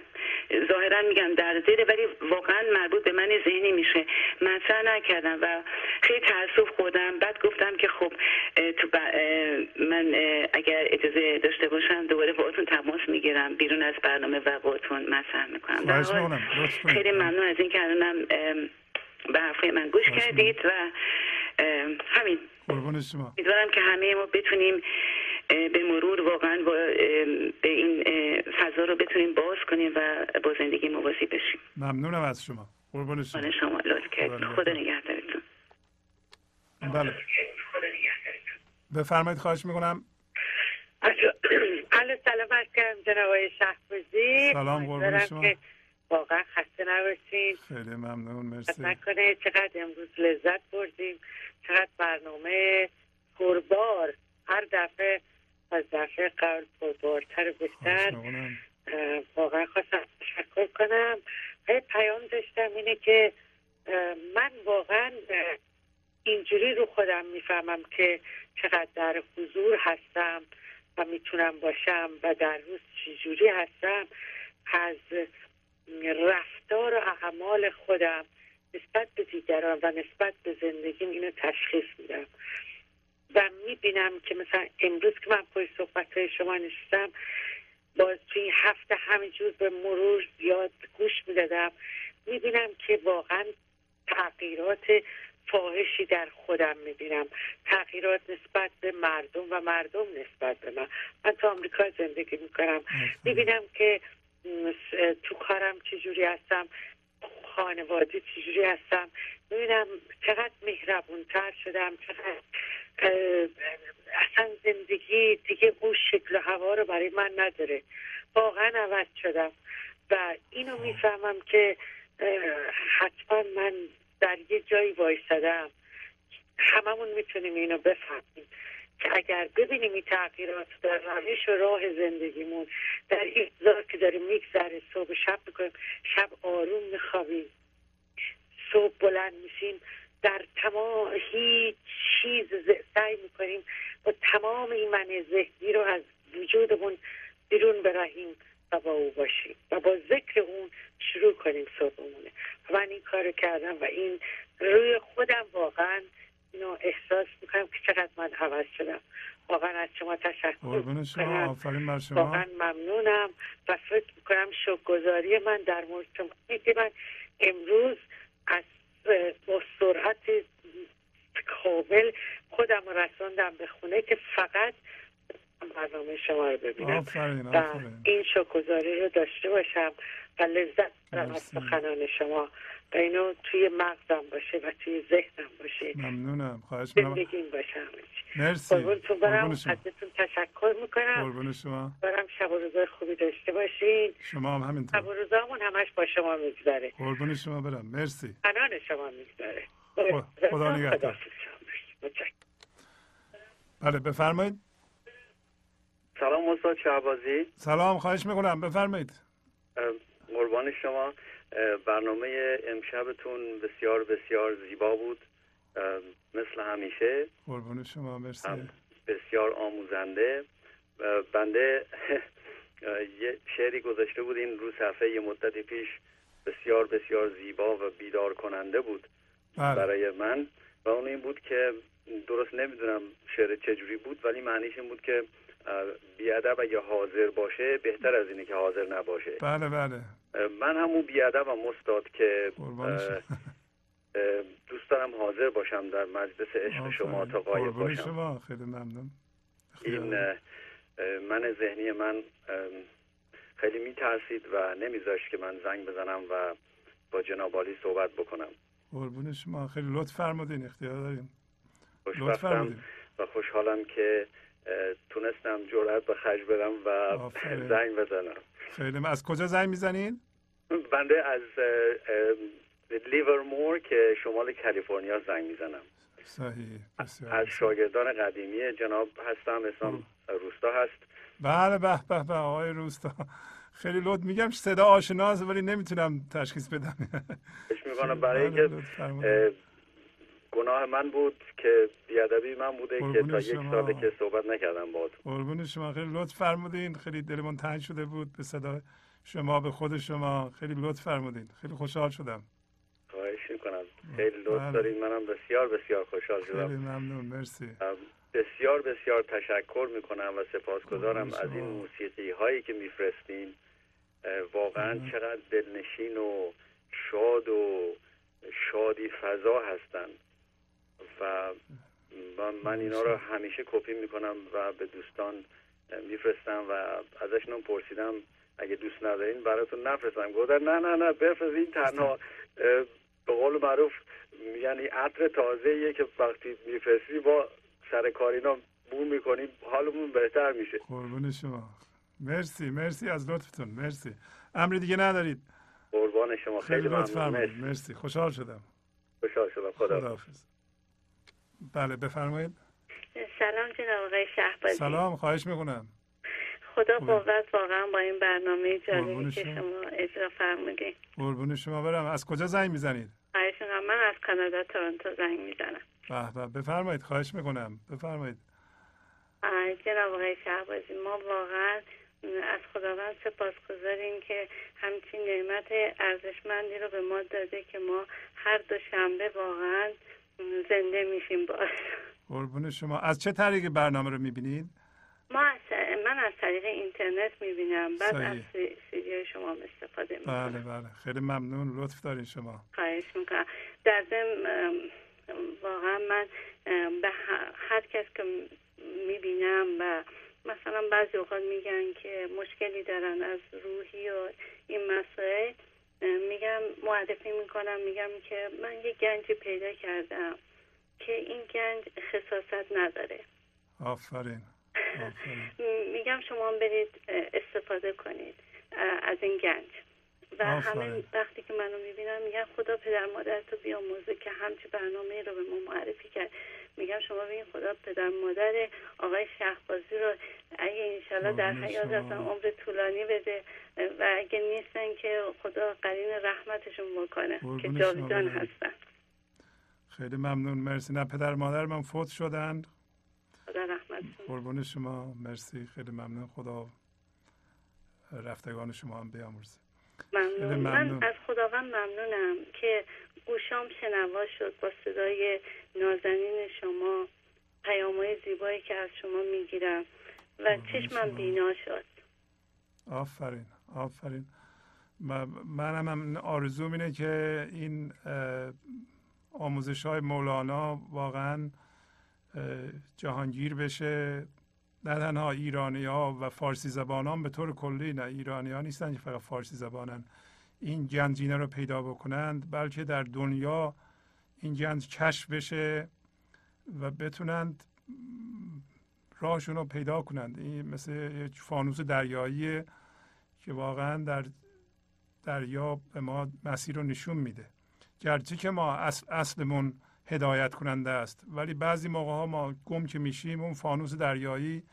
ظاهرا میگم در دل ولی واقعا مربوط به من ذهنی میشه، مطرح نکردم و خیلی تأسف خوردم. بعد گفتم که خب من اگر اجازه داشته باشم دوباره باهاتون تماس میگیرم بیرون از برنامه و باهاتون مطرح میکنم. در حال خیلی ممنون از این که الانم به حرفای من گوش کردید و همین، امیدوارم که همه ما بتونیم به مرور واقعا به این فضا رو بتونیم باز کنیم و با زندگی موازی بشیم. ممنونم از شما. قربان شما. لطف کردید. خدا نگهدارتون. بله. بفرمایید خواهش می‌کنم. علیکم سلام عرض کردم جناب آقای شهبازی. سلام قربان شما. واقعا خسته نباشید. خیلی ممنون، مرسی. متشکرم. چقدر امروز لذت بردیم. چقدر برنامه پربار، هر دفعه از دفعه قبل پربارتر و بیشتر. واقعا خواستم تشکر کنم. یه پیام داشتم اینه که من واقعا اینجوری رو خودم میفهمم که چقدر در حضور هستم و میتونم باشم و در روز چجوری هستم، از رفتار و اعمال خودم نسبت به دیگران و نسبت به زندگیم اینو تشخیص میدم و میبینم که مثلا امروز که من پای صحبت‌های شما نشستم باز توی این هفته همینجور به مرور زیاد گوش میدادم، میبینم که واقعا تغییرات فاحشی در خودم میبینم، تغییرات نسبت به مردم و مردم نسبت به من تو آمریکا زندگی میکنم، میبینم که تو کارم چجوری هستم، خانواده چجوری هستم، میبینم چقدر مهربونتر شدم، چقدر اصلا زندگی دیگه اون شکل و هوا رو برای من نداره، واقعا عوض شدم و اینو میفهمم که حتما من در یه جایی وایسادم. هممون میتونیم اینو بفهمیم که اگر ببینیم این تغییرات در روش و راه زندگیمون، در این زار که داریم میگذره، صبح شب میکنیم، شب آروم میخوابیم، صبح بلند میشیم، در تمام هیچ چیز سعی میکنیم و تمام این من ذهنی رو از وجودمون بیرون برهیم و با او باشیم و با ذکر اون شروع کنیم صبحمونه. من این کار رو کردم و این روی خودم واقعا اینو احساس میکنم که چقدر من عوض شدم. واقعا از شما تشکر میکنم، واقعا ممنونم و فکر میکنم شکرگزاری من در مورد شما اینه من امروز از با سرعت کامل خودم رساندم به خونه که فقط برنامه شما رو ببینم. آفرین، آفرین. و این شکرگزاری رو داشته باشم و لذت برم از سخنان شما و اینو توی مغزم باشه و توی ذهنم باشه. ممنونم، خواهش می‌کنم. بگیم باشم. مرسی. قربونتون برم، ازتون تشکر میکنم. قربون شما. برم شب و روزای خوبی داشته باشین. شما هم همینطور. شب و روزامون همش با شما می‌گذره. قربون شما برم. مرسی. حنان شما می‌گذره. خدا نگهدار. بله بفرمایید. سلام موسی شهبازی. سلام، خواهش میکنم بفرمایید. قربان شما، برنامه امشبتون بسیار بسیار زیبا بود مثل همیشه. قربان شما، مرسی. بسیار آموزنده. بنده یه شعری گذاشته بود این رو صفحه یه مدتی پیش، بسیار بسیار زیبا و بیدار کننده بود برای من و اون این بود که درست نمیدونم شعر چجوری بود ولی معنیش این بود که بیادب اگه حاضر باشه بهتر از اینه که حاضر نباشه. بله بله. من همون بیادبم استاد که دوست دارم حاضر باشم در مجلس عشق شما تا غایب باشم. شما خیلی ممنون. این من ذهنی من خیلی میترسید و نمیذاشت که من زنگ بزنم و با جنابعالی صحبت بکنم. قربون شما، خیلی لطف فرمودین، اختیار داریم. خوشبختم و خوشحالم که تونستم جرأت به خرج بدم و زنگ بزنم. خیلی. از کجا زنگ میزنین؟ بنده از لیورمور که شمال کالیفرنیا زنگ میزنم. صحیح. از شاگردان قدیمی جناب هستم، اسمم روستا هست. بله به به به، آقای روستا خیلی لطف. میگم صدا آشناست ولی نمیتونم تشخیص بدم. اش میگم برای اینکه گناه من بود که بیادبی من بوده که تا یک ساله که صحبت نکردم با تو. قربون شما، خیلی لطف فرمودین، خیلی دلمون تنگ شده بود به صدا شما، به خود شما. خیلی لطف فرمودین، خیلی خوشحال شدم. خواهش میکنم، خیلی لطف دارین، منم بسیار بسیار خوشحال شدم. خیلی ممنون، مرسی. بسیار بسیار تشکر میکنم و سپاسگزارم از این موسیقی هایی که میفرستین. واقعا چقدر دلنشین و شادی فضا هستن و من اینا رو همیشه کپی میکنم و به دوستان میفرستم و ازشون پرسیدم اگه دوست ندارین براتون نفرستم. گفتن نه نه نه بفرستین، تنها به قول معروف یعنی عطر تازه‌ایه که وقتی میفرستی با سر کار اینا بو میکنی حالمون بهتر میشه. قربون شما، مرسی، مرسی از لطفتون، مرسی. امری دیگه ندارید؟ قربان شما، خیلی ممنون، مرسی، خوشحال شدم. خوشحال شدم، خداحافظ. بله بفرمایید. سلام جناب آقای شهبازی. سلام، خواهش میکنم. خدا قوت واقعا با این برنامه جالبی که شما اجرا فرمودید. قربون شما برم. از کجا زنگ میزنید؟ خواهش میکنم، من از کانادا تورنتو زنگ میزنم. به بفرمایید، خواهش میکنم بفرمایید. جناب آقای شهبازی، ما واقعا از خداوند سپاسگزاریم که همچین نعمت ارزشمندی رو به ما داده که ما هر دوشنبه واقعا زنده میشیم باز. قربون شما. از چه طریق برنامه رو میبینید؟ من از طریق اینترنت میبینم، بعد از سیدی شما استفاده میکنم. بله بله، خیلی ممنون، لطف دارین شما. خواهش میکنم. در ضمن واقعا من به هر کس که میبینم و مثلا بعضی اوقات میگن که مشکلی دارن از روحی و این مسائل، میگم معرفی میکنم، میگم که من یه گنجی پیدا کردم که این گنج خصاصت نداره. آفرین، آفرین. میگم شما برید استفاده کنید از این گنج و آفرین. همه وقتی که منو میبینم میگم خدا پدر مادرتو بیامرزه که همچین برنامه رو به ما معرفی کرد. میگم شما ببین خدا پدر مادر آقای شهبازی رو اگه انشالله در حیات هستن عمر طولانی بده و اگه نیستن که خدا قرین رحمتشون بکنه که جاودان هستن. خیلی ممنون، مرسی. نه پدر مادر من فوت شدن، خدا رحمتشون. قربون شما، مرسی، خیلی ممنون. خدا رفتگان شما هم بیامرزه. ممنون. من از خداوند ممنونم که گوشام شنوا شد با صدای نازنین شما، پیام‌های زیبایی که از شما میگیرم و چشمم بینا شد. آفرین، آفرین. منم آرزوم اینه که این آموزش‌های مولانا واقعا جهانگیر بشه نه تنها ایرانی ها و فارسی زبانان به طور کلی، نه ایرانی ها نیستن که فقط فارسی زبانن این گنجینه رو پیدا بکنند، بلکه در دنیا این گنج کشف بشه و بتونند راهشون رو پیدا کنند. این مثل یه فانوس دریایی که واقعا در دریا به ما مسیر رو نشون میده، گرچه که ما اصلمون هدایت کننده است، ولی بعضی موقع ها ما گم که میشیم اون فانوس دریایی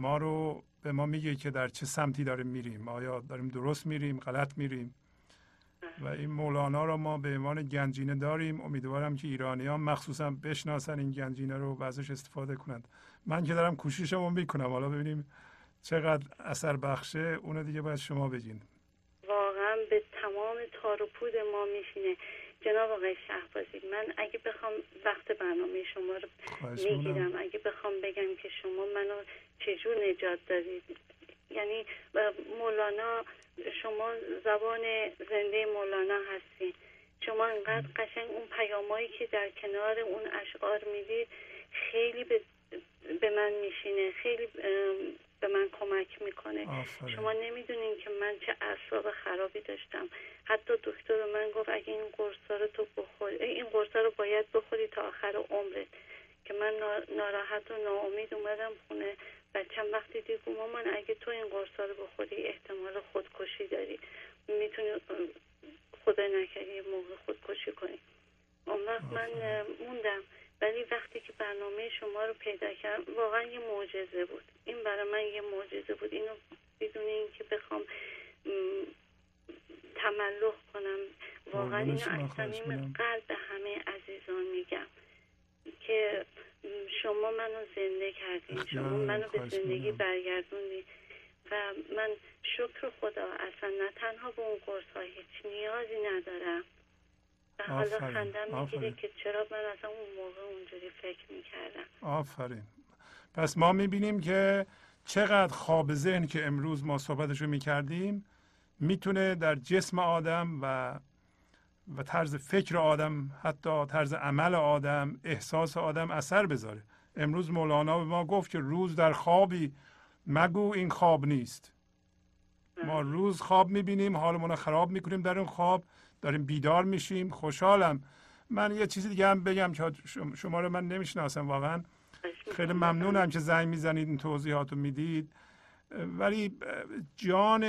ما رو به ما میگه که در چه سمتی داریم میریم، آیا داریم درست میریم، غلط میریم. و این مولانا رو ما به عنوان گنجینه داریم، امیدوارم که ایرانیان مخصوصا بشناسن این گنجینه رو و ازش استفاده کنند. من که دارم کوششمو میکنم، حالا ببینیم چقدر اثر بخشه، اون دیگه باید شما بگین. واقعا به تمام تار و پود ما میشینه. جناب آقای شهبازی، من اگه بخوام وقت برنامه شما رو میگیرم، اگه بخوام بگم که شما منو چجور نجات دادید، یعنی مولانا، شما زبان زنده مولانا هستید. شما انقدر قشنگ اون پیامایی که در کنار اون اشعار میدید خیلی به من میشینه، خیلی به من کمک میکنه. آفره. شما نمیدونین که من چه اعصاب خرابی داشتم. حتی دکتر به من گفت اگه این قرصا رو تو بخوری، این قرصا رو باید بخوری تا آخر عمرت، که من ناراحت و ناامید اومدم خونه. بچم وقتی دید گفت مامان اگه تو این قرصا رو بخوری احتمال خودکشی داری، میتونی خدای نکرده یه موقع خودکشی کنی. اون وقت من موندم، ولی وقتی که برنامه شما رو پیدا کردم واقعا یه معجزه بود. این برای من یه معجزه بود، اینو بدون اینکه بخوام تملق کنم. واقعا اینو از صمیم قلب به همه عزیزان میگم که شما منو زنده کردین، شما منو به زندگی برگردوندین و من شکر خدا اصلا نه تنها به اون قرص‌ها هیچ نیازی ندارم. حالا خندم میگیره که چرا من اصلا اون موقع اونجوری فکر میکردم. آفرین. پس ما میبینیم که چقدر خواب ذهن که امروز ما صحبتشو میکردیم میتونه در جسم آدم و طرز فکر آدم، حتی طرز عمل آدم، احساس آدم اثر بذاره. امروز مولانا به ما گفت که روز در خوابی مگو این خواب نیست. ما روز خواب میبینیم، حالمون رو خراب میکنیم، در اون خواب داریم بیدار میشیم. خوشحالم. من یه چیزی دیگه هم بگم که شما رو من نمیشناسم واقعا، خیلی ممنونم که زنگ میزنید، این توضیحاتو میدید. ولی جان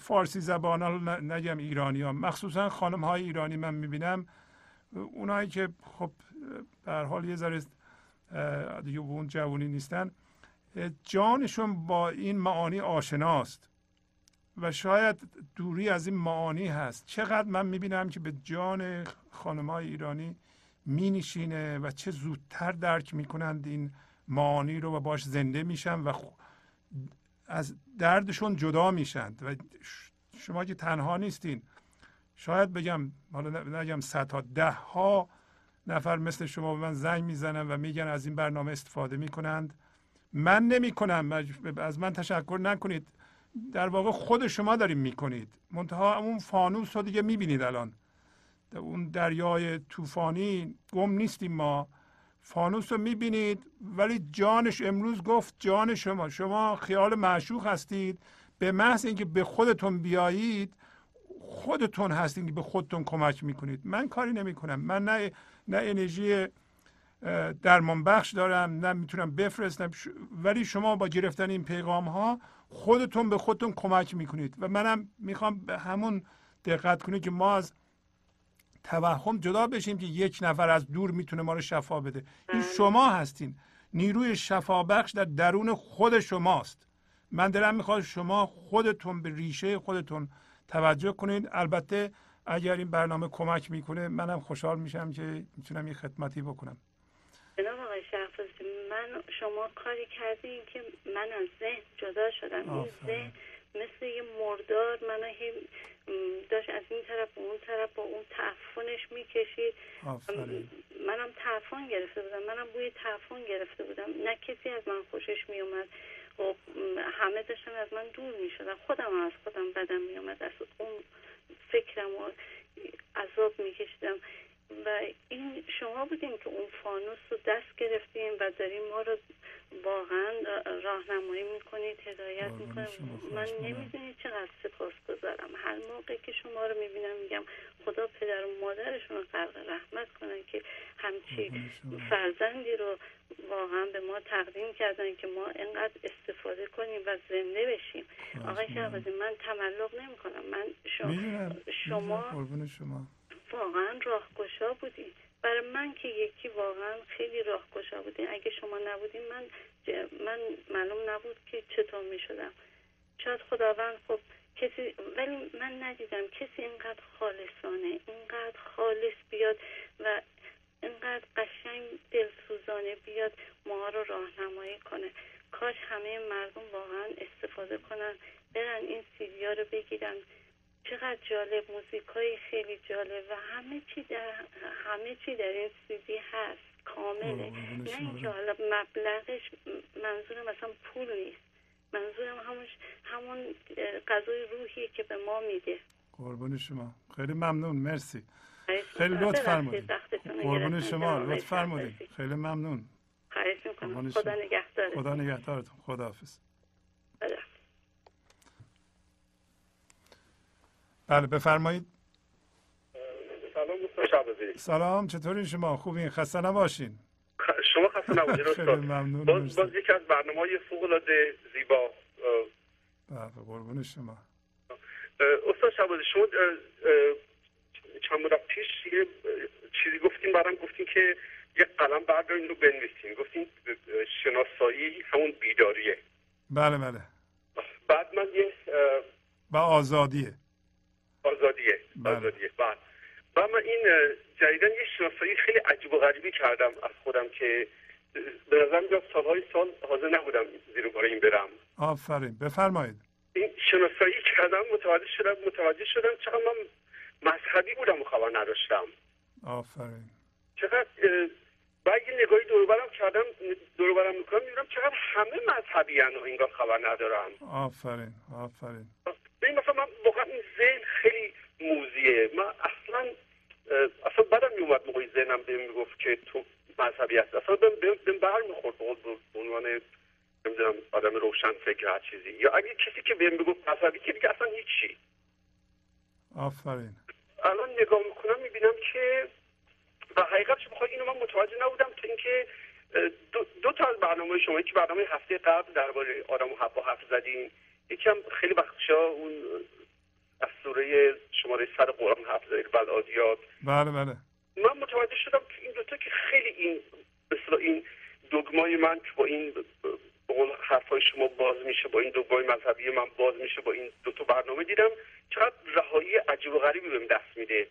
فارسی زبانان، نگم ایرانی ها، مخصوصا خانم های ایرانی من میبینم، اونایی که خب به هر حال یه ذره دیگه اون جوانی نیستن، جانشون با این معانی آشناست و شاید دوری از این معانی هست. چقدر من میبینم که به جان خانم‌های ایرانی مینشینه و چه زودتر درک میکنند این معانی رو و باش زنده میشن و از دردشون جدا میشند. و شما که تنها نیستین، شاید بگم، حالا نگم صدها، ده ها نفر مثل شما به من زنگ میزنن و میگن از این برنامه استفاده میکنند. من نمیکنم، از من تشکر نکنید، در واقع خود شما داریم میکنید، منتها اون فانوس رو دیگه میبینید. الان در اون دریای طوفانی گم نیستیم ما، فانوس رو میبینید. ولی جانش، امروز گفت جان شما، شما خیال معشوق هستید، به محض اینکه به خودتون بیایید خودتون هستید که به خودتون کمک میکنید. من کاری نمیکنم، من نه انرژی درمان بخش دارم، نه میتونم بفرستم، ولی شما با گرفتن این پیغام ها خودتون به خودتون کمک میکنید. و منم میخوام به همون دقت کنید که ما از توهم جدا بشیم که یک نفر از دور میتونه ما رو شفا بده. این شما هستین، نیروی شفا بخش در درون خود شماست. من دلم میخواد شما خودتون به ریشه خودتون توجه کنید. البته اگر این برنامه کمک میکنه منم خوشحال میشم که میتونم یه خدمتی بکنم. جناب آقای شهبازی، من شما کاری کردین که من از ذهن جدا شدم. این ذهن مثل یه مردار منو داشت از این طرف به اون طرف با اون تعفنش میکشید. منم تعفن گرفته بودم، منم بوی تعفن گرفته بودم، نه کسی از من خوشش میومد و همه داشتن از من دور میشدن. خودم از خودم بدم میومد، از اون فکرم و عذاب میکشیدم. و این شما بودیم که اون فانوس رو دست گرفتیم و داریم ما رو واقعا راهنمایی میکنید، هدایت میکنید. من نمیدونید چقدر سپاسگزارم. هر موقع که شما رو میبینم میگم خدا پدر و مادرشون رو غرق رحمت کنن که همچین فرزندی رو واقعا به ما تقدیم کردن که ما اینقدر استفاده کنیم و زنده بشیم. آقای شهبازی، من تملق نمی کنم. من شما واقعا راهگشا بودید برای من که یکی، واقعا خیلی راهگشا بودین. اگه شما نبودین من معلوم نبود که چطور میشدم. شاید خداوند خب کسی، ولی من ندیدم کسی اینقدر خالصانه، اینقدر خالص بیاد و اینقدر قشنگ دلسوزانه بیاد ما رو راهنمایی کنه. کاش همه مردم واقعا استفاده کنن، برن این سیدیا رو بگیرن. چقدر جالب، موزیکای خیلی جالب و همه چی در این سیدی هست، کامله. نه اینکه حالا مبلغش، منظورم مثلا پول نیست، منظورم همون غذای روحیه که به ما میده. قربون شما، خیلی ممنون، مرسی، خیلی لطف فرمودید. قربون شما، لطف فرمودید، خیلی ممنون. خواهش می‌کنم، خدا نگهدارتون. خدا نگهدارتون، خداحافظ. بله بفرمایید. سلام دوست شهبازی. سلام، چطورین شما؟ خوبین؟ خسته نباشین. شما خسته نباشید. خیلی ممنون. باز یکی از برنامه‌های فوق‌العاده زیبا. بله قربون شما. استاد شهبازی، شما چند وقت پیش یه چیزی گفتیم، برام گفتیم که یه قلم بردارین رو بنویسین. گفتین شناسایی همون بیداریه. بله. بعد من یه و آزادیه. بعد من این جدیدن یه شناسایی خیلی عجیب و غریبی کردم از خودم که به نظرم میاد سالهای سال حاضر نبودم زیر بار این برم. آفرین، بفرمایید. این شناسایی کردم، متوجه شدم چقدر من مذهبی بودم و خبر نداشتم. آفرین. چقدر بعد یه نگاهی دور برم میکنم، میبینم چقدر همه مذهبی هن و اینگاه خبر ندارم. آفرین. این مثلا من واقعا این ذهن خیلی موزیه. من اصلا بدم میومد موقعی ذهنم بهم میگفت که تو مذهبی هست. اصلا بهم برمیخورد به عنوان نمیدونم آدم روشن فکر هر چیزی، یا اگه کسی که بهم میگفت مذهبی که دیگه اصلا هیچی. آفرین. الان نگاه میکنم میبینم که و حقیقتش بخواد اینو من متوجه نبودم تا اینکه دو تا از برنامه شما، یکی برنامه هفته قبل درباره آدم و حوا حرف زدین، یکی هم خیلی وقتشا اون از سوره شماره 100 قرآن حفظ بلعادیات. بله. من متوجه شدم که این دوتا که خیلی این دوگمای من که با این قول حرفای شما باز میشه، با این دوگمای مذهبی من باز میشه، با این دوتا برنامه دیدم چقدر رهایی عجیب و غریبی بهم دست میده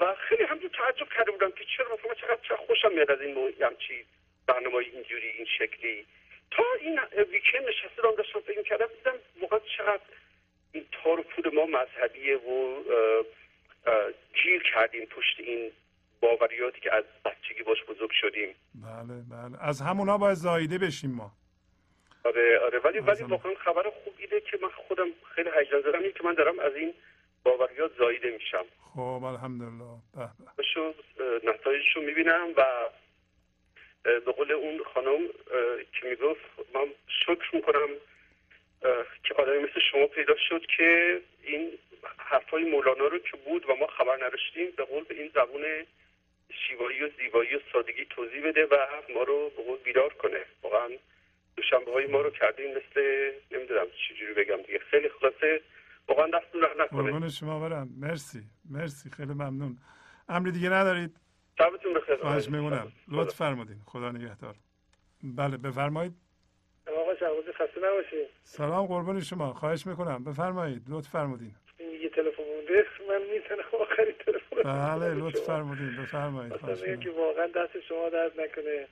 و خیلی همجور تعجب کرده بودم که چرا مثلا چقدر خوشم میاد از این همچی برنامه اینجوری این شکلی. تا این ویکند نشستم داشتم فکر می‌کردم، دیدم واقعا چقدر این تار و پود ما مذهبیه و گیر کردیم پشت این باوریاتی که از بچگی باش بزرگ شدیم. بله از همونها باید زایده بشیم ما. آره ولی واقعا خبر خوب ایده که من خودم خیلی هیجان زدم این که من دارم از این باوریات زایده میشم. خب الحمدلله. به شو نتایجش رو می‌بینم و به قول اون خانم که میگفت من شکر میکنم که آدمی مثل شما پیدا شد که این حرفای مولانا رو که بود و ما خبر نداشتیم به قول به این زبون شیوایی و زیبایی و سادگی توضیح بده و ما رو به قول بیدار کنه. واقعا دوشنبه های ما رو کردیم مثل نمیدونم چجوری بگم دیگه، خیلی خلاصه واقعا دستون رحم نکنه. قربون شما برم، مرسی خیلی ممنون. امری دیگه ندارید؟ شبتون بخیر. خواهش میمونم، لطف فرمودین، خدا نگهدار. بله بفرمایید. آقا شهبازی خسته نباشید. سلام قربون شما، خواهش میکنم بفرمایید، لطف فرمودین. یه تلفن مونده من میتونم آخرین تلفن. بله لطف فرمودین، بفرمایید. خواهش میکنم که واقعا دست شما درد نکنه.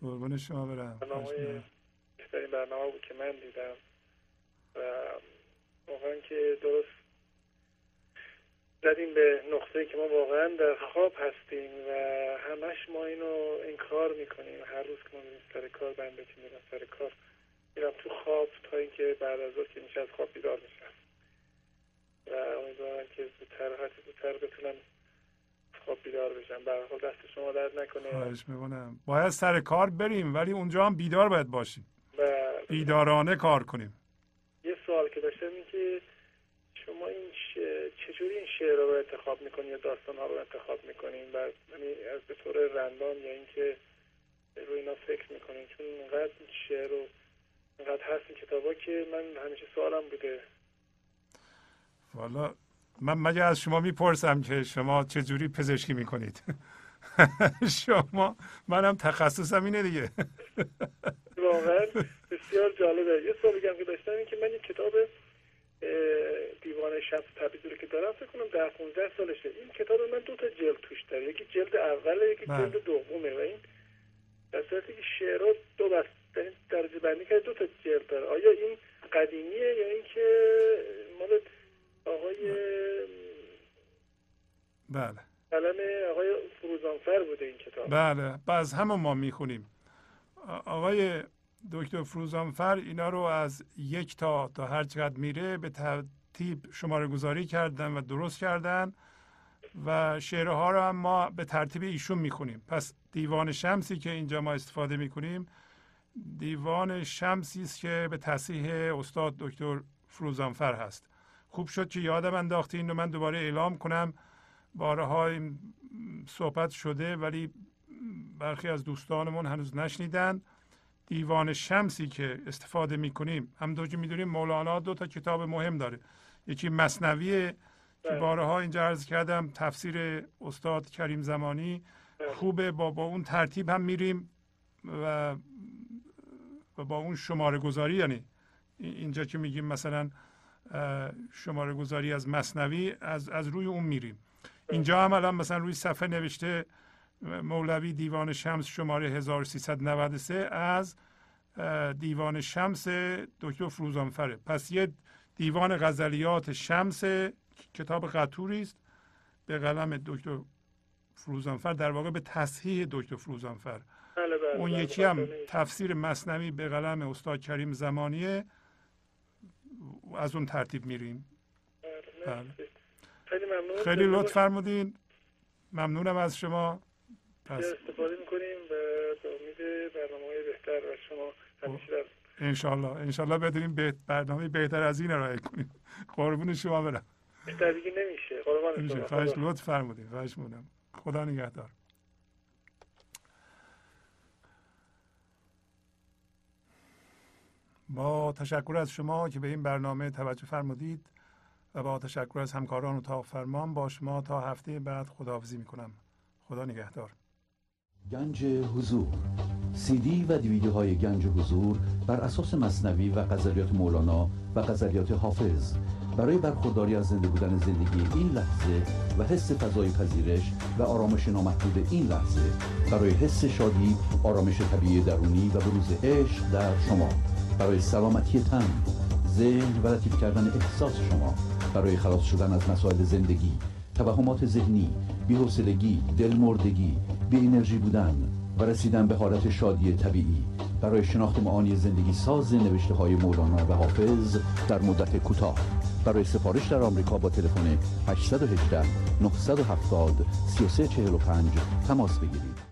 قربون شما برم. این برنامه بود که من دیدم و واقعا که درست زدیم به نقطه‌ای که ما واقعا در خواب هستیم و همش ما اینو انکار میکنیم. هر روز که ما میریم سر کار، بنده که میرم سر کار میرم تو خواب تا اینکه بعد از وقتی میشه از خواب بیدار میشم و امیدوارم که زودتر بتونم خواب بیدار بشم. به هر حال دست شما درد نکنه. خواهش می‌کنم. باید سر کار بریم ولی اونجا هم بیدار باید باشیم. بیدارانه کار کنیم. یه سوال که داشتم این که شما این چجوری این شعر رو انتخاب می‌کنین یا داستان‌ها رو انتخاب می‌کنین؟ و یعنی از به طور رندام یا اینکه روی اینا فکر می‌کنین؟ چون اینقدر شعر رو اینقدر هست این کتابا که من همیشه سوالم بوده. والا من مگه از شما میپرسم که شما چجوری پزشکی میکنید؟ شما منم تخصصم اینه دیگه. واقعا بسیار جالبه. یه سوال دیگه هم که داشتم این که من یک کتاب دیوان شمس تبریزی رو که دارم فکر کنم 10-15 سالشه. این کتاب من 2 تا جلد توش داره، یکی جلد اوله یکی جلد دومه و این در صورتی که شعرها دو بست درجه بندی کرده 2 تا جلد داره. آیا این قدیمیه یا اینکه مال آقای بله قلم آقای فروزانفر بوده این کتاب؟ بله باز همه ما میخونیم. آقای دکتر فروزانفر اینا رو از 1 تا هر چقدر میره به ترتیب شماره گذاری کردن و درست کردن و شعرها رو هم ما به ترتیب ایشون میخونیم. پس دیوان شمسی که اینجا ما استفاده میکنیم دیوان شمسی است که به تصحیح استاد دکتر فروزانفر هست. خوب شد که یادم انداختی این رو من دوباره اعلام کنم. بارها این صحبت شده ولی برخی از دوستانمون هنوز نشنیدن. دیوان شمسی که استفاده میکنیم همونطور که میدونیم مولانا 2 تا کتاب مهم داره. یکی مثنویه که بارها اینجا عرض کردم تفسیر استاد کریم زمانی خوبه. با اون ترتیب هم میریم و با اون شماره گذاری، یعنی اینجا که میگیم مثلا شماره گذاری از مثنوی از روی اون میریم. اینجا هم الان مثلا روی صفحه نوشته مولوی دیوان شمس شماره 1393 از دیوان شمس دکتر فروزانفره. پس یه دیوان غزلیات شمس کتاب قطوری است به قلم دکتر فروزانفر، در واقع به تصحیح دکتر فروزانفر. اون یکی هم تفسیر مثنوی به قلم استاد کریم زمانیه، از اون ترتیب میریم. خیلی لطف فرمودین. ممنونم از شما. استفاده میکنیم و به امید برنامه‌های بهتر از شما همیشه. انشالله بدونیم برنامه بهتر از این ارائه کنیم. قربون شما برم. بهتر دیگه نمیشه. قربان شما. خواهش لطف فرمودین. خواهش می‌کنم. خدا نگهدار. با تشکر از شما که به این برنامه توجه فرمودید و با تشکر از همکاران اتاق فرمان با شما تا هفته بعد خداحافظی میکنم. خدا نگهدار. گنج حضور CD و دیویدیوهای گنج حضور بر اساس مثنوی و غزلیات مولانا و غزلیات حافظ برای برخورداری از زنده بودن زندگی این لحظه و حس فضای پذیرش و آرامش نامحدود این لحظه، برای حس شادی، آرامش طبیعی درونی و بروز عشق در شما، برای سلامتی تن، ذهن و لطیف کردن احساس شما، برای خلاص شدن از مسائل زندگی، توهمات ذهنی، بی‌حوصلگی، دلمردگی، بی‌انرژی بودن و رسیدن به حالت شادی طبیعی، برای شناخت معانی زندگی ساز نوشته‌های مولانا و حافظ در مدت کوتاه، برای سفارش در آمریکا با تلفن 818 970 3345 تماس بگیرید.